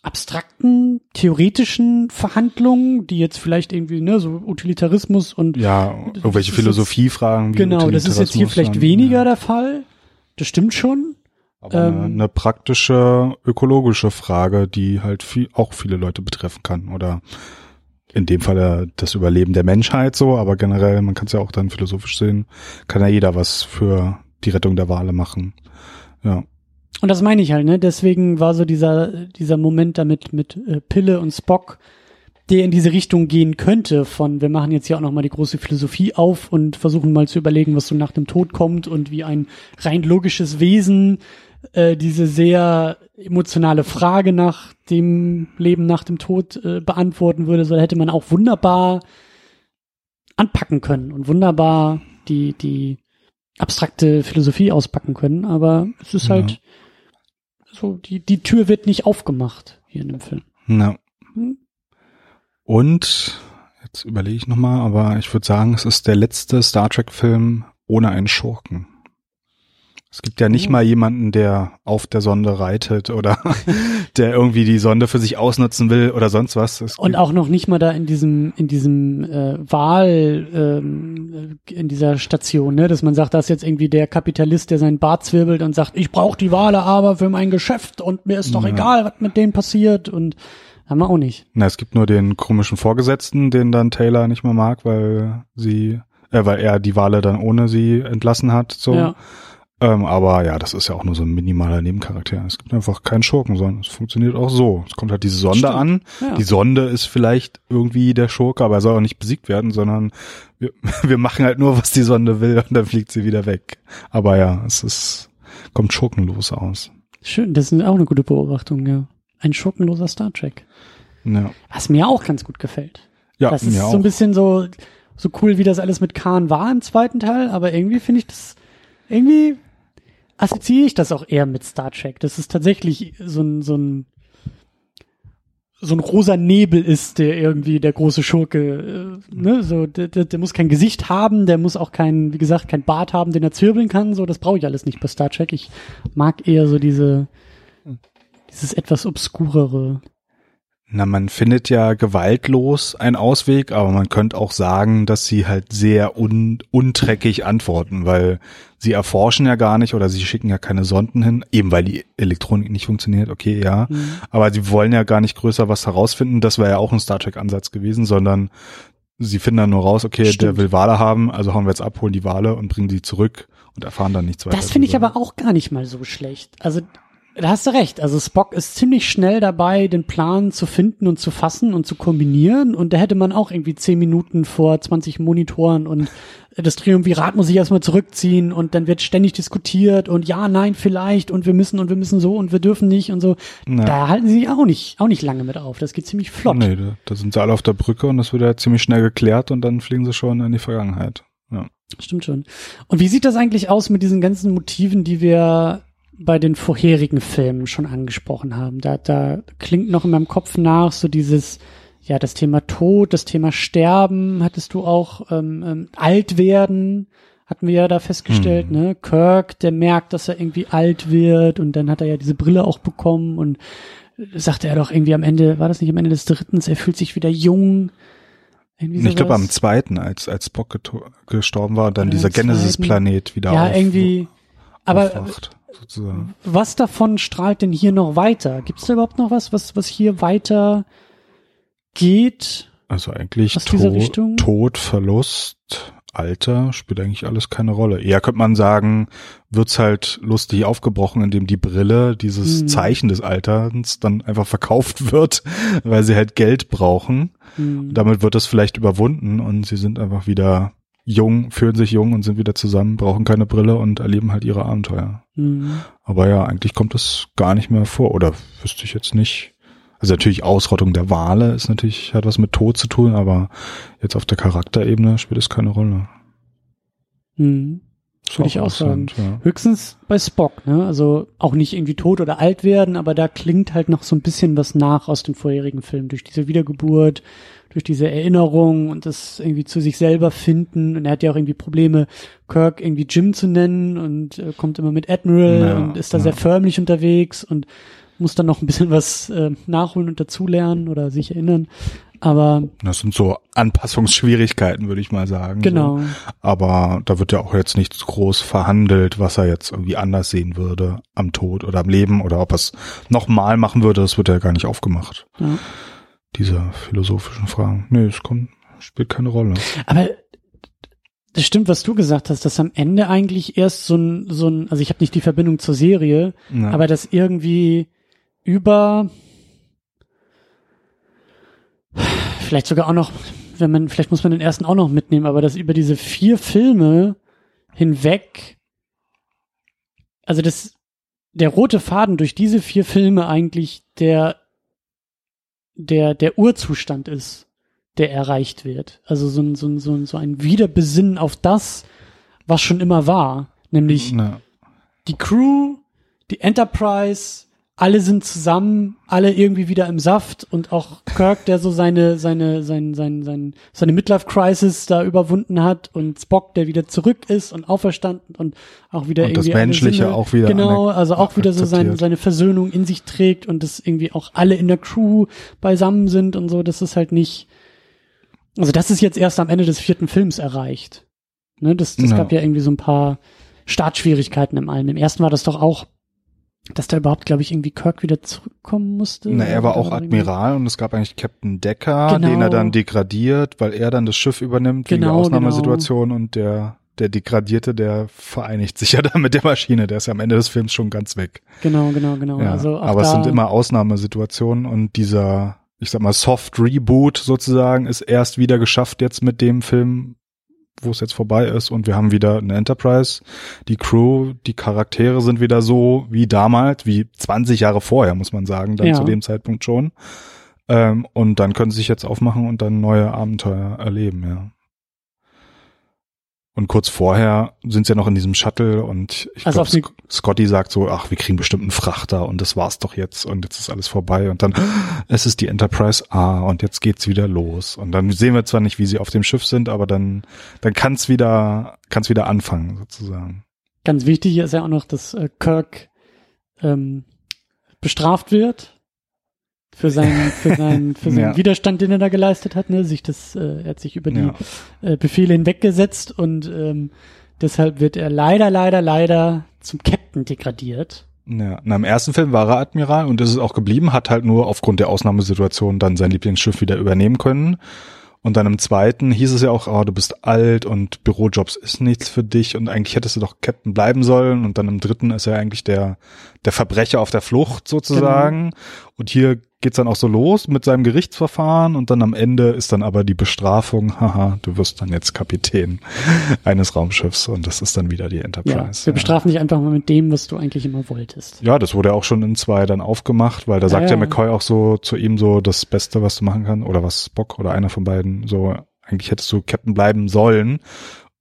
abstrakten, theoretischen Verhandlungen, die jetzt vielleicht irgendwie, ne, so Utilitarismus und ja, irgendwelche Philosophiefragen. Wie genau, das ist jetzt hier vielleicht dann weniger ja. der Fall. Das stimmt schon. Aber ähm, eine, eine praktische, ökologische Frage, die halt viel, auch viele Leute betreffen kann, oder in dem Fall das Überleben der Menschheit so, aber generell, man kann es ja auch dann philosophisch sehen, kann ja jeder was für die Rettung der Wale machen. Ja. Und das meine ich halt, ne? Deswegen war so dieser dieser Moment damit mit Pille und Spock, der in diese Richtung gehen könnte von, wir machen jetzt ja auch nochmal die große Philosophie auf und versuchen mal zu überlegen, was so nach dem Tod kommt und wie ein rein logisches Wesen äh, diese sehr emotionale Frage nach dem Leben nach dem Tod äh, beantworten würde, so hätte man auch wunderbar anpacken können und wunderbar die die abstrakte Philosophie auspacken können, aber es ist ja. halt so, die die Tür wird nicht aufgemacht hier in dem Film. Ja. Hm? Und jetzt überlege ich nochmal, aber ich würde sagen, es ist der letzte Star Trek-Film ohne einen Schurken. Es gibt ja nicht mal jemanden, der auf der Sonde reitet oder der irgendwie die Sonde für sich ausnutzen will oder sonst was. Es und auch noch nicht mal da in diesem in diesem äh, Wahl, ähm, in dieser Station, ne, dass man sagt, da ist jetzt irgendwie der Kapitalist, der seinen Bart zwirbelt und sagt, ich brauche die Wale aber für mein Geschäft und mir ist doch ja. egal, was mit denen passiert, und haben wir auch nicht. Na, es gibt nur den komischen Vorgesetzten, den dann Taylor nicht mehr mag, weil sie, äh, weil er die Wale dann ohne sie entlassen hat, so. Ja. Ähm, aber ja, das ist ja auch nur so ein minimaler Nebencharakter. Es gibt einfach keinen Schurken, sondern es funktioniert auch so. Es kommt halt diese Sonde Stimmt. an. Ja. Die Sonde ist vielleicht irgendwie der Schurke, aber er soll auch nicht besiegt werden, sondern wir, wir machen halt nur, was die Sonde will, und dann fliegt sie wieder weg. Aber ja, es ist, kommt schurkenlos aus. Schön, das ist auch eine gute Beobachtung, ja. Ein schurkenloser Star Trek. Ja. Was mir auch ganz gut gefällt. Ja, das ist mir so auch. Ein bisschen so, so cool, wie das alles mit Khan war im zweiten Teil, aber irgendwie finde ich das, irgendwie assoziiere ich das auch eher mit Star Trek, dass es tatsächlich so ein, so ein, so ein rosa Nebel ist, der irgendwie der große Schurke, äh, ne, so, der, der muss kein Gesicht haben, der muss auch kein, wie gesagt, kein Bart haben, den er zwirbeln kann, so, das brauche ich alles nicht bei Star Trek. Ich mag eher so diese, dieses etwas obskurere. Na, man findet ja gewaltlos einen Ausweg, aber man könnte auch sagen, dass sie halt sehr un- untreckig antworten, weil sie erforschen ja gar nicht oder sie schicken ja keine Sonden hin, eben weil die Elektronik nicht funktioniert, okay, ja. Mhm. Aber sie wollen ja gar nicht größer was herausfinden, das wäre ja auch ein Star Trek-Ansatz gewesen, sondern sie finden dann nur raus, okay, Stimmt. der will Wale haben, also hauen wir jetzt ab, holen die Wale und bringen die zurück und erfahren dann nichts weiter. Das finde ich aber auch gar nicht mal so schlecht. Also da hast du recht. Also Spock ist ziemlich schnell dabei, den Plan zu finden und zu fassen und zu kombinieren. Und da hätte man auch irgendwie zehn Minuten vor zwanzig Monitoren und das Triumvirat muss sich erstmal zurückziehen und dann wird ständig diskutiert und ja, nein, vielleicht und wir müssen und wir müssen so und wir dürfen nicht und so. Ja. Da halten sie sich auch nicht, auch nicht lange mit auf. Das geht ziemlich flott. Nee, da, da sind sie alle auf der Brücke und das wird ja ziemlich schnell geklärt und dann fliegen sie schon in die Vergangenheit. Ja. Stimmt schon. Und wie sieht das eigentlich aus mit diesen ganzen Motiven, die wir bei den vorherigen Filmen schon angesprochen haben? Da, da klingt noch in meinem Kopf nach so dieses, ja, das Thema Tod, das Thema Sterben, hattest du auch, ähm, ähm, alt werden, hatten wir ja da festgestellt, hm. ne? Kirk, der merkt, dass er irgendwie alt wird und dann hat er ja diese Brille auch bekommen und sagte er doch irgendwie am Ende, war das nicht am Ende des dritten, er fühlt sich wieder jung. Ich glaube am zweiten, als, als Spock geto- gestorben war, dann dieser Genesis-Planet wieder ja, auf, irgendwie, aber aufwacht. Sozusagen. Was davon strahlt denn hier noch weiter? Gibt es da überhaupt noch was, was, was hier weiter geht? Also eigentlich Tod, Tod, Verlust, Alter spielt eigentlich alles keine Rolle. Eher könnte man sagen, wird's halt lustig aufgebrochen, indem die Brille, dieses hm. Zeichen des Alterns, dann einfach verkauft wird, weil sie halt Geld brauchen. Hm. Damit wird das vielleicht überwunden und sie sind einfach wieder jung, fühlen sich jung und sind wieder zusammen, brauchen keine Brille und erleben halt ihre Abenteuer. Mhm. Aber ja, eigentlich kommt das gar nicht mehr vor, oder wüsste ich jetzt nicht. Also natürlich Ausrottung der Wale ist natürlich, hat was mit Tod zu tun, aber jetzt auf der Charakterebene spielt es keine Rolle. Mhm. Würde ich auch sagen. Ja. Höchstens bei Spock, ne? Also auch nicht irgendwie tot oder alt werden, aber da klingt halt noch so ein bisschen was nach aus dem vorherigen Film. Durch diese Wiedergeburt, durch diese Erinnerung und das irgendwie zu sich selber finden. Und er hat ja auch irgendwie Probleme, Kirk irgendwie Jim zu nennen und äh, kommt immer mit Admiral ja, und ist da ja. sehr förmlich unterwegs und muss dann noch ein bisschen was äh, nachholen und dazulernen oder sich erinnern. Aber das sind so Anpassungsschwierigkeiten, würde ich mal sagen. Genau. So. Aber da wird ja auch jetzt nichts groß verhandelt, was er jetzt irgendwie anders sehen würde am Tod oder am Leben oder ob er es nochmal machen würde, das wird ja gar nicht aufgemacht. Ja. Diese philosophischen Fragen. Nee, es kommt, spielt keine Rolle. Aber das stimmt, was du gesagt hast, dass am Ende eigentlich erst so ein, so ein, also ich habe nicht die Verbindung zur Serie, ja. aber dass irgendwie über vielleicht sogar auch noch, wenn man, vielleicht muss man den ersten auch noch mitnehmen, aber das über diese vier Filme hinweg, also das der rote Faden durch diese vier Filme eigentlich der, der, der Urzustand ist, der erreicht wird. Also so ein, so ein, so ein, so ein Wiederbesinnen auf das, was schon immer war. Nämlich Na. die Crew, die Enterprise, alle sind zusammen, alle irgendwie wieder im Saft und auch Kirk, der so seine, seine, seine, seine, seine, seine Midlife-Crisis da überwunden hat und Spock, der wieder zurück ist und auferstanden und auch wieder und irgendwie. Und das Menschliche Sinne, auch wieder. Genau, also auch wieder so seine, seine Versöhnung in sich trägt und dass irgendwie auch alle in der Crew beisammen sind und so, das ist halt nicht, also das ist jetzt erst am Ende des vierten Films erreicht. Ne, das, das ja. gab ja irgendwie so ein paar Startschwierigkeiten im allem. Im ersten war das doch auch, dass da überhaupt, glaube ich, irgendwie Kirk wieder zurückkommen musste. Na, er war auch Admiral und es gab eigentlich Captain Decker, genau. den er dann degradiert, weil er dann das Schiff übernimmt wegen genau, der Ausnahmesituation genau. und der, der Degradierte, der vereinigt sich ja dann mit der Maschine, der ist ja am Ende des Films schon ganz weg. Genau, genau, genau. Ja, also auch aber es sind immer Ausnahmesituationen und dieser, ich sag mal, Soft Reboot sozusagen ist erst wieder geschafft jetzt mit dem Film, wo es jetzt vorbei ist und wir haben wieder eine Enterprise, die Crew, die Charaktere sind wieder so wie damals, wie zwanzig Jahre vorher, muss man sagen, dann ja. zu dem Zeitpunkt schon. Ähm, und dann können sie sich jetzt aufmachen und dann neue Abenteuer erleben, ja. Und kurz vorher sind sie ja noch in diesem Shuttle und ich also glaube, Sc- Scotty sagt so, ach, wir kriegen bestimmt einen Frachter und das war's doch jetzt und jetzt ist alles vorbei und dann, es ist die Enterprise A und jetzt geht's wieder los und dann sehen wir zwar nicht, wie sie auf dem Schiff sind, aber dann, dann kann's wieder, kann's wieder anfangen sozusagen. Ganz wichtig ist ja auch noch, dass äh, Kirk ähm, bestraft wird für seinen, für seinen, für seinen ja. Widerstand, den er da geleistet hat, ne, sich das, äh, er hat sich über die ja. äh, Befehle hinweggesetzt und ähm, deshalb wird er leider, leider, leider zum Captain degradiert. Ja, na, im ersten Film war er Admiral und ist es auch geblieben, hat halt nur aufgrund der Ausnahmesituation dann sein Lieblingsschiff wieder übernehmen können. Und dann im zweiten hieß es ja auch, oh, du bist alt und Bürojobs ist nichts für dich und eigentlich hättest du doch Captain bleiben sollen. Und dann im dritten ist er eigentlich der, der Verbrecher auf der Flucht sozusagen. Genau. Und hier geht's dann auch so los mit seinem Gerichtsverfahren und dann am Ende ist dann aber die Bestrafung, haha, du wirst dann jetzt Kapitän eines Raumschiffs und das ist dann wieder die Enterprise. Ja, wir ja. bestrafen dich einfach mal mit dem, was du eigentlich immer wolltest. Ja, das wurde auch schon in zwei dann aufgemacht, weil da ja, sagt ja McCoy auch so zu ihm so, das Beste, was du machen kannst oder was Spock oder einer von beiden so, eigentlich hättest du Captain bleiben sollen.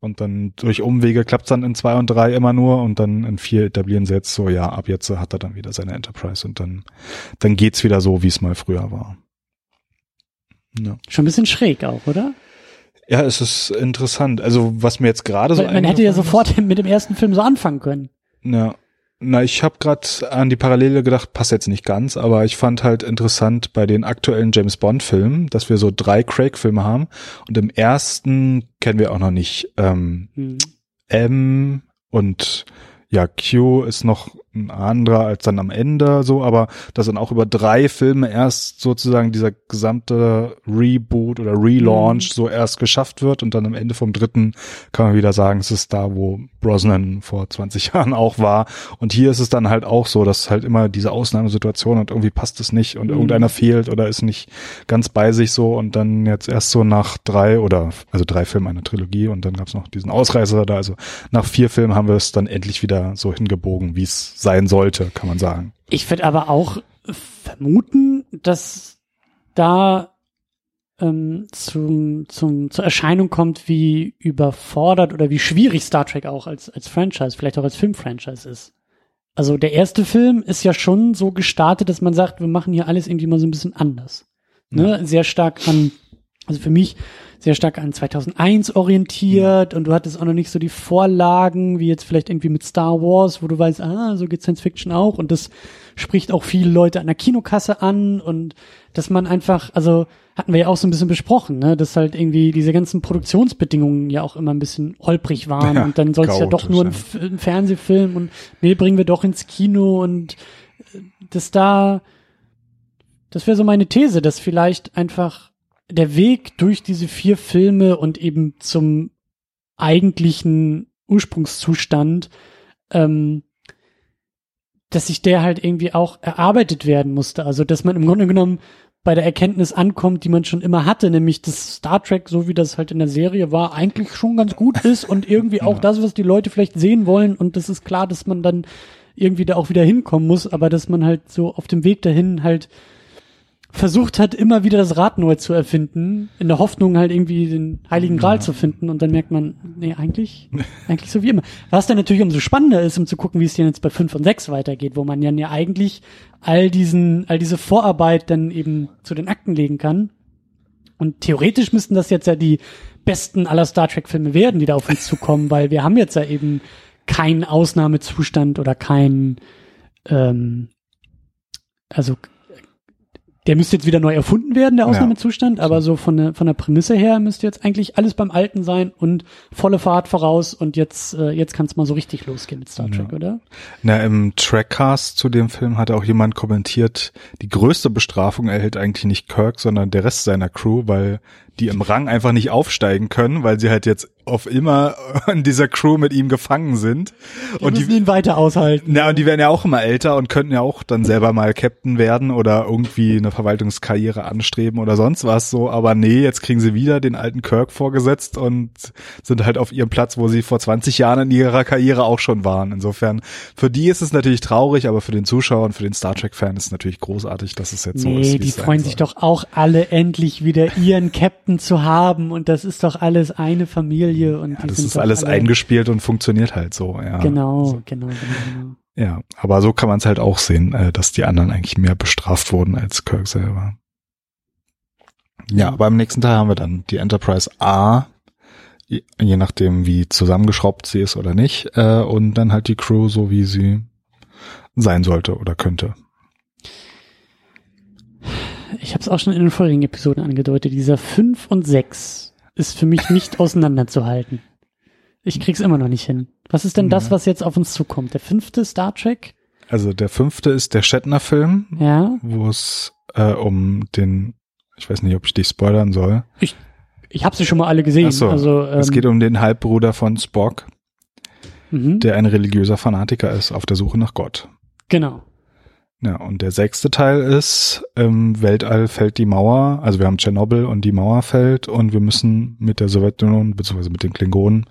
Und dann durch Umwege klappt's dann in zwei und drei immer nur und dann in vier etablieren sie jetzt so, ja, ab jetzt hat er dann wieder seine Enterprise und dann, dann geht's wieder so, wie es mal früher war. Ja. Schon ein bisschen schräg auch, oder? Ja, es ist interessant. Also was mir jetzt gerade so man hätte ja sofort mit dem ersten Film so anfangen können. Ja. Na, ich habe gerade an die Parallele gedacht, passt jetzt nicht ganz, aber ich fand halt interessant bei den aktuellen James-Bond-Filmen, dass wir so drei Craig-Filme haben und im ersten kennen wir auch noch nicht ähm, hm. M und ja, Q ist noch ein anderer als dann am Ende so, aber dass dann auch über drei Filme erst sozusagen dieser gesamte Reboot oder Relaunch mhm. so erst geschafft wird und dann am Ende vom dritten kann man wieder sagen, es ist da, wo Brosnan vor zwanzig Jahren auch war und hier ist es dann halt auch so, dass halt immer diese Ausnahmesituation und irgendwie passt es nicht und mhm. irgendeiner fehlt oder ist nicht ganz bei sich so und dann jetzt erst so nach drei oder also drei Filmen einer Trilogie und dann gab's noch diesen Ausreißer da, also nach vier Filmen haben wir es dann endlich wieder so hingebogen, wie es sein sollte, kann man sagen. Ich würde aber auch vermuten, dass da ähm, zum, zum, zur Erscheinung kommt, wie überfordert oder wie schwierig Star Trek auch als, als Franchise, vielleicht auch als Filmfranchise ist. Also der erste Film ist ja schon so gestartet, dass man sagt, wir machen hier alles irgendwie mal so ein bisschen anders. Ne? Ja. Sehr stark an, also für mich sehr stark an zweitausendeins orientiert ja. und du hattest auch noch nicht so die Vorlagen, wie jetzt vielleicht irgendwie mit Star Wars, wo du weißt, ah, so geht Science Fiction auch und das spricht auch viele Leute an der Kinokasse an und dass man einfach, also hatten wir ja auch so ein bisschen besprochen, ne, dass halt irgendwie diese ganzen Produktionsbedingungen ja auch immer ein bisschen holprig waren ja, und dann soll es ja doch nur ein, ein Fernsehfilm und nee, bringen wir doch ins Kino und das da, das wäre so meine These, dass vielleicht einfach der Weg durch diese vier Filme und eben zum eigentlichen Ursprungszustand, ähm, dass sich der halt irgendwie auch erarbeitet werden musste. Also, dass man im Grunde genommen bei der Erkenntnis ankommt, die man schon immer hatte, nämlich, dass Star Trek, so wie das halt in der Serie war, eigentlich schon ganz gut ist und irgendwie auch ja. das, was die Leute vielleicht sehen wollen. Und das ist klar, dass man dann irgendwie da auch wieder hinkommen muss, aber dass man halt so auf dem Weg dahin halt versucht hat, immer wieder das Rad neu zu erfinden, in der Hoffnung halt irgendwie den Heiligen Gral ja. zu finden, und dann merkt man, nee, eigentlich, eigentlich so wie immer. Was dann natürlich umso spannender ist, um zu gucken, wie es denn jetzt bei fünf und sechs weitergeht, wo man dann ja eigentlich all diesen, all diese Vorarbeit dann eben zu den Akten legen kann. Und theoretisch müssten das jetzt ja die besten aller Star Trek Filme werden, die da auf uns zukommen, weil wir haben jetzt ja eben keinen Ausnahmezustand oder keinen, ähm, also, der müsste jetzt wieder neu erfunden werden, der Ausnahmezustand, ja, aber so von der, von der Prämisse her müsste jetzt eigentlich alles beim Alten sein und volle Fahrt voraus, und jetzt äh, jetzt kann es mal so richtig losgehen mit Star Trek, ja. oder? Na, im Trackcast zu dem Film hat auch jemand kommentiert, die größte Bestrafung erhält eigentlich nicht Kirk, sondern der Rest seiner Crew, weil die im Rang einfach nicht aufsteigen können, weil sie halt jetzt auf immer in dieser Crew mit ihm gefangen sind. Die und müssen die, ihn weiter aushalten. Na, und die werden ja auch immer älter und könnten ja auch dann selber mal Captain werden oder irgendwie eine Verwaltungskarriere anstreben oder sonst was so. Aber nee, jetzt kriegen sie wieder den alten Kirk vorgesetzt und sind halt auf ihrem Platz, wo sie vor zwanzig Jahren in ihrer Karriere auch schon waren. Insofern, für die ist es natürlich traurig, aber für den Zuschauer und für den Star Trek-Fan ist es natürlich großartig, dass es jetzt nee, so ist. Nee, die freuen sich doch auch alle endlich wieder ihren Captain zu haben, und das ist doch alles eine Familie, und ja, die das sind ist alles alle eingespielt und funktioniert halt so. Ja. Genau, so. genau, genau. Ja, aber so kann man es halt auch sehen, dass die anderen eigentlich mehr bestraft wurden als Kirk selber. Ja, aber am nächsten Tag haben wir dann die Enterprise A, je nachdem wie zusammengeschraubt sie ist oder nicht, und dann halt die Crew, so wie sie sein sollte oder könnte. Ich habe es auch schon in den vorigen Episoden angedeutet, dieser fünf und sechs ist für mich nicht auseinanderzuhalten. Ich krieg's immer noch nicht hin. Was ist denn das, was jetzt auf uns zukommt? Der fünfte Star Trek? Also der fünfte ist der Shatner-Film, ja, wo es äh, um den, ich weiß nicht, ob ich dich spoilern soll. Ich, ich habe sie schon mal alle gesehen. Ach so, also, ähm, es geht um den Halbbruder von Spock, mhm. der ein religiöser Fanatiker ist, auf der Suche nach Gott. Genau. Ja, und der sechste Teil ist, im Weltall fällt die Mauer, also wir haben Tschernobyl und die Mauer fällt, und wir müssen mit der Sowjetunion, beziehungsweise mit den Klingonen,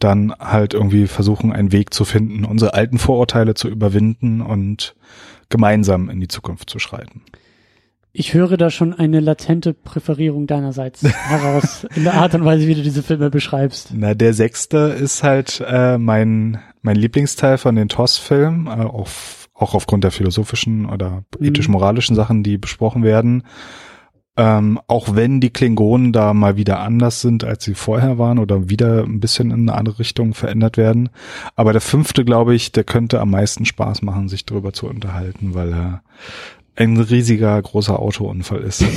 dann halt irgendwie versuchen, einen Weg zu finden, unsere alten Vorurteile zu überwinden und gemeinsam in die Zukunft zu schreiten. Ich höre da schon eine latente Präferierung deinerseits heraus, in der Art und Weise, wie du diese Filme beschreibst. Na, der sechste ist halt äh, mein mein Lieblingsteil von den T O S-Filmen, äh, auf, auch aufgrund der philosophischen oder ethisch-moralischen Sachen, die besprochen werden. Ähm, auch wenn die Klingonen da mal wieder anders sind, als sie vorher waren, oder wieder ein bisschen in eine andere Richtung verändert werden. Aber der fünfte, glaube ich, der könnte am meisten Spaß machen, sich darüber zu unterhalten, weil er äh, ein riesiger, großer Autounfall ist. Und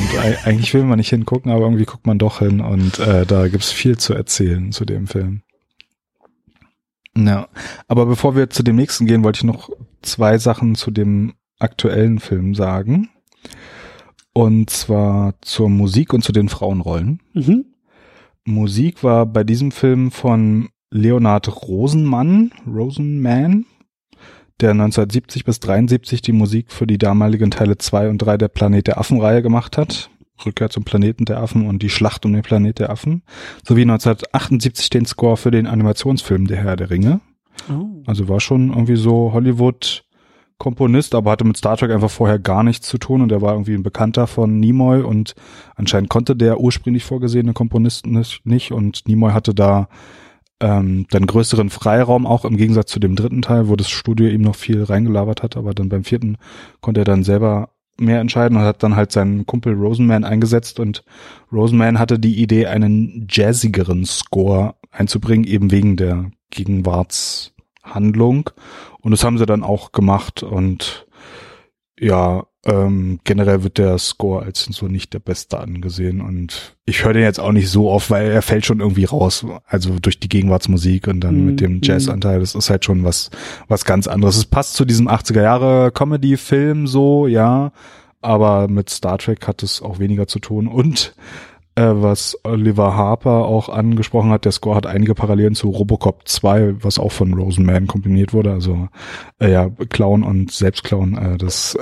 eigentlich will man nicht hingucken, aber irgendwie guckt man doch hin, und äh, da gibt's viel zu erzählen zu dem Film. Ja. Aber bevor wir zu dem nächsten gehen, wollte ich noch zwei Sachen zu dem aktuellen Film sagen. Und zwar zur Musik und zu den Frauenrollen. Mhm. Musik war bei diesem Film von Leonard Rosenman, Rosenman, der neunzehnhundertsiebzig bis dreiundsiebzig die Musik für die damaligen Teile zwei und drei der Planet der Affen-Reihe gemacht hat. Rückkehr zum Planeten der Affen und die Schlacht um den Planet der Affen. Sowie neunzehnhundertachtundsiebzig den Score für den Animationsfilm Der Herr der Ringe. Oh. Also war schon irgendwie so Hollywood-Komponist, aber hatte mit Star Trek einfach vorher gar nichts zu tun, und er war irgendwie ein Bekannter von Nimoy, und anscheinend konnte der ursprünglich vorgesehene Komponist nicht, und Nimoy hatte da Ähm, dann größeren Freiraum, auch im Gegensatz zu dem dritten Teil, wo das Studio ihm noch viel reingelabert hat, aber dann beim vierten konnte er dann selber mehr entscheiden und hat dann halt seinen Kumpel Rosenman eingesetzt, und Rosenman hatte die Idee, einen jazzigeren Score einzubringen, eben wegen der Gegenwartshandlung, und das haben sie dann auch gemacht, und ja, ähm, generell wird der Score als so nicht der beste angesehen, und ich höre den jetzt auch nicht so oft, weil er fällt schon irgendwie raus, also durch die Gegenwartsmusik und dann mm, mit dem Jazzanteil, das ist halt schon was was ganz anderes. Es passt zu diesem achtziger-Jahre-Comedy-Film so, ja, aber mit Star Trek hat es auch weniger zu tun, und äh, was Oliver Harper auch angesprochen hat, der Score hat einige Parallelen zu Robocop zwei, was auch von Rosenman komponiert wurde, also äh, ja, Clown und Selbstclown, äh, das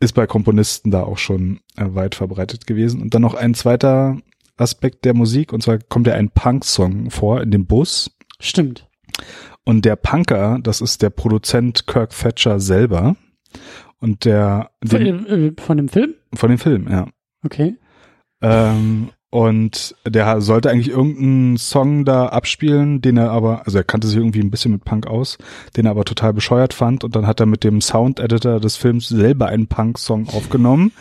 ist bei Komponisten da auch schon äh, weit verbreitet gewesen. Und dann noch ein zweiter Aspekt der Musik, und zwar kommt ja ein Punk-Song vor in dem Bus. Stimmt. Und der Punker, das ist der Produzent Kirk Thatcher selber. Und der von, den, von dem Film? Von dem Film, ja. Okay. Ähm, und der sollte eigentlich irgendeinen Song da abspielen, den er aber, also er kannte sich irgendwie ein bisschen mit Punk aus, den er aber total bescheuert fand. Und dann hat er mit dem Sound-Editor des Films selber einen Punk-Song aufgenommen.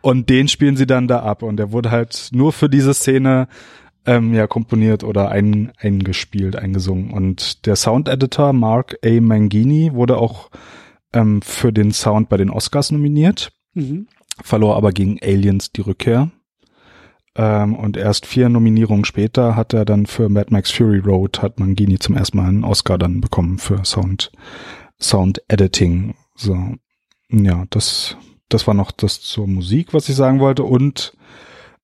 Und den spielen sie dann da ab. Und der wurde halt nur für diese Szene Ähm, ja, komponiert oder ein, eingespielt, eingesungen. Und der Sound-Editor Mark A. Mangini wurde auch ähm, für den Sound bei den Oscars nominiert, mhm. verlor aber gegen Aliens die Rückkehr. Ähm, und erst vier Nominierungen später hat er dann für Mad Max Fury Road, hat Mangini zum ersten Mal einen Oscar dann bekommen für Sound, Sound-Editing. So, ja, das, das war noch das zur Musik, was ich sagen wollte. Und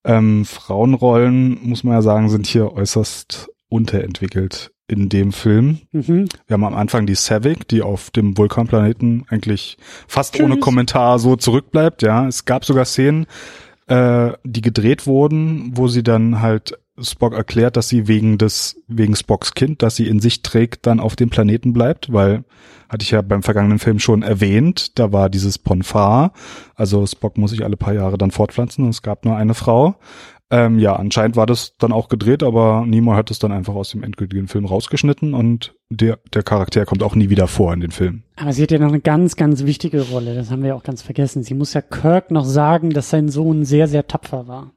Ähm, Frauenrollen, muss man ja sagen, sind hier äußerst unterentwickelt in dem Film. Mhm. Wir haben am Anfang die Savik, die auf dem Vulkanplaneten eigentlich fast Tschüss. ohne Kommentar so zurückbleibt. Ja, es gab sogar Szenen, äh, die gedreht wurden, wo sie dann halt Spock erklärt, dass sie wegen des wegen Spocks Kind, das sie in sich trägt, dann auf dem Planeten bleibt, weil, hatte ich ja beim vergangenen Film schon erwähnt, da war dieses Ponfar, also Spock muss sich alle paar Jahre dann fortpflanzen und es gab nur eine Frau. Ähm, ja, anscheinend war das dann auch gedreht, aber Nimoy hat es dann einfach aus dem endgültigen Film rausgeschnitten und der, der Charakter kommt auch nie wieder vor in den Film. Aber sie hat ja noch eine ganz, ganz wichtige Rolle, das haben wir ja auch ganz vergessen. Sie muss ja Kirk noch sagen, dass sein Sohn sehr, sehr tapfer war.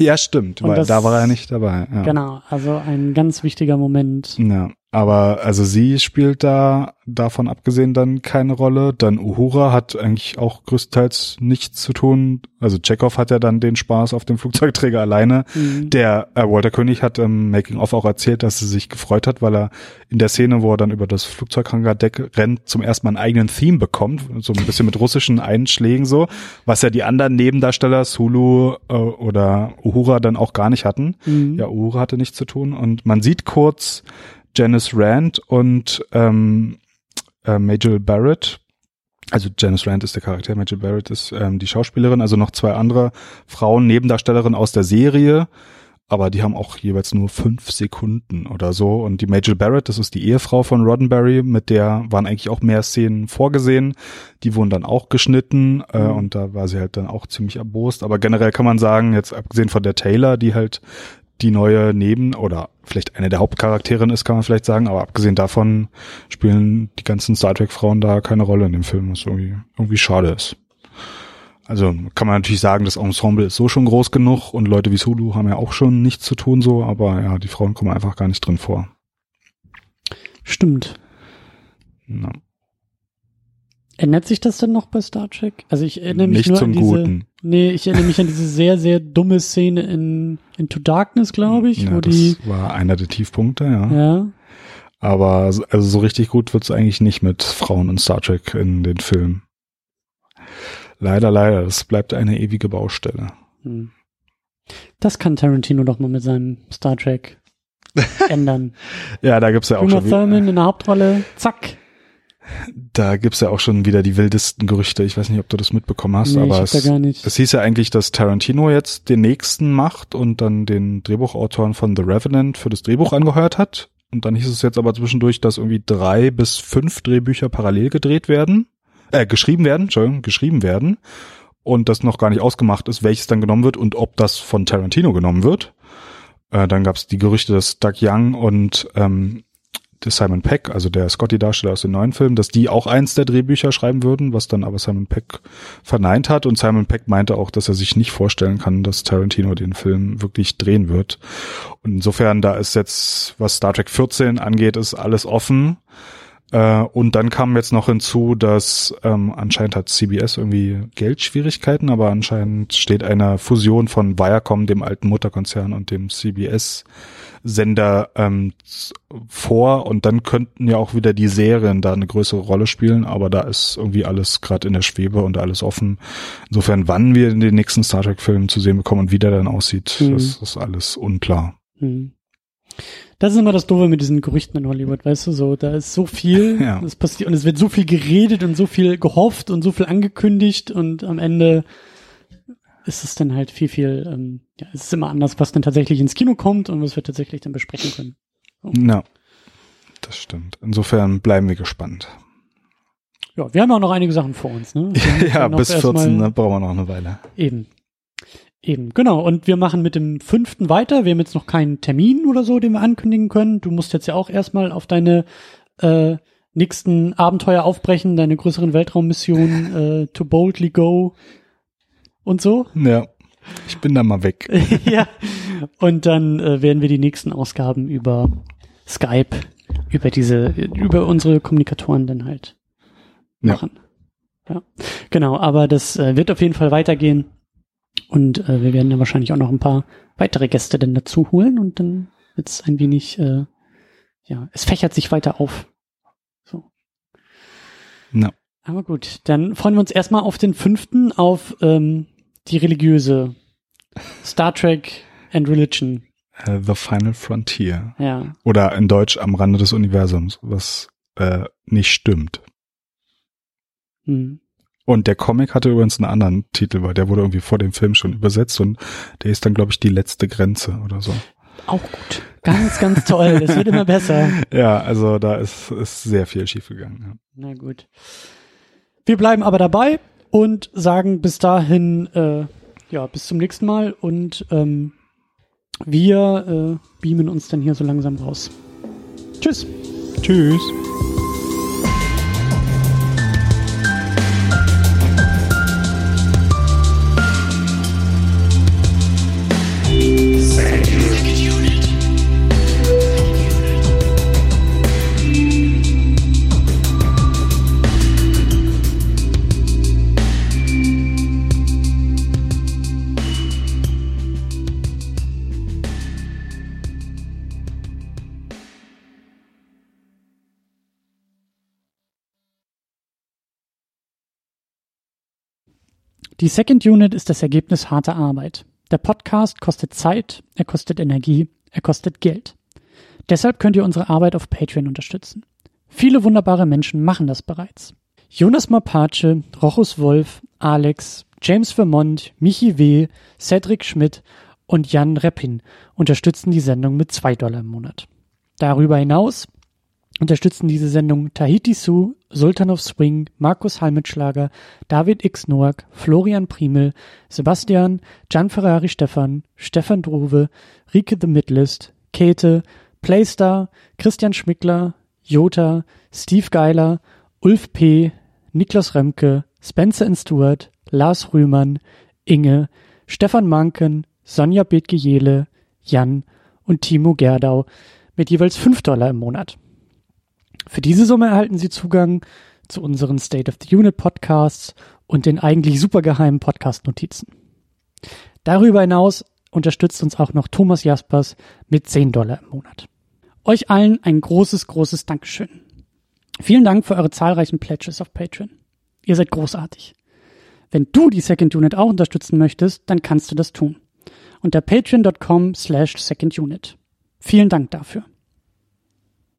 Ja, stimmt, und weil das, da war er nicht dabei. Ja. Genau, also ein ganz wichtiger Moment. Ja, aber also sie spielt da davon abgesehen dann keine Rolle. Dann Uhura hat eigentlich auch größtenteils nichts zu tun. Also Chekhov hat ja dann den Spaß auf dem Flugzeugträger alleine. Mhm. Der äh, Walter König hat im Making-of auch erzählt, dass sie sich gefreut hat, weil er in der Szene, wo er dann über das Flugzeughangardeck rennt, zum ersten Mal einen eigenen Theme bekommt. So ein bisschen mit russischen Einschlägen so, was ja die anderen Nebendarsteller, Sulu äh, oder Uhura, dann auch gar nicht hatten. Mhm. Ja, Uhura hatte nichts zu tun. Und man sieht kurz Janice Rand und ähm, äh, Majel Barrett, also Janice Rand ist der Charakter, Majel Barrett ist ähm, die Schauspielerin, also noch zwei andere Frauen, Nebendarstellerinnen aus der Serie, aber die haben auch jeweils nur fünf Sekunden oder so. Und die Majel Barrett, das ist die Ehefrau von Roddenberry, mit der waren eigentlich auch mehr Szenen vorgesehen, die wurden dann auch geschnitten äh, mhm. und da war sie halt dann auch ziemlich erbost, aber generell kann man sagen, jetzt abgesehen von der Taylor, die halt die neue Neben- oder vielleicht eine der Hauptcharakterin ist, kann man vielleicht sagen, aber abgesehen davon spielen die ganzen Star Trek-Frauen da keine Rolle in dem Film, was irgendwie, irgendwie schade ist. Also kann man natürlich sagen, das Ensemble ist so schon groß genug und Leute wie Sulu haben ja auch schon nichts zu tun so, aber ja, die Frauen kommen einfach gar nicht drin vor. Stimmt. Na. Ändert sich das denn noch bei Star Trek? Also ich erinnere mich nicht nur zum an diese, Guten. Nee, ich erinnere mich an diese sehr, sehr dumme Szene in Into Darkness, glaube ich. Ja, wo das die, war einer der Tiefpunkte, ja. ja. Aber also so richtig gut wird's eigentlich nicht mit Frauen und Star Trek in den Filmen. Leider, leider. Das bleibt eine ewige Baustelle. Das kann Tarantino doch mal mit seinem Star Trek ändern. Ja, da gibt's ja auch Uma schon... Uma Thurman in der Hauptrolle, zack. Da gibt's ja auch schon wieder die wildesten Gerüchte. Ich weiß nicht, ob du das mitbekommen hast, nee, aber es, es hieß ja eigentlich, dass Tarantino jetzt den nächsten macht und dann den Drehbuchautoren von The Revenant für das Drehbuch angeheuert hat. Und dann hieß es jetzt aber zwischendurch, dass irgendwie drei bis fünf Drehbücher parallel gedreht werden, äh, geschrieben werden, Entschuldigung, geschrieben werden. Und das noch gar nicht ausgemacht ist, welches dann genommen wird und ob das von Tarantino genommen wird. Äh, dann gab's die Gerüchte, dass Doug Young und, ähm, Simon Pegg, also der Scotty-Darsteller aus dem neuen Film, dass die auch eins der Drehbücher schreiben würden, was dann aber Simon Pegg verneint hat. Und Simon Pegg meinte auch, dass er sich nicht vorstellen kann, dass Tarantino den Film wirklich drehen wird. Und insofern, da ist jetzt, was Star Trek vierzehn angeht, ist alles offen. Und dann kam jetzt noch hinzu, dass ähm, anscheinend hat C B S irgendwie Geldschwierigkeiten, aber anscheinend steht eine Fusion von Viacom, dem alten Mutterkonzern, und dem C B S-Sender ähm, vor. Und dann könnten ja auch wieder die Serien da eine größere Rolle spielen, aber da ist irgendwie alles gerade in der Schwebe und alles offen. Insofern, wann wir den nächsten Star Trek-Film zu sehen bekommen und wie der dann aussieht, mhm. das ist alles unklar. Mhm. Das ist immer das Doofe mit diesen Gerüchten in Hollywood, weißt du, so, da ist so viel, ja. das passiert, und es wird so viel geredet und so viel gehofft und so viel angekündigt und am Ende ist es dann halt viel, viel, ähm, ja, es ist immer anders, was dann tatsächlich ins Kino kommt und was wir tatsächlich dann besprechen können. So. No. das stimmt. Insofern bleiben wir gespannt. Ja, wir haben auch noch einige Sachen vor uns. Ne? Ja, bis vierzehn, ne, brauchen wir noch eine Weile. Eben. Eben, genau. Und wir machen mit dem fünften weiter. Wir haben jetzt noch keinen Termin oder so, den wir ankündigen können. Du musst jetzt ja auch erstmal auf deine äh, nächsten Abenteuer aufbrechen, deine größeren Weltraummissionen, äh, To Boldly Go und so. Ja, ich bin da mal weg. Ja, und dann äh, werden wir die nächsten Ausgaben über Skype, über diese, über unsere Kommunikatoren dann halt machen. Ja, ja. Genau, aber das äh, wird auf jeden Fall weitergehen. Und äh, wir werden dann wahrscheinlich auch noch ein paar weitere Gäste dann dazu holen und dann wird es ein wenig, äh, ja, es fächert sich weiter auf. So. No. Aber gut, dann freuen wir uns erstmal auf den fünften, auf ähm, die religiöse Star Trek and Religion. Uh, The Final Frontier. Ja. Oder in Deutsch Am Rande des Universums, was äh, nicht stimmt. Hm. Und der Comic hatte übrigens einen anderen Titel, weil der wurde irgendwie vor dem Film schon übersetzt und der ist dann, glaube ich, Die letzte Grenze oder so. Auch gut. Ganz, ganz toll. Das wird immer besser. Ja, also da ist, ist sehr viel schiefgegangen. Ja. Na gut. Wir bleiben aber dabei und sagen bis dahin, äh, ja, bis zum nächsten Mal und ähm, wir äh, beamen uns dann hier so langsam raus. Tschüss. Tschüss. Die Second Unit ist das Ergebnis harter Arbeit. Der Podcast kostet Zeit, er kostet Energie, er kostet Geld. Deshalb könnt ihr unsere Arbeit auf Patreon unterstützen. Viele wunderbare Menschen machen das bereits. Jonas Mapace, Rochus Wolf, Alex, James Vermont, Michi W., Cedric Schmidt und Jan Reppin unterstützen die Sendung mit zwei Dollar im Monat. Darüber hinaus unterstützen diese Sendung Tahiti Su, Sultan of Swing, Markus Halmitschlager, David X. Noack, Florian Primel, Sebastian, Gianferrari Stefan, Stefan Drove, Rike The Midlist, Käthe, Playstar, Christian Schmickler, Jota, Steve Geiler, Ulf P., Niklas Remke, Spencer and Stewart, Lars Rühmann, Inge, Stefan Manken, Sonja Bethke-Jehle, Jan und Timo Gerdau mit jeweils fünf Dollar im Monat. Für diese Summe erhalten Sie Zugang zu unseren State of the Unit Podcasts und den eigentlich supergeheimen Podcast-Notizen. Darüber hinaus unterstützt uns auch noch Thomas Jaspers mit zehn Dollar im Monat. Euch allen ein großes, großes Dankeschön. Vielen Dank für eure zahlreichen Pledges auf Patreon. Ihr seid großartig. Wenn du die Second Unit auch unterstützen möchtest, dann kannst du das tun. Unter patreon dot com slash second unit. Vielen Dank dafür.